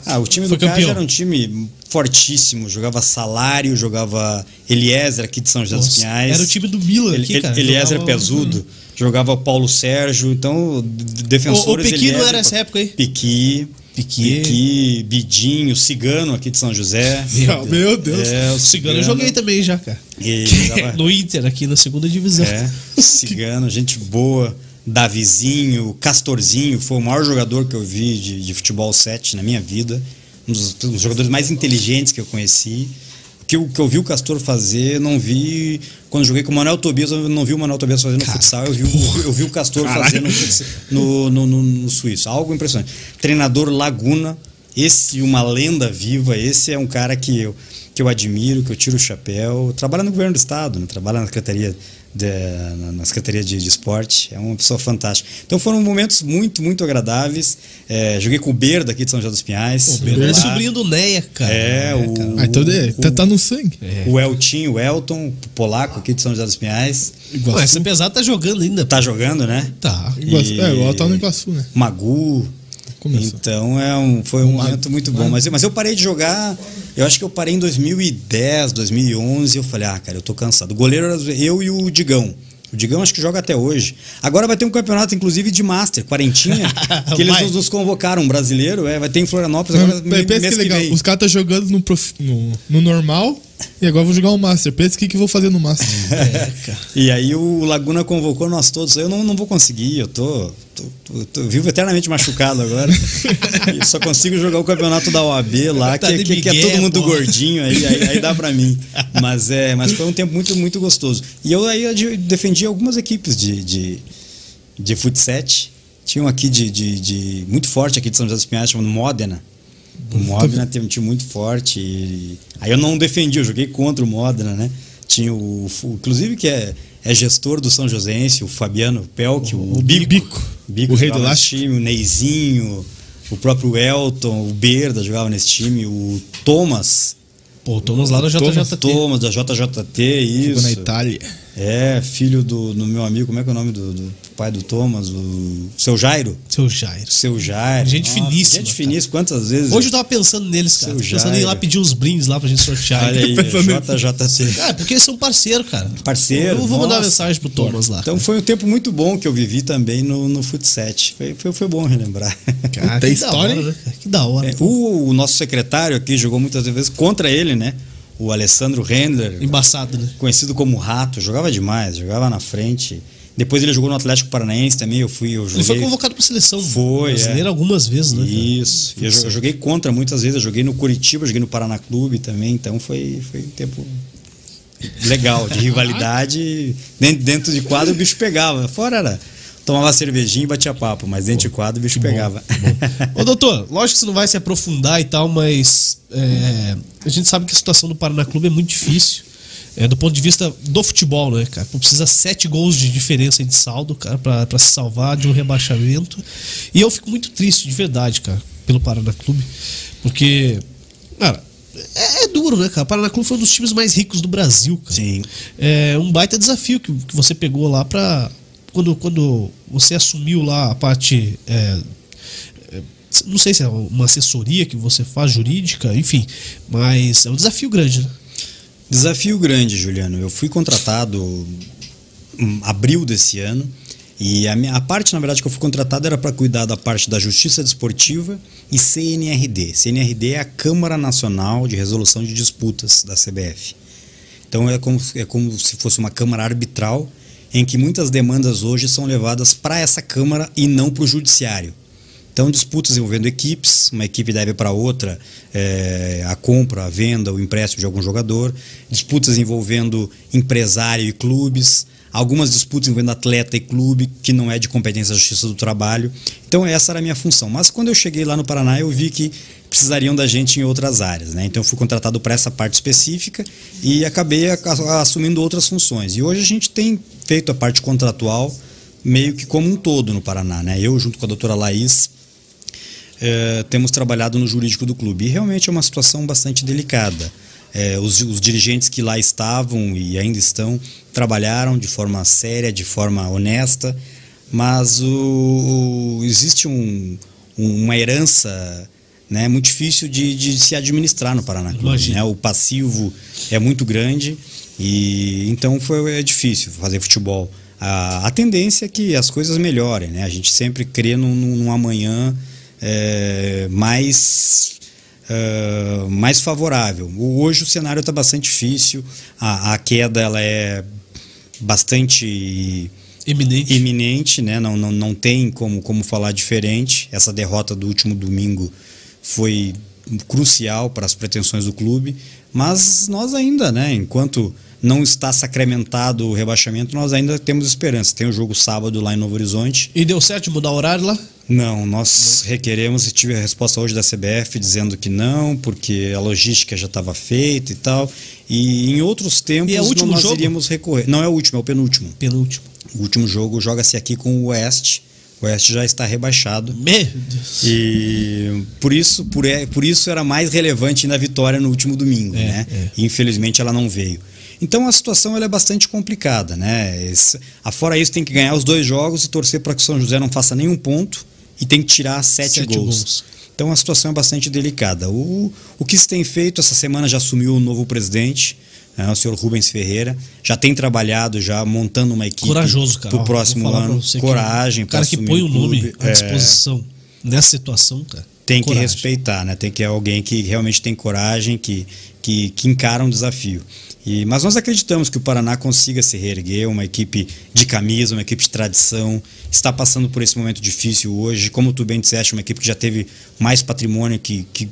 Ah, o time do Caja era um time fortíssimo. Jogava Salário, jogava Eliezer aqui de São José dos Pinhais. Era o time do Milan aqui, cara. Eliezer Pesudo. Hum. Jogava Paulo Sérgio. Então, defensores... O, o Pequi não era essa época aí? Pequi... Piquet, Piqui, Bidinho, Cigano aqui de São José. Meu, Meu Deus. É, o Cigano, Cigano eu joguei também já, cara. E, tava... No Inter, aqui na segunda divisão. É, Cigano, gente boa. Davizinho, Castorzinho, foi o maior jogador que eu vi de, de futebol sete na minha vida. Um dos, um dos jogadores mais inteligentes que eu conheci. O que, que eu vi o Castor fazer, não vi... Quando joguei com o Manuel Tobias, eu não vi o Manuel Tobias fazendo Caraca, futsal, eu vi, o, eu vi o Castor fazendo no, no, no, no Suíço. Algo impressionante. Treinador Laguna, esse uma lenda viva, esse é um cara que eu, que eu admiro, que eu tiro o chapéu. Trabalha no governo do estado, né? Trabalha na Secretaria, de, na Secretaria de, de Esporte, é uma pessoa fantástica. Então foram momentos muito, muito agradáveis. É, joguei com o Berda aqui de São José dos Pinhais. O Berda é sobrinho do Neia, cara. É, o, ah, então o, tá, tá no sangue. É. O Eltinho, o Elton, o polaco aqui de São José dos Pinhais. Pô, essa pesada tá jogando ainda. Tá jogando, né? Tá. Iguaçu, e... É, igual tá no Iguaçu, né? Magu. Começou. Então é um, foi um Magu, momento muito bom. Magu. Mas, mas eu parei de jogar, eu acho que eu parei em dois mil e dez, dois mil e onze. Eu falei, ah, cara, eu tô cansado. O goleiro era eu e o Digão. O Digão acho que joga até hoje. Agora vai ter um campeonato, inclusive, de Master, quarentinha, que eles nos, nos convocaram. Um brasileiro, é, vai ter em Florianópolis. Agora, mas, me, pensa mês que legal, que os caras estão tá jogando no, prof, no, no normal e agora vão jogar um Master. Pensa o que, que eu vou fazer no Master. É, cara. E aí o Laguna convocou nós todos. Eu não, não vou conseguir, eu tô, tô, tô, tô vivo eternamente machucado agora. Eu só consigo jogar o campeonato da O A B lá, tá que, que, Miguel, que é todo mundo pô. gordinho, aí, aí, aí dá pra mim. Mas, é, mas foi um tempo muito, muito gostoso. E eu aí eu defendi algumas equipes de, de, de futset. Tinha um aqui de, de, de muito forte aqui de São José dos Pinhais, chamado Modena. O Modena teve um time muito forte. E... Aí eu não defendi, eu joguei contra o Modena, né? Tinha o, inclusive, que é, é gestor do São Joséense, o Fabiano Pelk, o, o, o Bico, Bico, Bico o rei do last time, o Neizinho, o próprio Elton, o Berda jogava nesse time, o Thomas. Pô, o Thomas lá da J J T. Thomas, da J J T, isso. Jogou na Itália. É, filho do, do meu amigo, como é que é o nome do, do pai do Thomas? O Seu Jairo? Seu Jairo. Seu Jairo. Gente Nossa, finíssima. Gente finíssima, quantas vezes. Hoje eu tava pensando neles, cara. Seu Jairo. Pensando em ir lá pedir uns brindes lá pra gente sortear. Olha aí, J J T. Cara, porque eles são parceiro, cara. Parceiro. Eu vou mandar Nossa. mensagem pro Thomas lá. Então foi um tempo muito bom que eu vivi também no, no futset. Foi, foi, foi bom relembrar. Cara, tem história, né? Que da hora. É, o, o nosso secretário aqui jogou muitas vezes contra ele, né? O Alessandro Rendler, embaçado, né? Conhecido como Rato, jogava demais, jogava na frente. Depois ele jogou no Atlético Paranaense também, eu fui, eu joguei. Ele foi convocado para seleção foi, brasileira é. algumas vezes, né? Isso. Eu, eu joguei contra muitas vezes, eu joguei no Curitiba, joguei no Paraná Clube também, então foi, foi um tempo legal de rivalidade. Dentro de quadro o bicho pegava, fora era tomava cervejinha e batia papo, mas dentro de quadro o bicho pegava. Bom. Ô doutor, lógico que você não vai se aprofundar e tal, mas é, a gente sabe que a situação do Paraná Clube é muito difícil. É, do ponto de vista do futebol, né, cara? Precisa sete gols de diferença de saldo, cara, pra, pra se salvar de um rebaixamento. E eu fico muito triste, de verdade, cara, pelo Paraná Clube. Porque, cara, é, é duro, né, cara? O Paraná Clube foi um dos times mais ricos do Brasil, cara. Sim. É um baita desafio que, que você pegou lá pra... Quando, quando você assumiu lá a parte é, Não sei se é uma assessoria que você faz jurídica, enfim, mas é um desafio grande, né? Desafio grande, Juliano. Eu fui contratado em abril desse ano e a, minha, a parte, na verdade, que eu fui contratado era para cuidar da parte da Justiça Desportiva e C N R D. C N R D é a Câmara Nacional de Resolução de Disputas da C B F. Então é como, é como se fosse uma Câmara arbitral em que muitas demandas hoje são levadas para essa Câmara e não para o Judiciário. Então, disputas envolvendo equipes, uma equipe deve para outra é, a compra, a venda, o empréstimo de algum jogador, disputas envolvendo empresário e clubes, algumas disputas envolvendo atleta e clube, que não é de competência da Justiça do Trabalho. Então, essa era a minha função. Mas quando eu cheguei lá no Paraná, eu vi que precisariam da gente em outras áreas, né? Então, eu fui contratado para essa parte específica e acabei assumindo outras funções. E hoje a gente tem feito a parte contratual meio que como um todo no Paraná, né? Eu, junto com a doutora Laís, É, temos trabalhado no jurídico do clube. E realmente é uma situação bastante delicada. É, os, os dirigentes que lá estavam e ainda estão, trabalharam de forma séria, de forma honesta, mas o, o, existe um, um, uma herança, né, muito difícil de, de se administrar no Paraná Clube, né? O passivo é muito grande e então foi, é difícil fazer futebol. A, a tendência é que as coisas melhorem, né? A gente sempre crê num, num amanhã É, mais, uh, mais favorável. Hoje o cenário está bastante difícil, a, a queda ela é bastante iminente, iminente né? não, não, não tem como, como falar diferente. Essa derrota do último domingo foi crucial para as pretensões do clube, mas nós ainda, né, enquanto não está sacramentado o rebaixamento, nós ainda temos esperança. Tem o jogo sábado lá em Novo Horizonte. E deu certo de mudar o horário lá? Não, nós requeremos, e tive a resposta hoje da C B F dizendo que não, porque a logística já estava feita e tal. E em outros tempos é não nós jogo? iríamos recorrer. Não é o último, é o penúltimo. Penúltimo. O último jogo joga-se aqui com o Oeste. O Oeste já está rebaixado. Meu Deus. E por isso, por, por isso era mais relevante na vitória no último domingo, é, né? É. E infelizmente ela não veio. Então a situação ela é bastante complicada, né? Esse, afora isso, tem que ganhar os dois jogos e torcer para que o São José não faça nenhum ponto. E tem que tirar sete, sete gols. gols. Então a situação é bastante delicada. O, o que se tem feito, essa semana já assumiu o novo presidente, né, o senhor Rubens Ferreira. Já tem trabalhado, já montando uma equipe. Corajoso, cara. Para o próximo ano. Coragem. O cara que põe o nome à disposição é, nessa situação, cara. Tem que coragem. respeitar, né? Tem que é alguém que realmente tem coragem, que, que, que encara um desafio. E, mas nós acreditamos que o Paraná consiga se reerguer, uma equipe de camisa, uma equipe de tradição, está passando por esse momento difícil hoje, como tu bem disseste, uma equipe que já teve mais patrimônio que, que,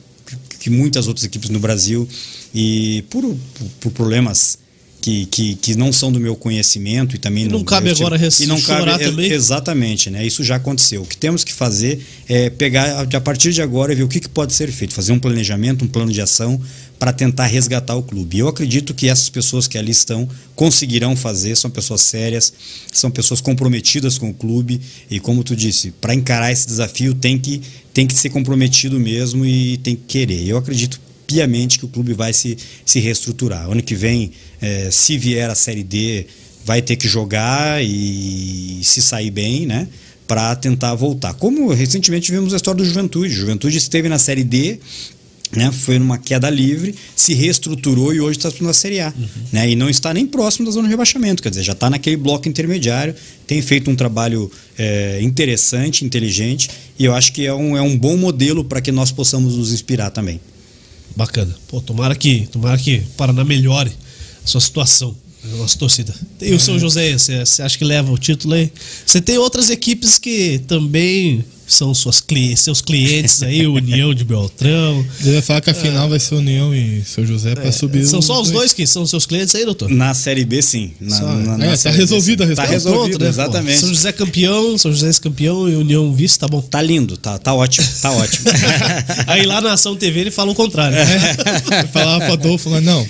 que muitas outras equipes no Brasil, e por, por, por problemas que, que, que não são do meu conhecimento e também... E não, não cabe eu, agora e não chorar cabe, também. Exatamente, né? Isso já aconteceu. O que temos que fazer é pegar, a partir de agora, ver o que, que pode ser feito, fazer um planejamento, um plano de ação, para tentar resgatar o clube. Eu acredito que essas pessoas que ali estão conseguirão fazer, são pessoas sérias, são pessoas comprometidas com o clube e, como tu disse, para encarar esse desafio tem que, tem que ser comprometido mesmo e tem que querer. Eu acredito piamente que o clube vai se, se reestruturar. Ano que vem, é, se vier a Série D, vai ter que jogar e se sair bem, né? Para tentar voltar. Como recentemente vimos a história do Juventude. Juventude esteve na Série D, né, foi numa queda livre, se reestruturou e hoje está na Série A. Uhum. Né, e não está nem próximo da zona de rebaixamento, quer dizer, já está naquele bloco intermediário, tem feito um trabalho é, interessante, inteligente, e eu acho que é um, é um bom modelo para que nós possamos nos inspirar também. Bacana. Pô, tomara que, tomara que o Paraná melhore a sua situação, a nossa torcida. E o é. São José, você acha que leva o título aí? Você tem outras equipes que também... são suas cli seus clientes aí, União de Beltrão. Ele vai falar que a final é. vai ser União e São José para é. subir. São só os dois que são seus clientes aí, doutor? Na Série B, sim. Na, só, na, na é, série tá resolvida a resposta. Tá resolvido, né, exatamente. Pô, São José campeão, São José campeão e União vice, tá bom. Tá lindo, tá, tá ótimo, tá ótimo. Aí lá na Ação T V ele fala o contrário. É. Falava pro Adolfo, mas não.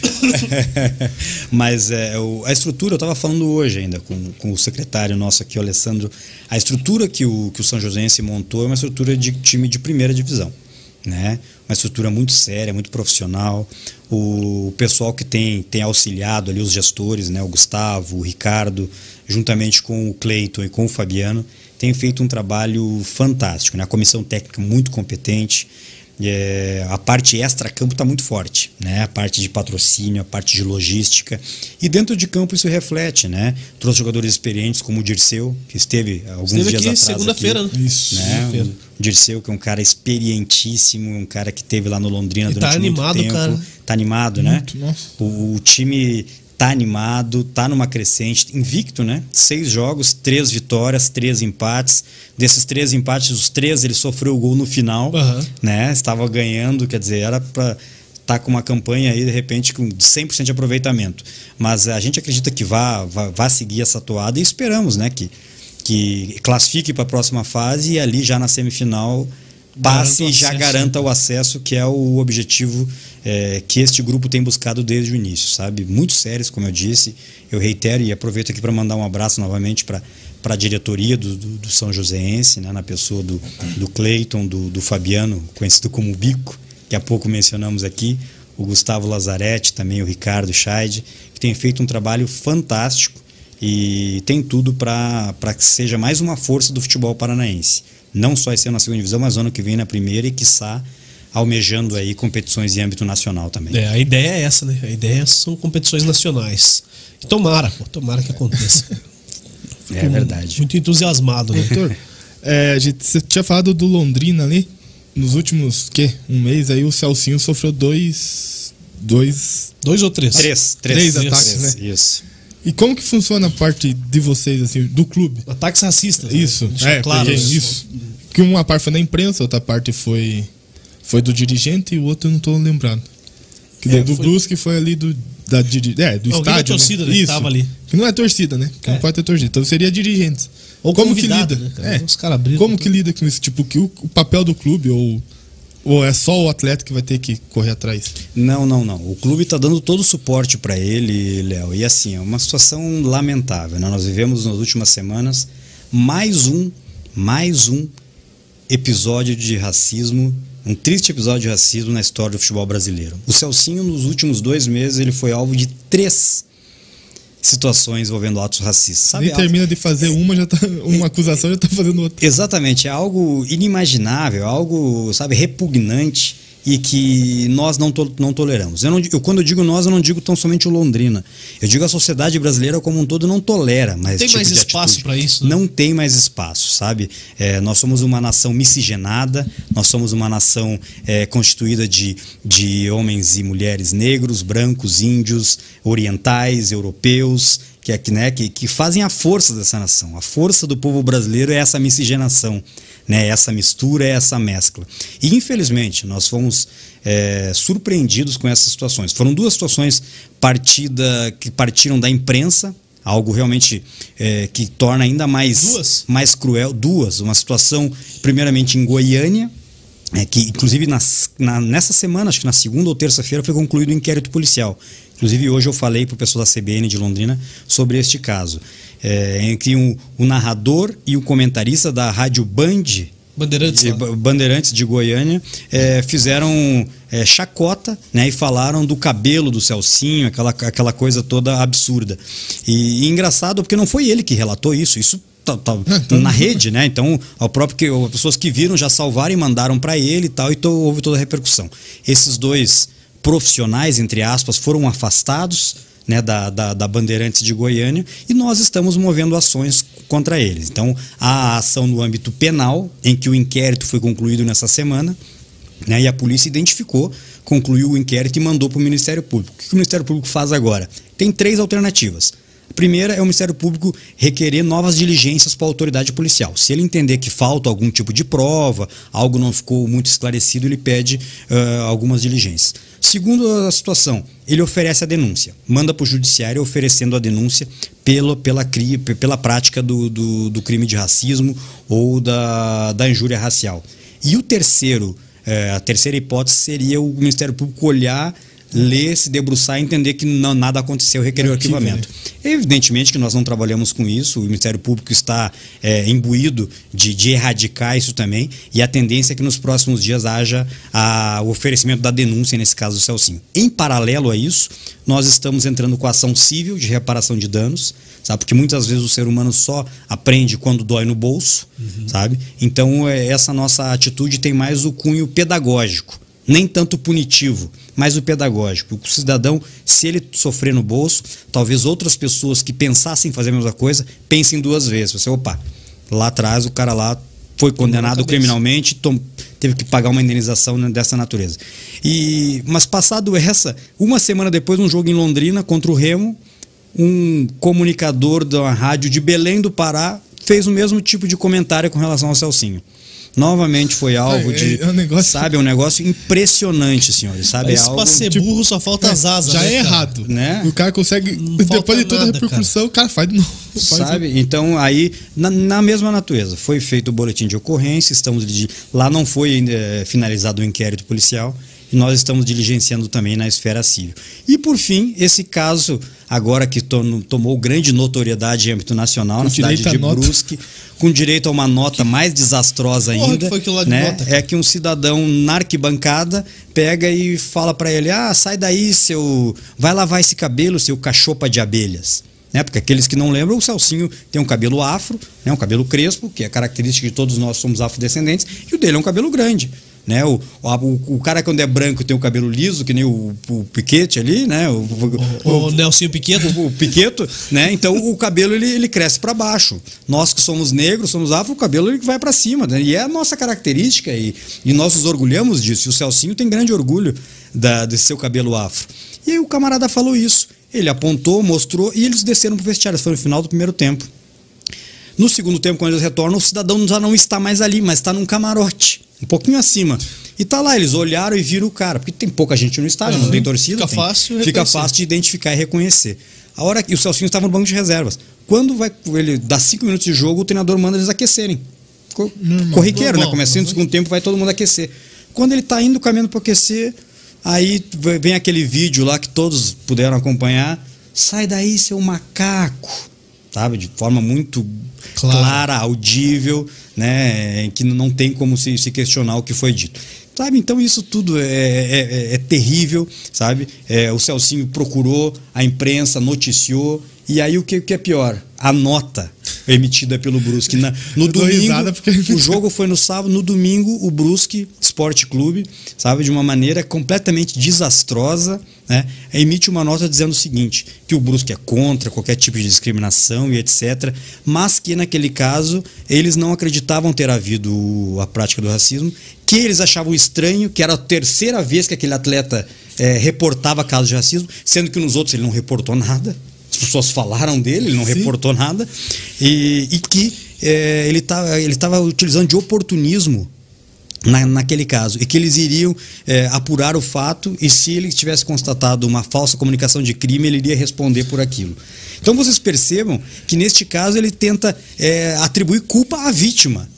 Mas é, o, a estrutura, eu tava falando hoje ainda com, com o secretário nosso aqui, o Alessandro, a estrutura que o, que o São Joséense montou é uma estrutura de time de primeira divisão, né? Uma estrutura muito séria, muito profissional. O pessoal que tem, tem auxiliado ali os gestores, né? O Gustavo, o Ricardo, juntamente com o Cleiton e com o Fabiano, tem feito um trabalho fantástico, né? A comissão técnica muito competente, é, a parte extra-campo está muito forte, né? A parte de patrocínio, a parte de logística, e dentro de campo isso reflete, né? Trouxe jogadores experientes como o Dirceu, que esteve alguns esteve dias aqui, atrás segunda-feira, né? Isso, né? Segunda-feira. O Dirceu, que é um cara experientíssimo, um cara que esteve lá no Londrina e durante tá animado, muito tempo, cara. Tá animado, muito, né? O, o time tá animado, tá numa crescente, invicto, né? Seis jogos, três vitórias, três empates. Desses três empates, os três, ele sofreu o gol no final, uhum. né? Estava ganhando, quer dizer, era para estar tá com uma campanha aí, de repente, com cem por cento de aproveitamento. Mas a gente acredita que vá, vá, vá seguir essa toada e esperamos, né? Que, que classifique para a próxima fase e ali já na semifinal passe e já garanta o acesso, que é o objetivo é, que este grupo tem buscado desde o início, sabe? Muito sérios, como eu disse, eu reitero e aproveito aqui para mandar um abraço novamente para para a diretoria do, do, do São Joséense, né? Na pessoa do, do Cleiton, do, do Fabiano, conhecido como Bico, que há pouco mencionamos aqui, o Gustavo Lazarete, também o Ricardo Scheide, que tem feito um trabalho fantástico e tem tudo para para que seja mais uma força do futebol paranaense. Não só esse ano na segunda divisão, mas ano que vem na primeira e, quiçá, almejando aí competições em âmbito nacional também. É, a ideia é essa, né? A ideia são competições nacionais. E tomara, pô, tomara que aconteça. Fico é verdade. Muito entusiasmado, né, Heitor? É, a gente, você tinha falado do Londrina ali. Nos últimos, quê? Um mês aí o Celcinho sofreu dois... Dois... Dois ou três? Três. Três, três ataques, três, né? Isso. E como que funciona a parte de vocês, assim, do clube? Ataques racistas. Isso, né? É, claro. Isso. Que uma parte foi da imprensa, outra parte foi, foi do dirigente e o outro eu não estou lembrando. Que é, do foi... Brusque foi ali do, da, é, do não, estádio. Torcida, né? Né? Isso. Tava ali. Que não é torcida, né? Que é. Não pode ter torcida. Então seria dirigentes. Ou como que lida? Né, cara? É. Os cara brilha, como que tudo. Lida com isso? Tipo, que o, o papel do clube ou... Ou é só o atleta que vai ter que correr atrás? Não, não, não. O clube está dando todo o suporte para ele, Léo. E assim, é uma situação lamentável, né? Nós vivemos nas últimas semanas mais um, mais um episódio de racismo, um triste episódio de racismo na história do futebol brasileiro. O Celcinho, nos últimos dois meses, ele foi alvo de três situações envolvendo atos racistas. Sabe, nem termina de fazer uma, já tá, uma acusação já está fazendo outra. Exatamente, é algo inimaginável, algo, sabe, repugnante e que nós não, to, não toleramos. Eu não, eu, quando eu digo nós, eu não digo tão somente o Londrina. Eu digo a sociedade brasileira como um todo não tolera mais esse tipo de atitude. Não tem mais espaço para isso, né? Não tem mais espaço, sabe? É, nós somos uma nação miscigenada, nós somos uma nação é, constituída de, de homens e mulheres negros, brancos, índios, orientais, europeus... Que, é, que, né, que, que fazem a força dessa nação. A força do povo brasileiro é essa miscigenação, né, essa mistura, essa mescla. E, infelizmente, nós fomos é, surpreendidos com essas situações. Foram duas situações partida, que partiram da imprensa, algo realmente é, que torna ainda mais, duas. mais cruel. Duas. Uma situação, primeiramente, em Goiânia, é, que, inclusive, nas, na, nessa semana, acho que na segunda ou terça-feira, foi concluído o inquérito policial. Inclusive, hoje eu falei para o pessoal da C B N de Londrina sobre este caso. É, entre um, o narrador e o comentarista da Rádio Band, Bandeirantes, de, Bandeirantes de Goiânia, é, fizeram é, chacota, né, e falaram do cabelo do Celcinho, aquela, aquela coisa toda absurda. E, e engraçado, porque não foi ele que relatou isso, isso Tá, tá, tá na rede, né? Então, ao próprio que as pessoas que viram já salvaram e mandaram para ele e tal, e to, houve toda a repercussão. Esses dois profissionais, entre aspas, foram afastados, né, da, da, da Bandeirantes de Goiânia, e nós estamos movendo ações contra eles. Então, há a ação no âmbito penal, em que o inquérito foi concluído nessa semana, né, e a polícia identificou, concluiu o inquérito e mandou para o Ministério Público. O que o Ministério Público faz agora? Tem três alternativas. A primeira é o Ministério Público requerer novas diligências para a autoridade policial. Se ele entender que falta algum tipo de prova, algo não ficou muito esclarecido, ele pede uh, algumas diligências. Segundo a situação, ele oferece a denúncia, manda para o judiciário oferecendo a denúncia pela, pela, pela prática do, do, do crime de racismo ou da, da injúria racial. E o terceiro, uh, a terceira hipótese seria o Ministério Público olhar ler, se debruçar e entender que não, nada aconteceu, requerer o arquivamento. Evidentemente que nós não trabalhamos com isso, o Ministério Público está é, imbuído de, de erradicar isso também, e a tendência é que nos próximos dias haja a, o oferecimento da denúncia, nesse caso do Celcinho. Em paralelo a isso, nós estamos entrando com a ação civil de reparação de danos, sabe? Porque muitas vezes o ser humano só aprende quando dói no bolso, uhum. sabe? Então essa nossa atitude tem mais o cunho pedagógico, nem tanto punitivo, mas o pedagógico. O cidadão, se ele sofrer no bolso, talvez outras pessoas que pensassem em fazer a mesma coisa, pensem duas vezes. Você, opa, lá atrás o cara lá foi condenado criminalmente, tom, teve que pagar uma indenização dessa natureza. E, mas passado essa, uma semana depois, um jogo em Londrina contra o Remo, um comunicador da rádio de Belém do Pará fez o mesmo tipo de comentário com relação ao Celcinho. Novamente foi alvo é, de... É um negócio... Sabe, é um negócio impressionante, senhores. Sabe, é algo... Pra ser burro tipo, só falta as asas. Já né, é errado. Né? O cara consegue... Não depois de toda nada, a repercussão, cara. O cara faz de novo. Sabe? Faz... Então, aí, na, na mesma natureza, foi feito o boletim de ocorrência, estamos de... lá não foi ainda é, finalizado o inquérito policial, e nós estamos diligenciando também na esfera civil. E, por fim, esse caso... agora que tom, tomou grande notoriedade em âmbito nacional, com na cidade de Brusque, com direito a uma nota que... mais desastrosa Porra, ainda, que foi aquilo lá de né? nota, é que um cidadão na arquibancada pega e fala para ele, ah, sai daí, seu, vai lavar esse cabelo, seu cachopa de abelhas. Né? Porque aqueles que não lembram, o Celcinho tem um cabelo afro, né? Um cabelo crespo, que é característica de todos nós, somos afrodescendentes, e o dele é um cabelo grande. Né? O, o, o cara quando é branco tem o cabelo liso, que nem o, o Piquete ali, né? O, o, o, o Nelsinho Piqueto. O, o Piqueto, né? Então o cabelo ele, ele cresce para baixo. Nós que somos negros, somos afro, o cabelo ele vai para cima. Né? E é a nossa característica e, e nós nos orgulhamos disso. E o Celcinho tem grande orgulho da, desse seu cabelo afro. E aí o camarada falou isso. Ele apontou, mostrou e eles desceram pro vestiário. Foi no final do primeiro tempo. No segundo tempo, quando eles retornam, o cidadão já não está mais ali, mas está num camarote. Um pouquinho acima. E tá lá, eles olharam e viram o cara. Porque tem pouca gente no estádio, uhum. não tem torcida. Fica, tem, fácil, fica fácil de identificar e reconhecer. A hora que o Celcinho estava no banco de reservas. Quando vai, ele dá cinco minutos de jogo, o treinador manda eles aquecerem. Corriqueiro, né? Começando no segundo tempo, vai todo mundo aquecer. Quando ele tá indo caminhando para aquecer, aí vem aquele vídeo lá que todos puderam acompanhar. Sai daí, seu macaco. Sabe? De forma muito... Claro. Clara, audível, né, que não tem como se, se questionar o que foi dito. Sabe, então isso tudo é, é, é terrível, sabe? É, o Celcinho procurou, a imprensa noticiou, e aí o que, que é pior? A nota emitida pelo Brusque. Na, no domingo, porque... o jogo foi no sábado, no domingo o Brusque Sport Clube, sabe, de uma maneira completamente desastrosa, né, emite uma nota dizendo o seguinte, que o Brusque é contra qualquer tipo de discriminação e etcétera, mas que naquele caso eles não acreditavam ter havido a prática do racismo, que eles achavam estranho, que era a terceira vez que aquele atleta é, reportava casos de racismo, sendo que nos outros ele não reportou nada. As pessoas falaram dele, ele não Sim. reportou nada, e, e que é, ele tá, ele estava utilizando de oportunismo na, naquele caso, e que eles iriam é, apurar o fato, e se ele tivesse constatado uma falsa comunicação de crime, ele iria responder por aquilo. Então vocês percebam que neste caso ele tenta é, atribuir culpa à vítima,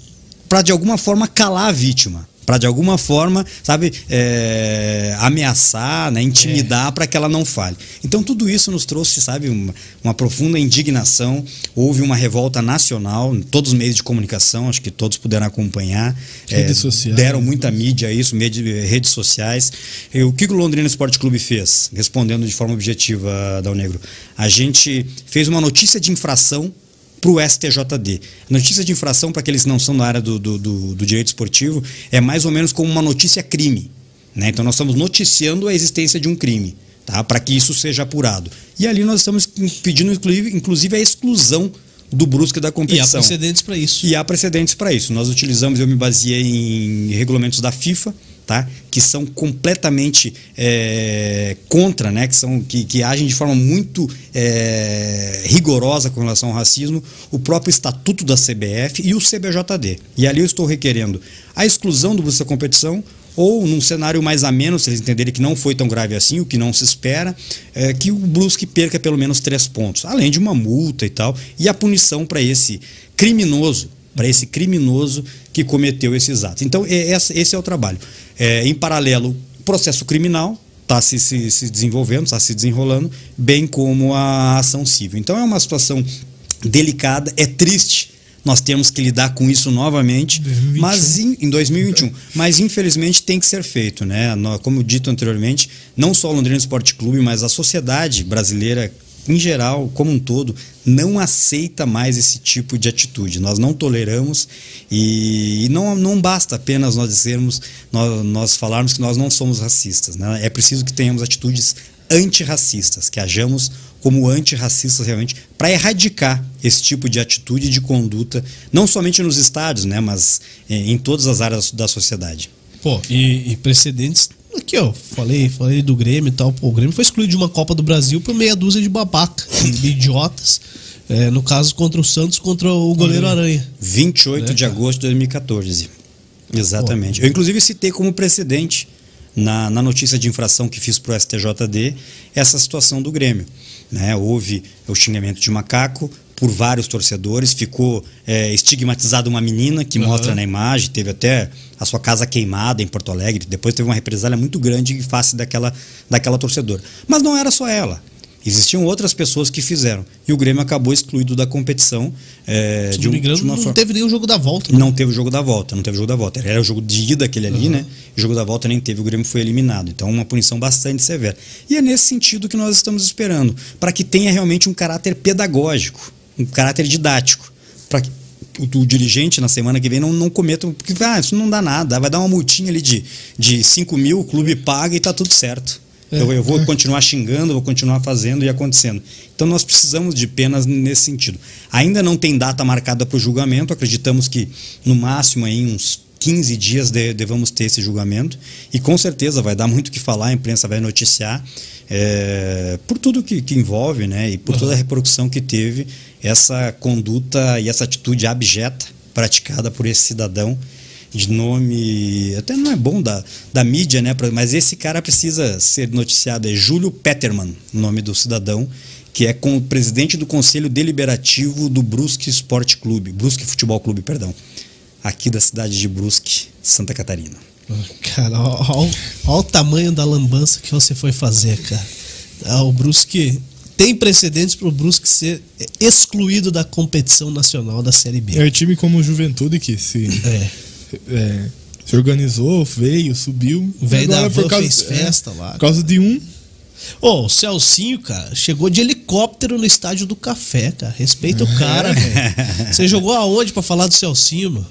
para de alguma forma calar a vítima. Para de alguma forma, sabe, é, ameaçar, né, intimidar é. para que ela não fale. Então tudo isso nos trouxe, sabe, uma, uma profunda indignação. Houve uma revolta nacional, em todos os meios de comunicação, acho que todos puderam acompanhar. Redes é, sociais. Deram muita mídia a isso, mídia, redes sociais. E o que o Londrina Esporte Clube fez? Respondendo de forma objetiva, Dal Negro. A gente fez uma notícia de infração para o S T J D. Notícia de infração, para aqueles que não são da área do, do, do, do direito esportivo, é mais ou menos como uma notícia crime. Né? Então, nós estamos noticiando a existência de um crime, tá? Para que isso seja apurado. E ali nós estamos pedindo, inclusive, a exclusão do Brusque da competição. E há precedentes para isso. E há precedentes para isso. Nós utilizamos, eu me baseei em regulamentos da FIFA, tá? Que são completamente é, contra, né? que, são, que, que agem de forma muito é, rigorosa com relação ao racismo, o próprio Estatuto da C B F e o C B J D. E ali eu estou requerendo a exclusão do Brusque da competição, ou num cenário mais ameno, se eles entenderem que não foi tão grave assim, o que não se espera, é, que o Brusque perca pelo menos três pontos, além de uma multa e tal, e a punição para esse criminoso, para esse criminoso que cometeu esses atos. Então, esse é o trabalho. É, em paralelo, processo criminal, está se, se, se desenvolvendo, está se desenrolando, bem como a ação civil. Então é uma situação delicada, é triste, nós temos que lidar com isso novamente, dois mil e vinte e um. Mas in, em dois mil e vinte e um, mas infelizmente tem que ser feito, né? Como dito anteriormente, não só o Londrina Esporte Clube, mas a sociedade brasileira em geral, como um todo, não aceita mais esse tipo de atitude. Nós não toleramos e, e não, não basta apenas nós dizermos, nós, nós falarmos que nós não somos racistas, né? É preciso que tenhamos atitudes antirracistas, que hajamos como antirracistas realmente, para erradicar esse tipo de atitude e de conduta, não somente nos estádios, né, mas em, em todas as áreas da sociedade. Pô, e, e precedentes... Aqui, ó, falei, falei do Grêmio e tal. Pô, o Grêmio foi excluído de uma Copa do Brasil por meia dúzia de babaca, de idiotas. É, no caso, contra o Santos, contra o goleiro Aranha. vinte e oito né, de agosto de dois mil e quatorze. Exatamente. Pô. Eu, inclusive, citei como precedente, na, na notícia de infração que fiz para o S T J D, essa situação do Grêmio. Né? Houve o xingamento de macaco por vários torcedores, ficou é, estigmatizada uma menina que uhum. mostra na imagem, teve até a sua casa queimada em Porto Alegre, depois teve uma represália muito grande em face daquela, daquela torcedora. Mas não era só ela, existiam outras pessoas que fizeram, e o Grêmio acabou excluído da competição. É, de, um, de uma não forma. Teve nem o jogo da volta. Né? Não teve o jogo da volta, não teve o jogo da volta, era o jogo de ida aquele ali, uhum. né? O jogo da volta nem teve, o Grêmio foi eliminado, então uma punição bastante severa. E é nesse sentido que nós estamos esperando, para que tenha realmente um caráter pedagógico, um caráter didático, para que o, o dirigente na semana que vem não, não cometa, porque ah, isso não dá nada, vai dar uma multinha ali de, de cinco mil, o clube paga e está tudo certo. É, eu, eu vou é. continuar xingando, vou continuar fazendo e acontecendo. Então nós precisamos de penas nesse sentido. Ainda não tem data marcada para o julgamento, acreditamos que no máximo aí uns quinze dias de, devamos ter esse julgamento, e com certeza vai dar muito o que falar, a imprensa vai noticiar é, por tudo que, que envolve, né, e por toda a repercussão que teve essa conduta e essa atitude abjeta praticada por esse cidadão de nome, até não é bom da, da mídia, né, pra, mas esse cara precisa ser noticiado, é Júlio Peterman, o nome do cidadão, que é com, presidente do Conselho Deliberativo do Brusque Esporte Clube, Brusque Futebol Clube, perdão, aqui da cidade de Brusque, Santa Catarina. Cara, olha o tamanho da lambança que você foi fazer, cara. Ah, o Brusque... Tem precedentes para o Brusque ser excluído da competição nacional da Série B. É um time como o Juventude que se, é. É, se organizou, veio, subiu. O velho da Van fez festa é, lá. Por causa de um... Ô, oh, o Celcinho, cara, chegou de helicóptero no estádio do Café, cara. Respeita o cara, velho. Você jogou aonde para falar do Celcinho, mano?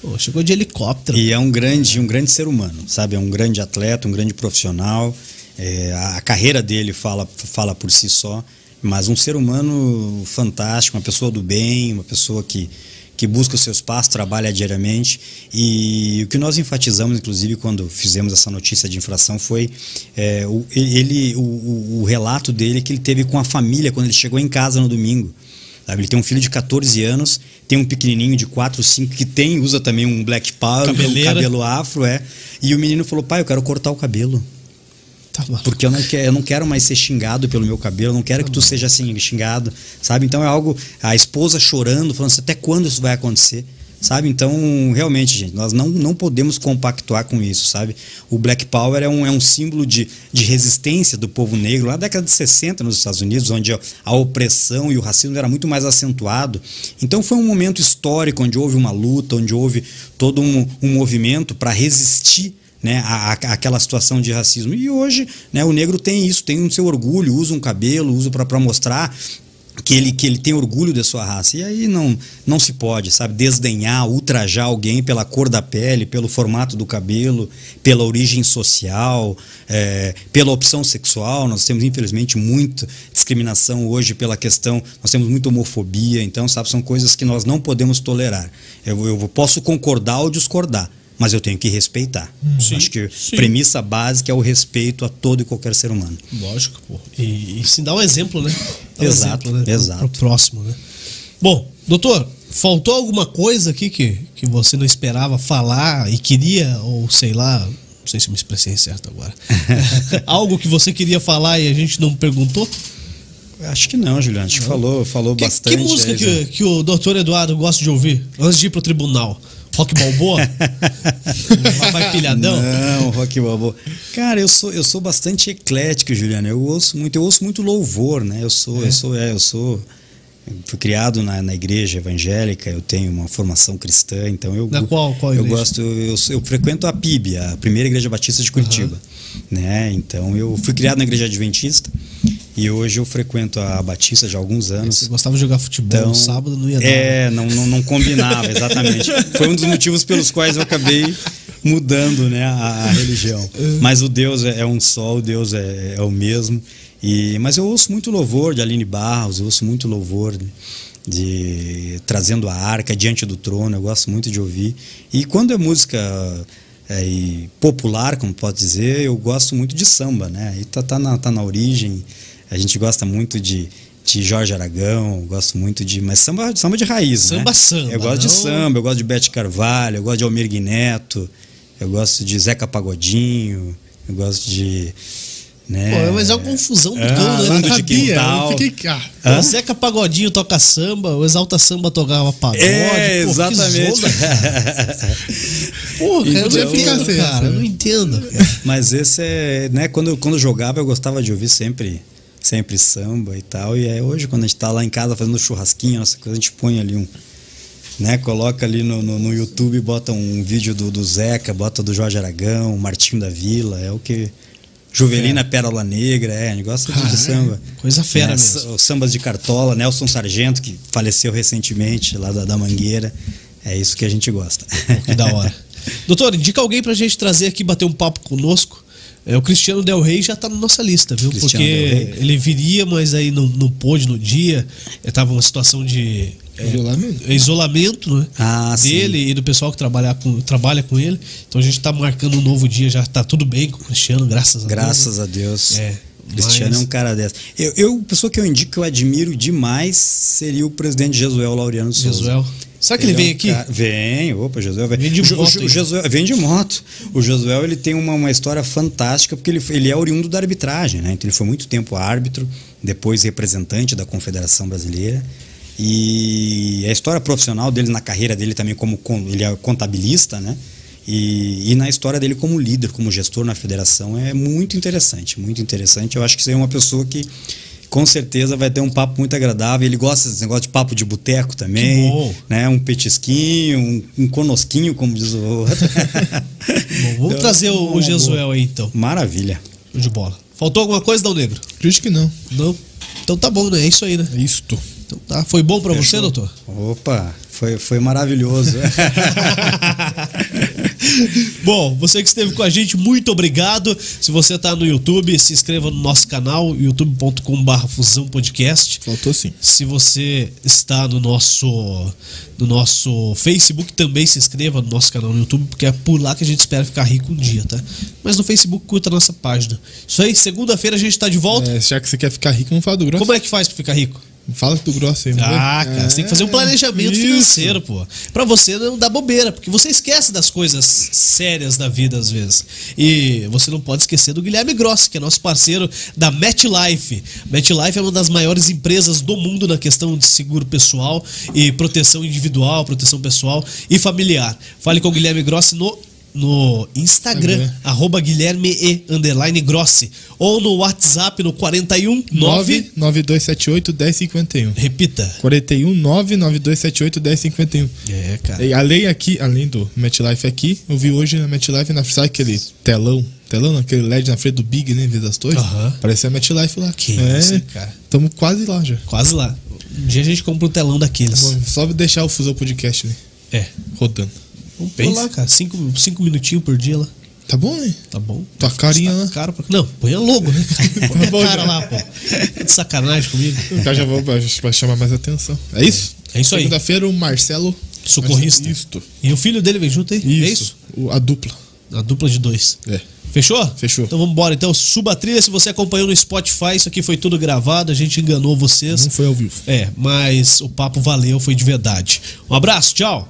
Pô, chegou de helicóptero. E é um grande, um grande ser humano, sabe? É um grande atleta, um grande profissional. É, a carreira dele fala, fala por si só, mas um ser humano fantástico, uma pessoa do bem, uma pessoa que, que busca o seu espaço, trabalha diariamente. E o que nós enfatizamos, inclusive, quando fizemos essa notícia de infração, foi é, o, ele, o, o relato dele que ele teve com a família quando ele chegou em casa no domingo. Ele tem um filho de quatorze anos, tem um pequenininho de quatro, cinco, que tem, usa também um black power, um cabelo afro, é. E o menino falou, pai, eu quero cortar o cabelo. Porque eu não, quero, eu não quero mais ser xingado pelo meu cabelo, eu não quero que tu seja assim, xingado, sabe? Então é algo, a esposa chorando, falando assim, até quando isso vai acontecer, sabe? Então, realmente, gente, nós não, não podemos compactuar com isso, sabe? O Black Power é um, é um símbolo de, de resistência do povo negro, lá na década de sessenta nos Estados Unidos, onde a opressão e o racismo era muito mais acentuado. Então foi um momento histórico, onde houve uma luta, onde houve todo um, um movimento para resistir, né, a, a, aquela situação de racismo. E hoje, né, o negro tem isso, tem o seu orgulho, usa um cabelo, usa para mostrar que ele, que ele tem orgulho da sua raça. E aí não, não se pode, sabe, desdenhar, ultrajar alguém pela cor da pele, pelo formato do cabelo, pela origem social, é, pela opção sexual. Nós temos, infelizmente, muita discriminação hoje pela questão, nós temos muita homofobia, então, sabe, são coisas que nós não podemos tolerar. Eu, eu posso concordar ou discordar, mas eu tenho que respeitar. Sim, acho que a premissa básica é o respeito a todo e qualquer ser humano. Lógico, pô. E, e se dá um exemplo, né? Dá exato, um exemplo, né? Exato. Pro próximo, né? Bom, doutor, faltou alguma coisa aqui que, que você não esperava falar e queria, ou sei lá, não sei se eu me expressei certo agora. Algo que você queria falar e a gente não perguntou? Acho que não, Juliano. A gente falou, falou que, bastante. Que música aí, que, que o doutor Eduardo gosta de ouvir antes de ir pro tribunal? Rock Balboa? Vai pilhadão? Não, Rock Balboa. Cara, eu sou, eu sou bastante eclético, Juliana. Eu ouço muito, eu ouço muito louvor, né? Eu sou, é. eu sou, é, eu sou. Fui criado na, na igreja evangélica, eu tenho uma formação cristã, então eu da qual, qual eu gosto eu, eu frequento a P I B, a primeira igreja batista de Curitiba, uhum. né? Então eu fui criado na igreja adventista e hoje eu frequento a batista já há alguns anos. Você gostava de jogar futebol então, no sábado não ia dar. É, não, não, não combinava exatamente. Foi um dos motivos pelos quais eu acabei mudando, né, a, a religião. Mas o Deus é, é um só, o Deus é, é o mesmo. E, mas eu ouço muito louvor de Aline Barros, eu ouço muito louvor de, de Trazendo a Arca, Diante do Trono, eu gosto muito de ouvir. E quando é música é, e popular, como pode dizer, eu gosto muito de samba, né? E tá, tá, na, tá na origem, a gente gosta muito de, de Jorge Aragão, eu gosto muito de... Mas samba, samba de raiz, samba, né? Samba, eu gosto não? de samba, eu gosto de Bete Carvalho, eu gosto de Almir Neto, eu gosto de Zeca Pagodinho, eu gosto de... Né? Pô, mas é uma confusão do ah, todo, eu não sabia. Eu fiquei, ah, ah? O Zeca Pagodinho toca samba, o Exalta Samba tocava pagode. É, pô, exatamente. Porra, então, eu não ia ficar assim, cara, eu não entendo. Mas esse é, né, quando, quando eu jogava eu gostava de ouvir sempre, sempre samba e tal. E aí hoje quando a gente tá lá em casa fazendo churrasquinho, nossa, a gente põe ali um... Né, coloca ali no, no, no YouTube, bota um vídeo do, do Zeca, bota do Jorge Aragão, Martinho da Vila, é o que... Juvelina é. Pérola Negra, é, negócio de samba. Coisa fera é, mesmo. Os sambas de cartola, Nelson Sargento, que faleceu recentemente lá da, da Mangueira. É isso que a gente gosta. Pô, que da hora. Doutor, indica alguém pra gente trazer aqui, bater um papo conosco. É, o Cristiano Del Rey já tá na nossa lista, viu? Cristiano Porque ele viria, mas aí não, não pôde no dia. Eu tava numa situação de... É, isolamento. É isolamento, né? Ah, dele sim. E do pessoal que trabalha com, trabalha com ele. Então a gente tá marcando um novo dia, já tá tudo bem com o Cristiano, graças a graças Deus. Graças a Deus. É, Cristiano mas... é um cara dessa. Eu, eu, pessoa que eu indico, que eu admiro demais, seria o presidente Jesuel Laureano Souza. Jesuel. Será que ele, ele vem é um aqui? Cara... Vem, opa, Jesuel vem. Vem de moto. O, o, o Jesuel, vem de moto. O Jesuel, ele tem uma, uma história fantástica, porque ele, ele é oriundo da arbitragem, né? Então ele foi muito tempo árbitro, depois representante da Confederação Brasileira. E a história profissional dele, na carreira dele também, como ele é contabilista, né? E, e na história dele como líder, como gestor na federação, é muito interessante, muito interessante. Eu acho que você é uma pessoa que, com certeza, vai ter um papo muito agradável. Ele gosta desse negócio de papo de boteco também, né? Um petisquinho, um, um conosquinho, como diz o outro. Bom, vamos então, trazer o, o Jesuel aí, então. Maravilha. Show de bola. Faltou alguma coisa, Dão Negro? Eu acho que não. Não? Então tá bom, né? É isso aí, né? É isso. Então tá, foi bom pra você, doutor? Opa, foi, foi maravilhoso. Bom, você que esteve com a gente, muito obrigado. Se você tá no YouTube, se inscreva no nosso canal, youtube ponto com barra Fusão Podcast. Faltou sim. Se você está no nosso, no nosso Facebook, também se inscreva no nosso canal no YouTube, porque é por lá que a gente espera ficar rico um dia, tá? Mas no Facebook, curta a nossa página. Isso aí, segunda-feira a gente tá de volta. É, já que você quer ficar rico, não fala do grosso. Como é que faz pra ficar rico? Fala do grosso aí, mano. Ah, cara, é, você tem que fazer um planejamento isso. financeiro, pô. Pra você não dar bobeira, porque você esquece das coisas sérias da vida, às vezes. E você não pode esquecer do Guilherme Grossi, que é nosso parceiro da MetLife. MetLife é uma das maiores empresas do mundo na questão de seguro pessoal e proteção individual, proteção pessoal e familiar. Fale com o Guilherme Grossi no... no Instagram, okay. arroba Guilherme e underline Grossi, ou no WhatsApp no quarenta e um nove nove dois sete oito dez cinquenta e um. Repita. quarenta e um nove nove dois sete oito dez cinquenta e um. É, cara. E além aqui, além do MetLife aqui, eu vi hoje na MetLife, na, sabe aquele telão, telão, aquele L E D na frente do Big, né, em vez das torres? Uhum. Parecia a MetLife lá. Que é, isso, cara. Estamos quase lá já. Quase lá. Um dia a gente compra um telão daqueles. Bom, só deixar o Fusão Podcast ali. É. Rodando. Vamos pôr lá, cara. Cinco, cinco minutinhos por dia lá. Tá bom, né? Tá bom. Tua carinha lá. Cara pra... Não, põe a logo, né? Põe a cara lá, pô. É de sacanagem comigo. O cara já vai chamar mais atenção. É isso? É isso aí. Segunda-feira o Marcelo... Socorrista. Marcelo. Isto. E o filho dele vem junto aí? Isso. É isso? O, a dupla. A dupla de dois. É. Fechou? Fechou. Então vamos embora. Então suba a trilha. Se você acompanhou no Spotify, isso aqui foi tudo gravado. A gente enganou vocês. Não foi ao vivo. É, mas o papo valeu, foi de verdade. Um abraço, tchau.